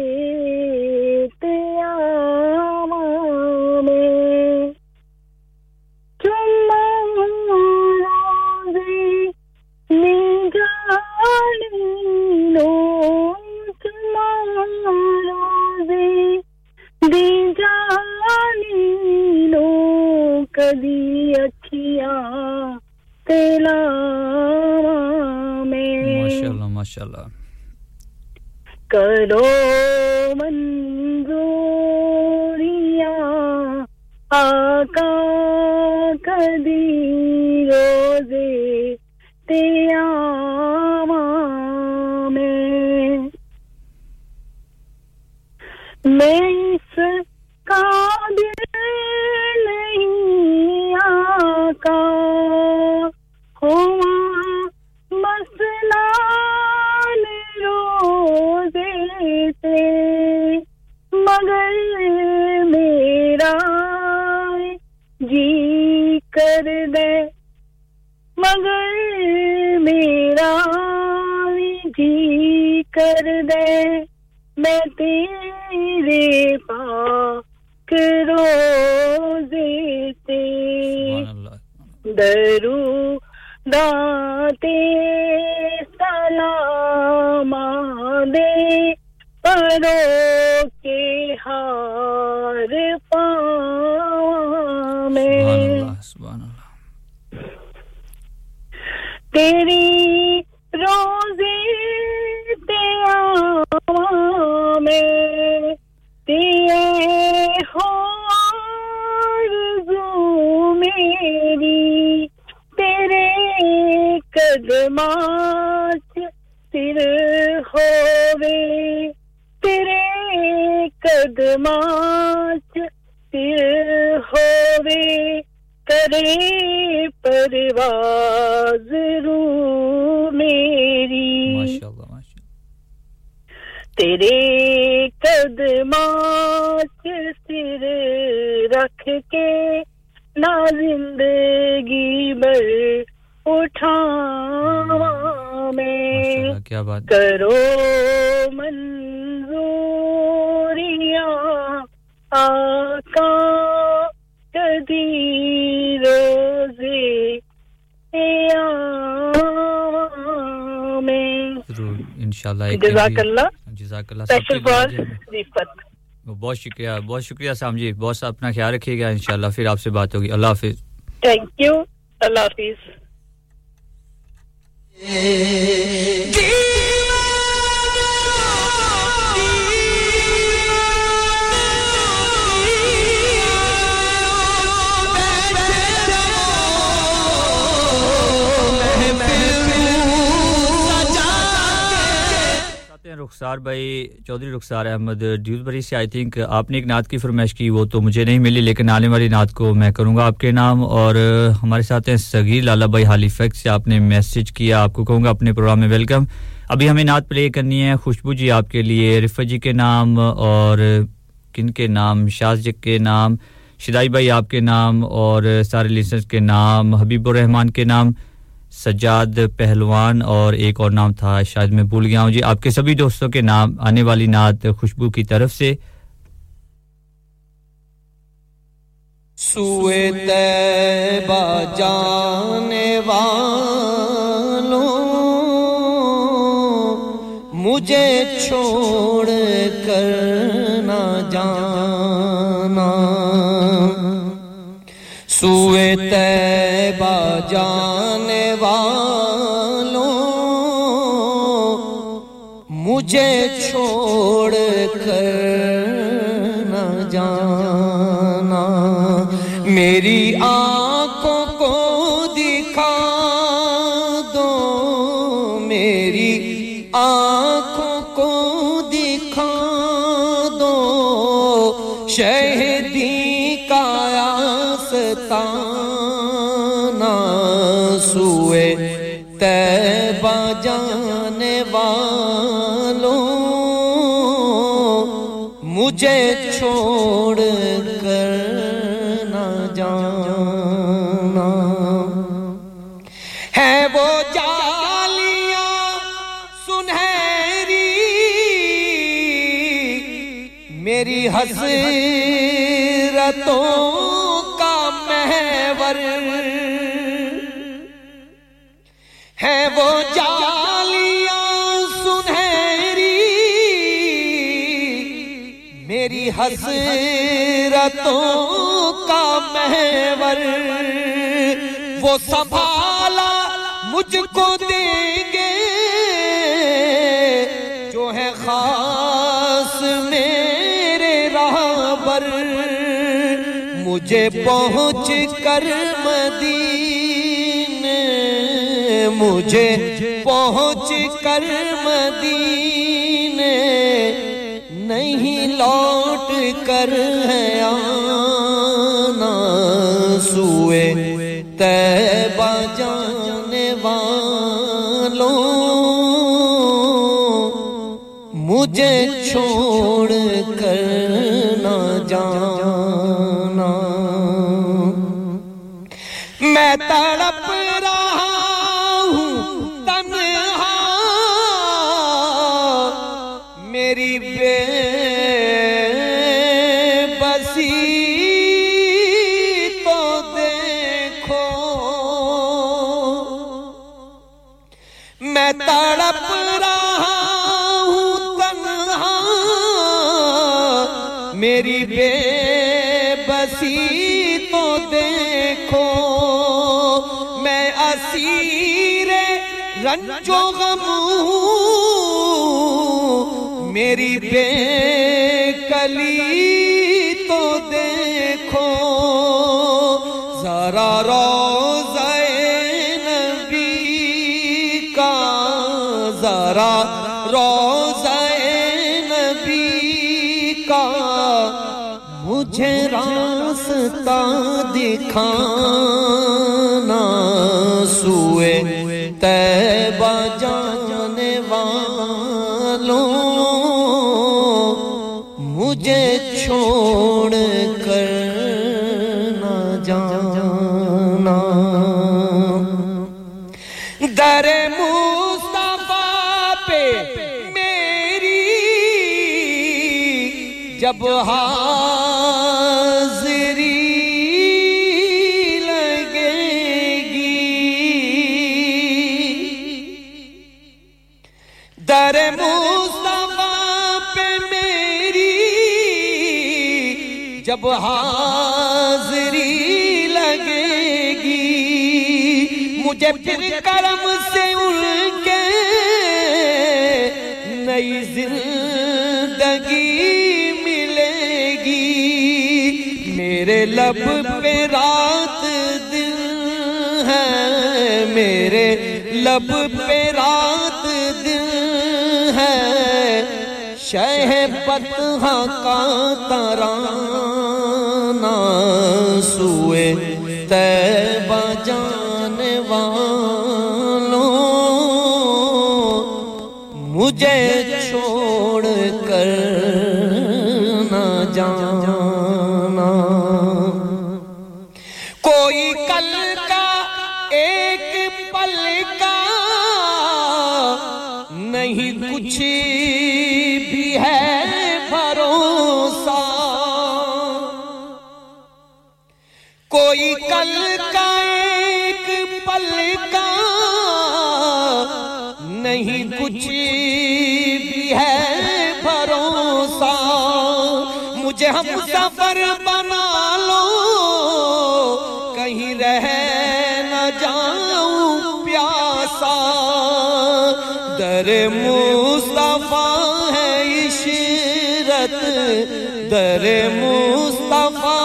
कदी अखियां तेला में माशाल्लाह करो मंजूरियां आका कदी रोजे तेयामा में मैं इसका का हुआ मसला रोजे से मगर मेरा जी कर दे मगर मेरा जी कर दे मैं तेरे पाक रोजे से दरू दाते सलामा दे परों के हार पामे सुभान अल्लाह तेरी रोज़े तेरा में तेरे हो मेरी तेरे कदमांच सिर होवे तेरे कदमांच सिर होवे करे परवाज़ रूह मेरी माशाल्लाह माशाल्लाह तेरे कदमांच सिर रख के ना जिंदगी भर उठावा में क्या बात करो मंजूरियां आका कदी रोजे तेरा में इंशाल्लाह जज़ाकल्लाह स्पेशल बॉस रिफत बहुत शुक्रिया साहब जी बहुत सा अपना ख्याल रखिएगा इंशाल्लाह फिर आपसे बात होगी अल्लाह हाफिज थैंक यू अल्लाह हाफिज रुखसार भाई चौधरी रुखसार अहमद ड्यूसबरी से आई थिंक आपने एक नात की फरमाइश की वो तो मुझे नहीं मिली लेकिन आने वाली नात को मैं करूंगा आपके नाम और हमारे साथ हैं सगीर लाला भाई हालीफेक्ट से आपने मैसेज किया आपको कहूंगा अपने प्रोग्राम में वेलकम अभी हमें नात प्ले करनी है खुशबू जी आपके लिए रिफत जी के नाम और किनके नाम शाह जी के नाम शिदाई भाई आपके नाम और सारे लिसनर्स के नाम हबीबुर रहमान के नाम सज्जाद पहलवान और एक और नाम था शायद मैं भूल गया हूं जी आपके सभी दोस्तों के नाम आने वाली नात खुशबू की तरफ से सूए तैबा जाने वालों मुझे छोड़ कर ना जाना सूए तैबा जाने वालों मुझे छोड़ कर ना जाना मेरी आंखों को दिखा दो मेरी आंखों को दिखा दो शहीदी का आस्ताना सूए तैबा जाने वालों मुझे छोड़ कर ना जाना है वो जालियां सुनहरी मेरी हसरतों है वो जालियां सुनहरी मेरी हसरतों का महवर वो संभाला मुझको देंगे जो है खास मेरे रहबर मुझे पहुंच कर मदीने मुझे पहुंच कर मदीने नहीं लौट कर है आना सूए तैबा जाने वालों मुझे छोड़ कर ना जाना मैं तड़प रहा हूं तन्हा मेरी बेबसी तो देखो मैं तड़प रहा हूं तन्हा मेरी बेबसी तो देखो मैं असीरे रंजो गम हूँ मेरी बेकली तो देखो जरा रोज़े नबी का जरा रोज़े नबी का मुझे रास्ता दिखाना सूए तैबा जाने वालों मुझे छोड़ कर ना जाना दर मुस्तफा पे मेरी जब that मुस्तफा पे मेरी जब हाज़री लगेगी मुझे फिर करम से उनके नई जिंदगी मिलेगी मेरे लब पे रात दिन है मेरे लब पे रात दिन है शह फतहा का तराना सूए तैबा जाने वालों मुझे छोड़ कर ना जाना कोई कल का एक पल का नहीं कुछ भी है भरोसा कोई कल का एक पल का नहीं कुछ भी है भरोसा मुझे हम सफर बना लो कहीं रह ना जाऊं प्यासा दर मुस्तफा है इशरत दर मुस्तफा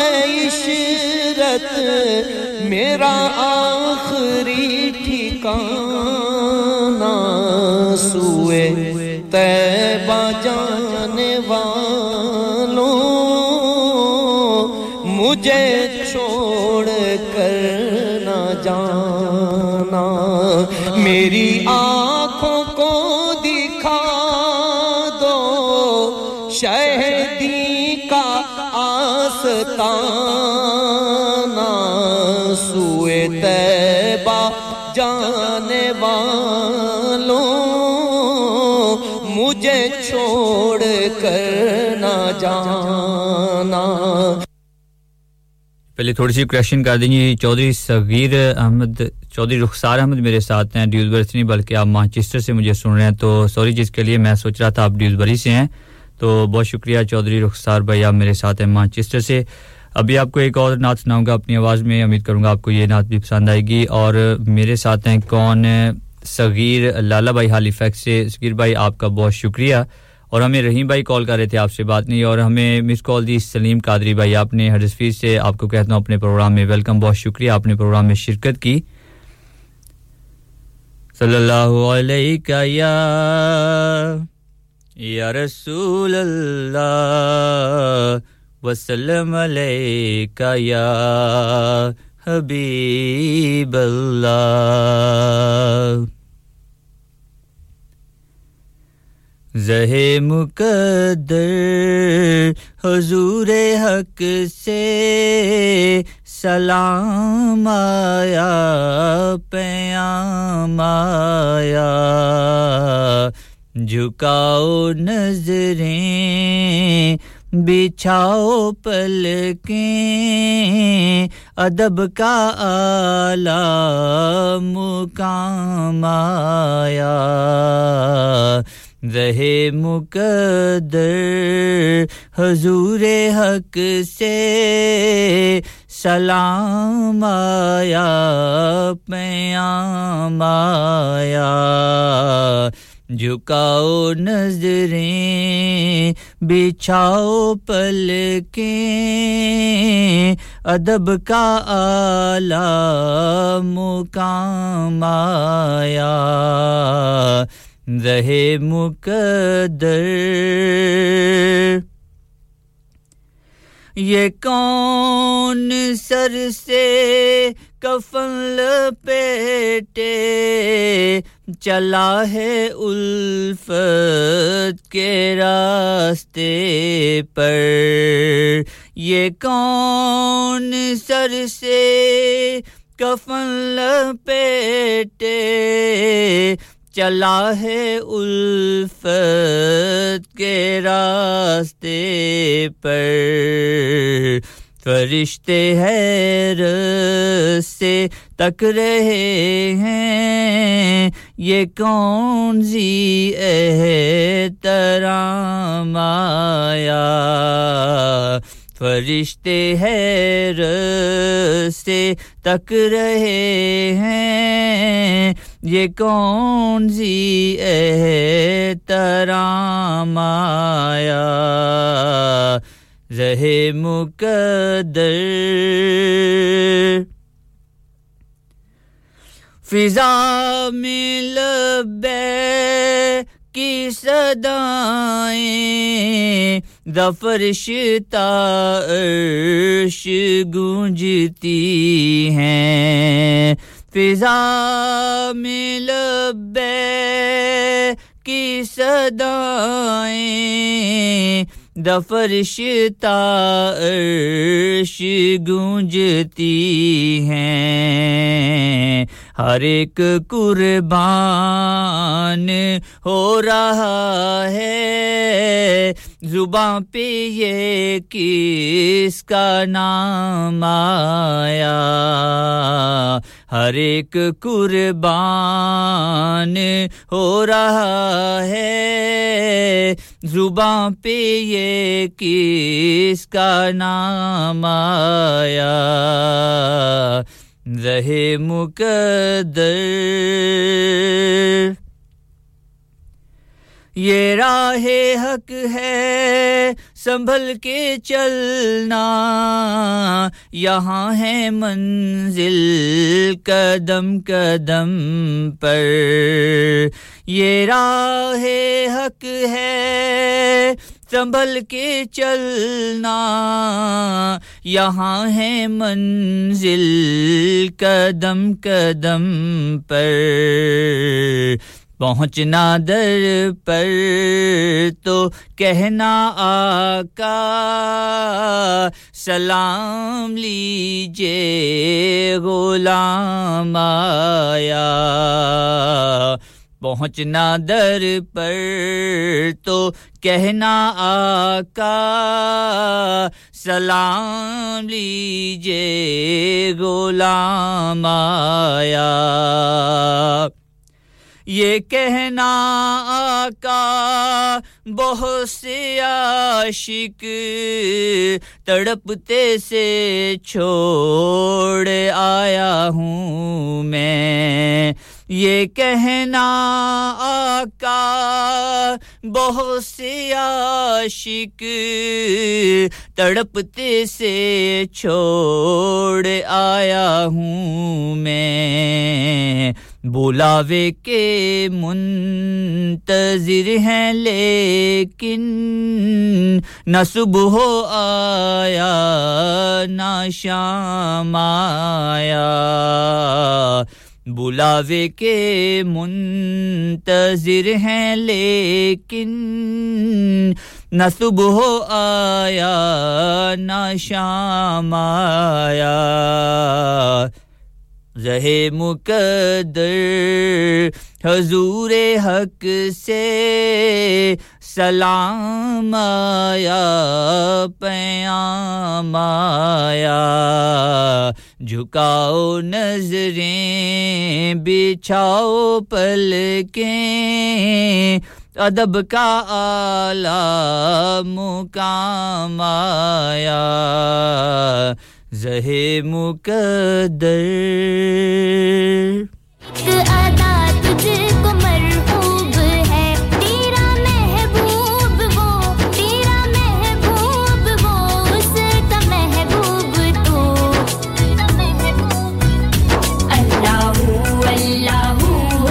है इशरत मेरा आखिरी ठिकाना सूए तैबा जाने वालों मुझे छोड़ कर ना जाना मेरी आँखों को दिखा दो शहदी का आस्ताना सूए तैबा जाने वालों मुझे छोड़ कर ना जाना पहले थोड़ी सी करेक्शन कर देंगे चौधरी सगीर अहमद चौधरी रुखसार अहमद मेरे साथ हैं ड्यूसबरी से नहीं बल्कि आप मैनचेस्टर से मुझे सुन रहे हैं तो सॉरी जिसके लिए मैं सोच रहा था आप ड्यूसबरी से हैं तो बहुत शुक्रिया चौधरी रुखसार भाई आप मेरे साथ हैं मैनचेस्टर से अभी आपको एक और नात सुनाऊंगा अपनी आवाज़ में उम्मीद करूंगा आपको ये नात भी पसंद आएगी और मेरे साथ हैं कौन सगीर लाला भाई हालीफैक्स से सगीर भाई आपका बहुत शुक्रिया और हमें रहीम भाई कॉल कर रहे थे आपसे बात नहीं और हमें मिस कॉल दी सलीम कादरी भाई आपने हडर्सफील्ड से आपको कहता हूं अपने प्रोग्राम में वेलकम बहुत शुक्रिया आपने प्रोग्राम में शिरकत की सल्लल्लाहु अलैका या रसूल अल्लाह वसल्लम अलैका या हबीब अल्लाह ज़हे मुक़द्दर हुज़ूरे हक़ से सलाम आया पैगाम आया झुकाओ नज़रें बिछाओ पलकें अदब का आला मुकाम आया ज़हे मुक़द्दर हुज़ूरे हक़ से सलाम आया पैगाम आया झुकाओ नज़रें बिछाओ पलकें अदब का आला मुकाम आया ज़हे मुक़द्दर ये कौन सर से कफन लपेटे चला है उल्फत के रास्ते पर ये कौन सर से कफन लपेटे चला है उल्फत के रास्ते पर फरिश्ते हैरत से तक रहे हैं ये कौन सी एहतराम आया फरिश्ते है रस्ते तक रहे हैं ये कौन सी एहतराम आया रहे मुकद्दर फिजा में लब्बैक की सदाएं ज़फ़रिश्ता अर्श गूंजती हैं फिजा में लब्बैक की सदाएं ज़फ़रिश्ता अर्श गूंजती हैं हर एक कुर्बान हो रहा है जुबां पे ये किसका नाम आया हर एक कुर्बान हो रहा है जुबां पे ये किसका नाम आया रहे मुकद्दर ये राहे हक है संभल के चलना यहाँ है मंजिल कदम कदम पर ये राहे हक है संभल के चलना यहाँ है मंजिल कदम कदम पर पहुँचना दर पर तो कहना आका सलाम लीजिए गुलाम आया पहुँचना दर पर तो कहना आका सलाम लीजिए गुलाम आया ये कहना आका बहुत से आशिक तड़पते से छोड़ आया हूँ मैं ये कहना आका बहुत से आशिक तड़पते से छोड़ आया हूँ मैं बुलावे के मुंतज़िर हैं लेकिन ना सुबह आया ना शाम आया बुलावे के मुंतज़िर हैं लेकिन ना सुबह आया ना शाम आया रहे मुकद्दर हजूरे हक से सलाम आया पैगाम आया झुकाओ नजरें बिछाओ पलकें अदब का आला मुकाम आया Zahe Muqaddar Ke ada tujhko marhoob hai tera mehboob wo uska mehboob tu Allahu Allahu Allahu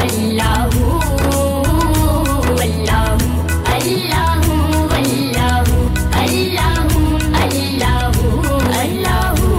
Allahu Allahu Allahu Allahu Allahu Allahu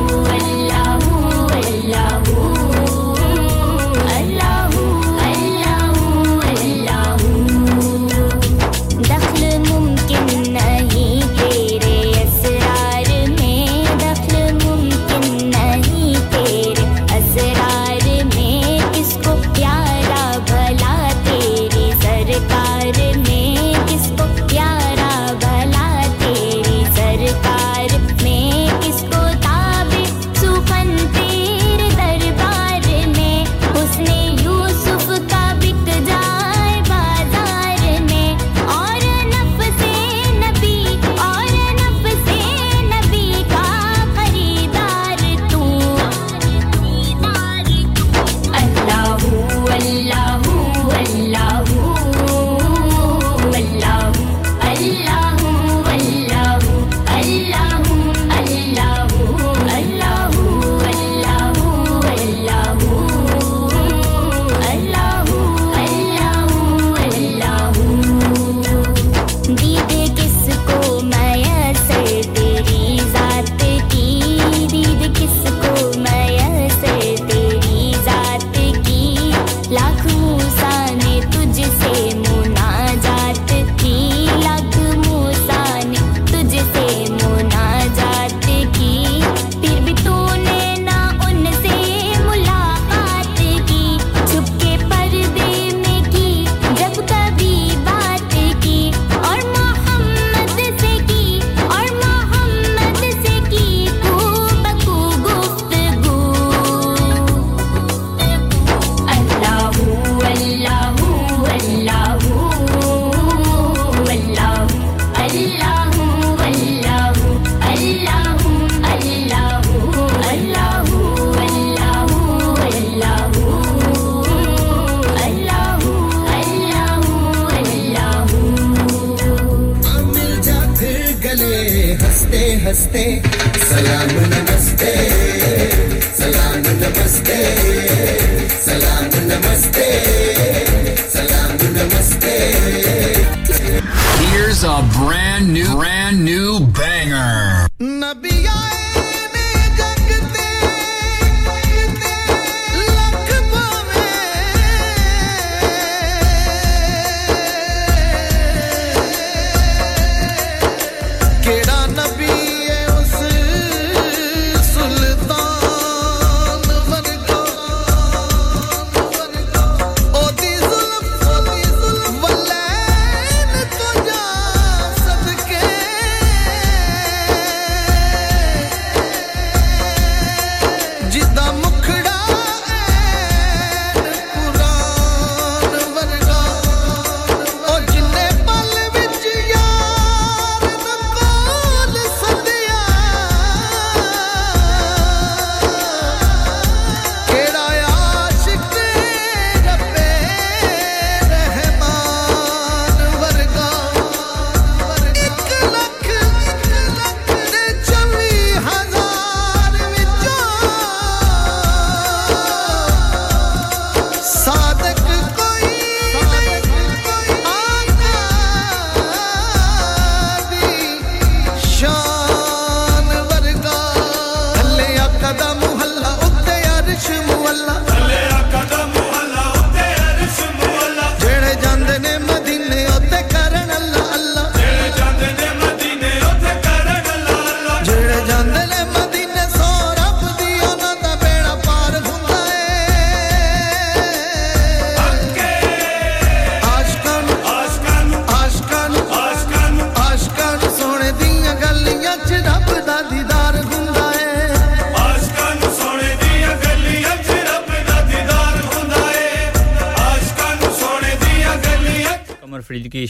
namaste salam namaste salam namaste salam namaste salam namaste. Here's a brand new banger.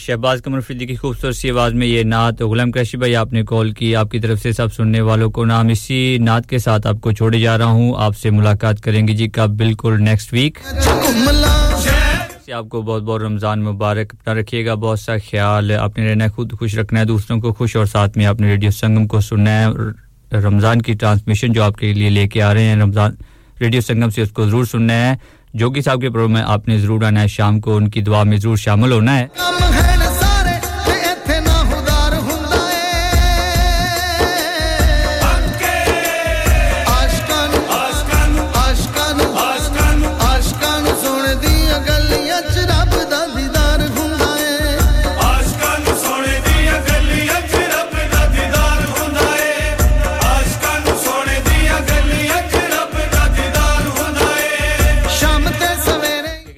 Shahbaz कमर फरीदी की खूबसूरत सी आवाज में ये नात गुलाम क़ुरैशी भाई आपने call की आपकी तरफ से सब सुनने वालों को नाम इसी नात के साथ आपको छोड़े जा रहा हूं आपसे मुलाकात करेंगे जी कब बिल्कुल नेक्स्ट वीक आपको बहुत-बहुत रमजान मुबारक अपना रखिएगा बहुत सा ख्याल आपने रहना खुद खुश रखना है दूसरों को खुश और साथ में आपने रेडियो संगम को सुनना है रमजान की ट्रांसमिशन जो आपके लिए लेके आ रहे हैं रमजान रेडियो संगम से उसको जरूर सुनना है जोगी साहब के प्रोग्राम में आपने जरूर आना है शाम को उनकी दुआ में जरूर शामिल होना है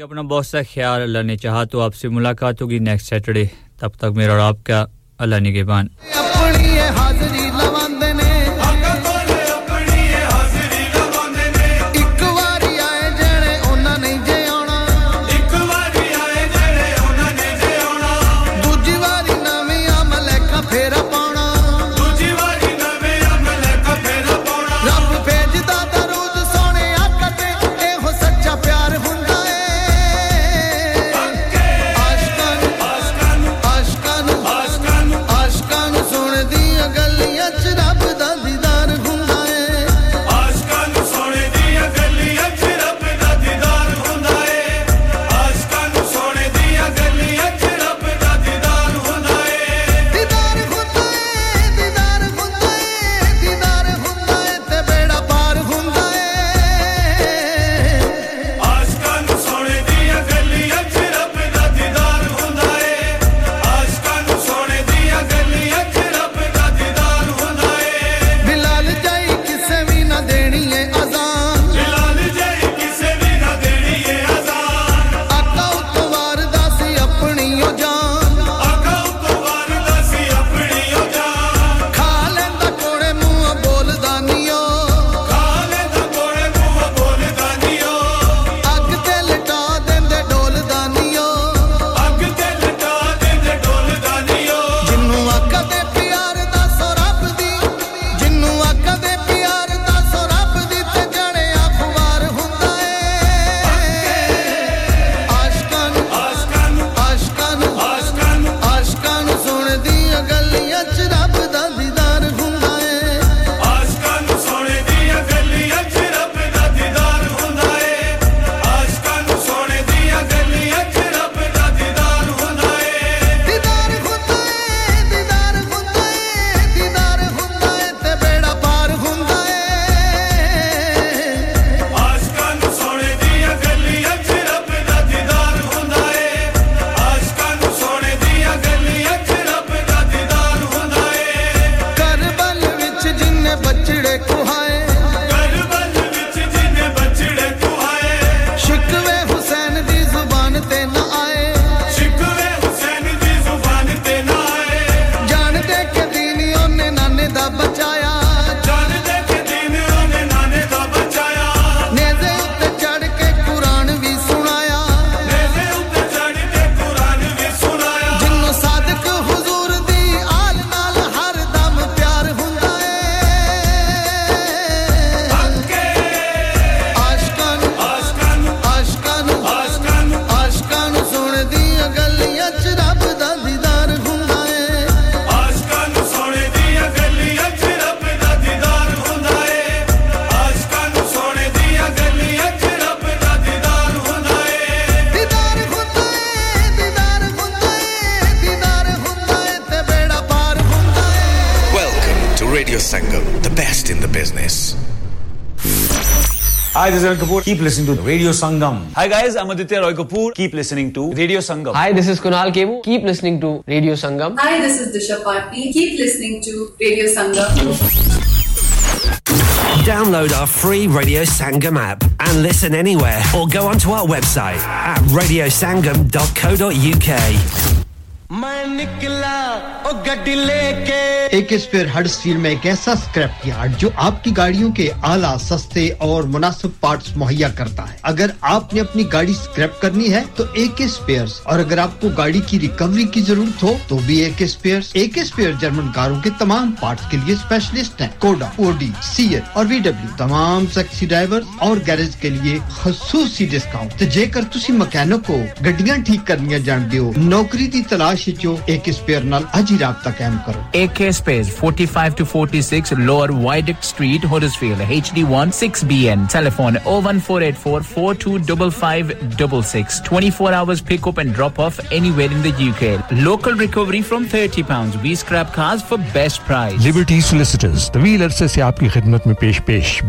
अपना बहुत सा ख्याल अल्लाह ने चाहा तो आपसे मुलाकात होगी नेक्स्ट सैटरडे तब तक मेरा और आपका अल्लाह निगहबान अपनी ये हाजिरी लवांदे ने आका कोले अपनी ये हाजिरी लवांदे ने एक बारी आए जेने ओना नहीं जे आना एक बारी आए जेने ओना नहीं जे आना दूजी बारी नवी अमलेखा फेरा पाना दूजी बारी नवी अमलेखा फेरा पाना रब भेजदा दरूद सोने आका ते एहो सच्चा प्यार हुंदा I'll be Radio Sangam, the best in the business. Hi, this is Anil Kapoor. Keep listening to Radio Sangam. Hi guys, I'm Aditya Roy Kapoor. Keep listening to Radio Sangam. Hi, this is Kunal Kebu. Keep listening to Radio Sangam. Hi, this is Disha Patni. Keep listening to Radio Sangam. Download our free Radio Sangam app and listen anywhere or go onto our website at radiosangam.co.uk. मैं निकला ओ गड्डी लेके AK spare Huddersfield में एक ऐसा scrap yard जो आपकी गाड़ियों के आला सस्ते और मुनासिब पार्ट्स मुहैया करता है अगर आपने अपनी गाड़ी स्क्रैप करनी है तो AK स्पेयर्स और अगर आपको गाड़ी की रिकवरी की जरूरत हो तो भी AK स्पेयर जर्मन कारों के तमाम पार्ट्स के लिए स्पेशलिस्ट हैं कोडा ओडी सीएट और VW तमाम टैक्सी ड्राइवर्स और गैरेज के लिए खासूसी डिस्काउंट तो जेकर तुसी मैकेनिक को गड्डियां ठीक करनियां जानदे हो नौकरी दी तलाश जो AK Spares नाल आज ही रात तक काम करो AK Spares 45 to 46 Lower Wyduct Street Huddersfield HD1 6BN telephone 01484 425566 24 hours pick up and drop off anywhere in the UK local recovery from £30 we scrap cars for best price Liberty Solicitors तवील अरसे से आपकी खिदमत में पेश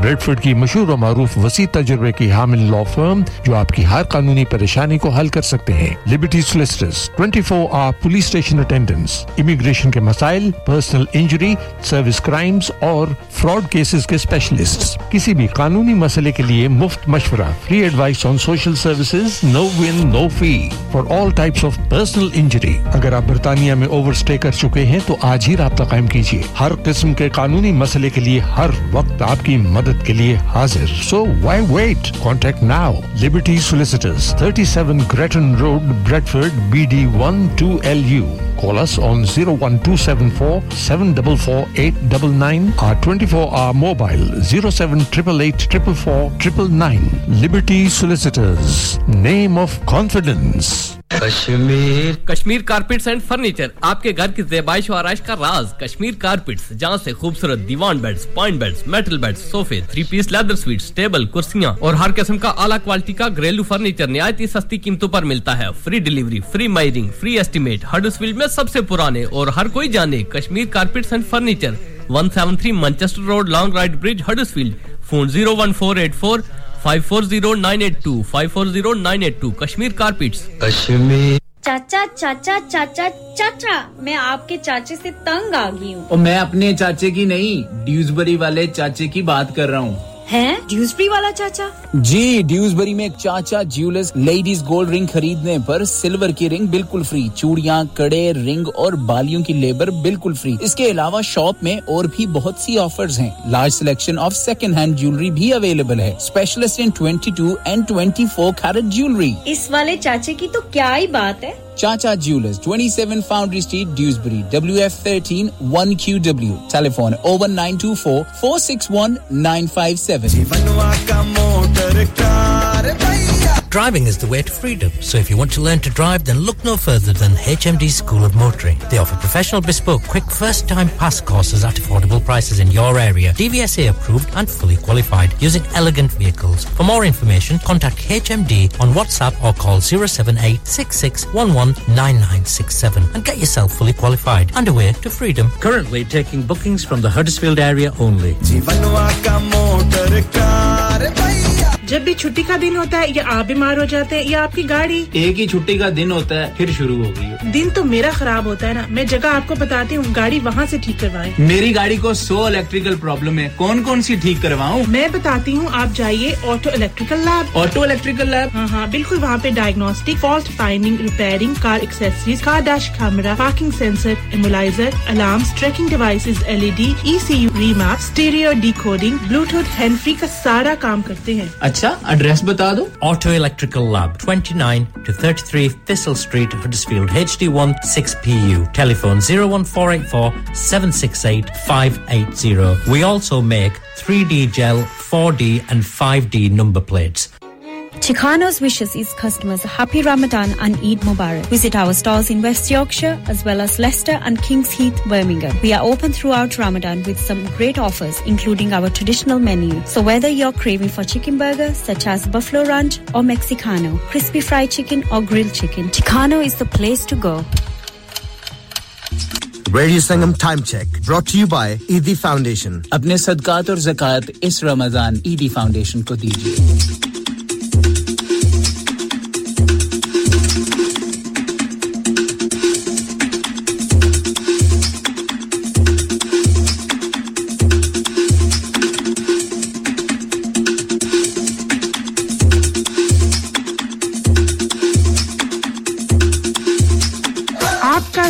Bradford की मशहूर और मारूफ वसी तजुर्बे की हामिल लॉ फर्म जो आपकी हर कानूनी परेशानी को हल कर सकते हैं Liberty Solicitors 24 hour police station attendants, immigration ke masail, personal injury, service crimes और fraud cases के specialists. किसी भी कानूनी मसले के लिए मुफ्त मशवरा, free advice on social services, no win, no fee for all types of personal injury. अगर आप ब्रिटानिया में overstay कर चुके हैं, तो आज ही राब्ता कायम कीजिए. हर किस्म के कानूनी मसले के लिए हर वक्त आपकी मदद के लिए हाजिर. So why wait? Contact now. Liberty Solicitors, 37 Gretton Road, Bradford, BD1 2LU. Call us on 01274 744 899 or 24-hour mobile 07888 444 999. Liberty Solicitors. Name of confidence. Kashmir carpets and furniture आपके घर की ज़ेबाइश और आराइश का राज कश्मीर कारपेट्स जहां से खूबसूरत दीवान beds point beds metal beds सोफे three piece leather suites table कुर्सियां और हर किस्म का आला क्वालिटी का घरेलू फर्नीचर निहायती सस्ती कीमतों पर मिलता है free delivery free मायरिंग free estimate Huddersfield में सबसे पुराने और हर कोई जाने Kashmir carpets and furniture 173 Manchester road Longroyd bridge Huddersfield phone 01484 540982 540982 Kashmir carpets Kashmir चाचा चाचा चाचा चाचा मैं आपके चाचे से तंग आ गई हूं और मैं अपने चाचे की नहीं ड्यूसबरी वाले चाचे की बात कर रहा हूं हैं ड्यूसबरी वाला चाचा जी ड्यूसबरी में चाचा ज्वेलर्स लेडीज गोल्ड रिंग खरीदने पर सिल्वर की रिंग बिल्कुल फ्री चूड़ियां कड़े रिंग और बालियों की लेबर बिल्कुल फ्री इसके अलावा शॉप में और भी बहुत सी ऑफर्स हैं large selection of second hand jewellery भी अवेलेबल है specialist in 22 and 24 carat jewellery इस वाले चाचे की तो क्या ही बात है Cha Cha Jewelers, 27 Foundry Street, Dewsbury, WF13 1QW. Telephone 01924 461 957. Driving is the way to freedom, so if you want to learn to drive, then look no further than HMD School of Motoring. They offer professional, bespoke, quick first-time pass courses at affordable prices in your area, DVSA approved and fully qualified, using elegant vehicles. For more information, contact HMD on WhatsApp or call 07866119967 and get yourself fully qualified and away to freedom. Currently taking bookings from the Huddersfield area only. जब भी छुट्टी का दिन होता है या आप बीमार हो जाते हैं या आपकी गाड़ी एक ही छुट्टी का दिन होता है फिर शुरू हो गई दिन तो मेरा खराब होता है ना मैं जगह आपको बताती हूँ गाड़ी वहाँ से ठीक करवाएं मेरी गाड़ी को 100 इलेक्ट्रिकल प्रॉब्लम है कौन-कौन सी ठीक करवाऊं मैं बताती हूँ आप जाइए ऑटो इलेक्ट्रिकल लैब हां बिल्कुल वहां पे diagnostic fault finding repairing car accessories car dash camera parking sensor immobiliser alarms tracking devices LED ECU remap stereo decoding Bluetooth hand free का सारा काम करते हैं अच्छा एड्रेस बता दो Auto Electrical Lab 29 to 33 Thistle Street Huddersfield HD1 6PU telephone 01484 768 580 We also make 3D gel 4D and 5D number plates Chicano's wishes its customers a happy Ramadan and Eid Mubarak. Visit our stores in West Yorkshire as well as Leicester and Kings Heath, Birmingham. We are open throughout Ramadan with some great offers, including our traditional menu. So whether you're craving for chicken burgers such as Buffalo Ranch or Mexicano, crispy fried chicken or grilled chicken, Chicano is the place to go. Radio Sangam Time Check brought to you by ED Foundation. Apne sadqat aur zakat is Ramadan ED Foundation ko dijiye.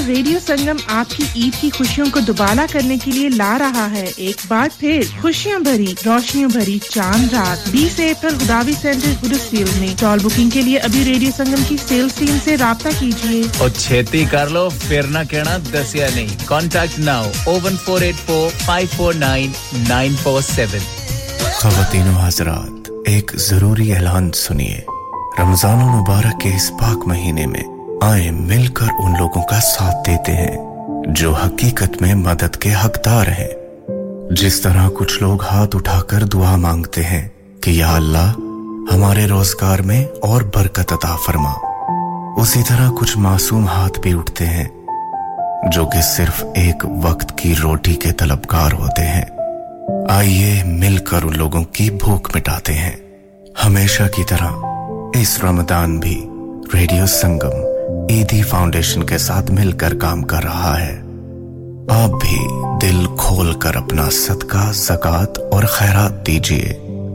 Radio Sangam आपकी ईद की खुशियों को दुबाला करने के लिए ला रहा है एक बार फिर खुशियां भरी रोशनियों भरी चांद रात 20 अप्रैल खुदावी सेंटर हुडर्सफील्ड में टॉल बुकिंग के लिए अभी रेडियो संगम की सेल्स टीम से राब्ता कीजिए और छेती कर लो फिर ना कहना दसिया नहीं कांटेक्ट नाउ 01484549947 ख्वातीन व हजरात एक जरूरी ऐलान सुनिए रमजान मुबारक के इस पाक महीने में आए मिलकर उन लोगों का साथ देते हैं जो हकीकत में मदद के हकदार हैं जिस तरह कुछ लोग हाथ उठाकर दुआ मांगते हैं कि या अल्लाह हमारे रोजगार में और बरकत अता फरमा उसी तरह कुछ मासूम हाथ भी उठते हैं जो कि सिर्फ एक वक्त की रोटी के तलबगार होते हैं आइए मिलकर उन लोगों की भूख मिटाते हैं हमेशा की तरह इस रमजान भी रेडियो संगम ईदी फाउंडेशन के साथ मिलकर काम कर रहा है आप भी दिल खोल कर अपना सदका ज़कात और खैरात दीजिए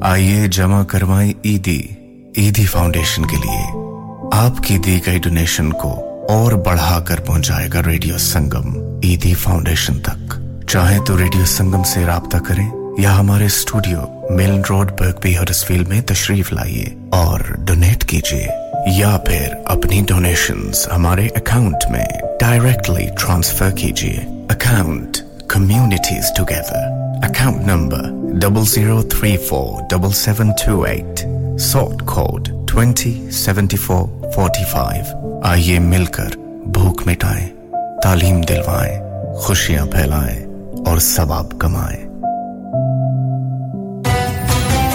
आइए जमा करवाएं ईदी फाउंडेशन के लिए आपकी दी गई डोनेशन को और बढ़ाकर पहुंचाएगा रेडियो संगम ईदी फाउंडेशन तक चाहे तो रेडियो संगम से राब्ता करें या हमारे स्टूडियो मिलन रोड बर्कबी हडर्सफील्ड में तशरीफ लाइए और डोनेट कीजिए या फिर अपनी डोनेशंस हमारे अकाउंट में डायरेक्टली ट्रांसफर कीजिए account communities together account number 00347728 sort code 207445 आइए मिलकर भूख मिटाएं तालीम दिलवाएं खुशियां फैलाएं और सवाब कमाएं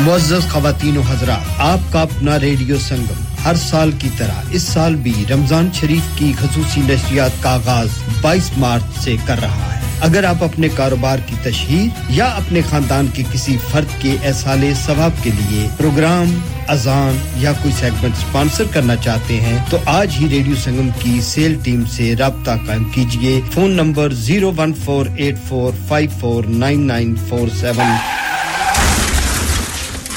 मुअज़्ज़ज़ ख़वातीन व हज़रात आपका अपना रेडियो संगम हर साल की तरह इस साल भी रमजान शरीफ की ख़ुसूसी नशरियात का आगाज 22 मार्च से कर रहा है अगर आप अपने कारोबार की तशहीर या अपने खानदान के किसी फर्द के एहसाले सवाब के लिए प्रोग्राम अजान या कोई सेगमेंट स्पॉन्सर करना चाहते हैं तो आज ही रेडियो संगम की सेल टीम से राब्ता कायम कीजिए phone number 01484549947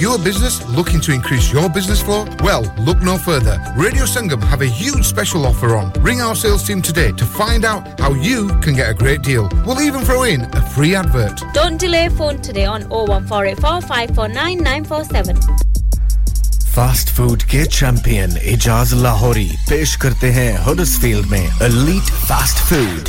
Your business looking to increase your business flow? Well, look no further. Radio Sangam have a huge special offer on. Ring our sales team today to find out how you can get a great deal. We'll even throw in a free advert. Don't delay, phone today on 01484549947. Fast food के champion Ijaz Lahori पेश करते हैं Huddersfield में elite fast food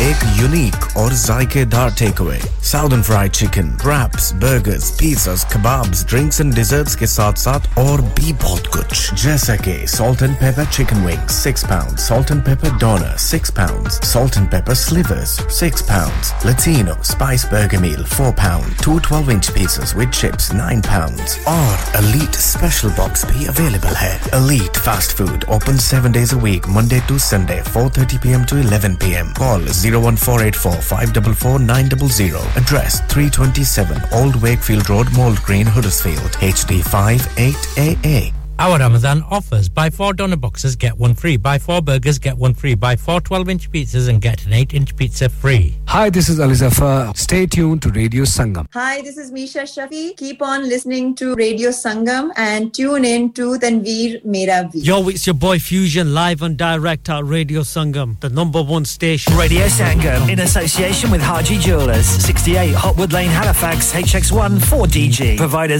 एक unique और जायकेदार takeaway southern fried chicken wraps burgers pizzas kebabs drinks and desserts के साथ-साथ और भी बहुत कुछ जैसा कि salt and pepper chicken wings 6 pounds salt and pepper doner 6 pounds salt and pepper slivers 6 pounds Latino spice burger meal 4 pound 2 12-inch pizzas with chips 9 pounds और Elite special box भी available है Elite Fast Food open 7 days a week Monday to Sunday 4:30 p.m. to 11 p.m. Call 01484 544900. Address 327 Old Wakefield Road, Mould Green, Huddersfield, HD 58AA. Our Ramadan offers. Buy 4 doner boxes, get one free. Buy 4 burgers, get one free. Buy 4 12-inch pizzas and get an 8-inch pizza free. Hi, this is Ali Zafar. Stay tuned to Radio Sangam. Hi, this is Misha Shafi. Keep on listening to Radio Sangam and tune in to Tanveer Mera Veer. Yo, it's your boy Fusion, live and direct at Radio Sangam, the number one station. Radio Sangam, in association with Haji Jewelers. 68 Hotwood Lane, Halifax, HX1 4DG. Providers.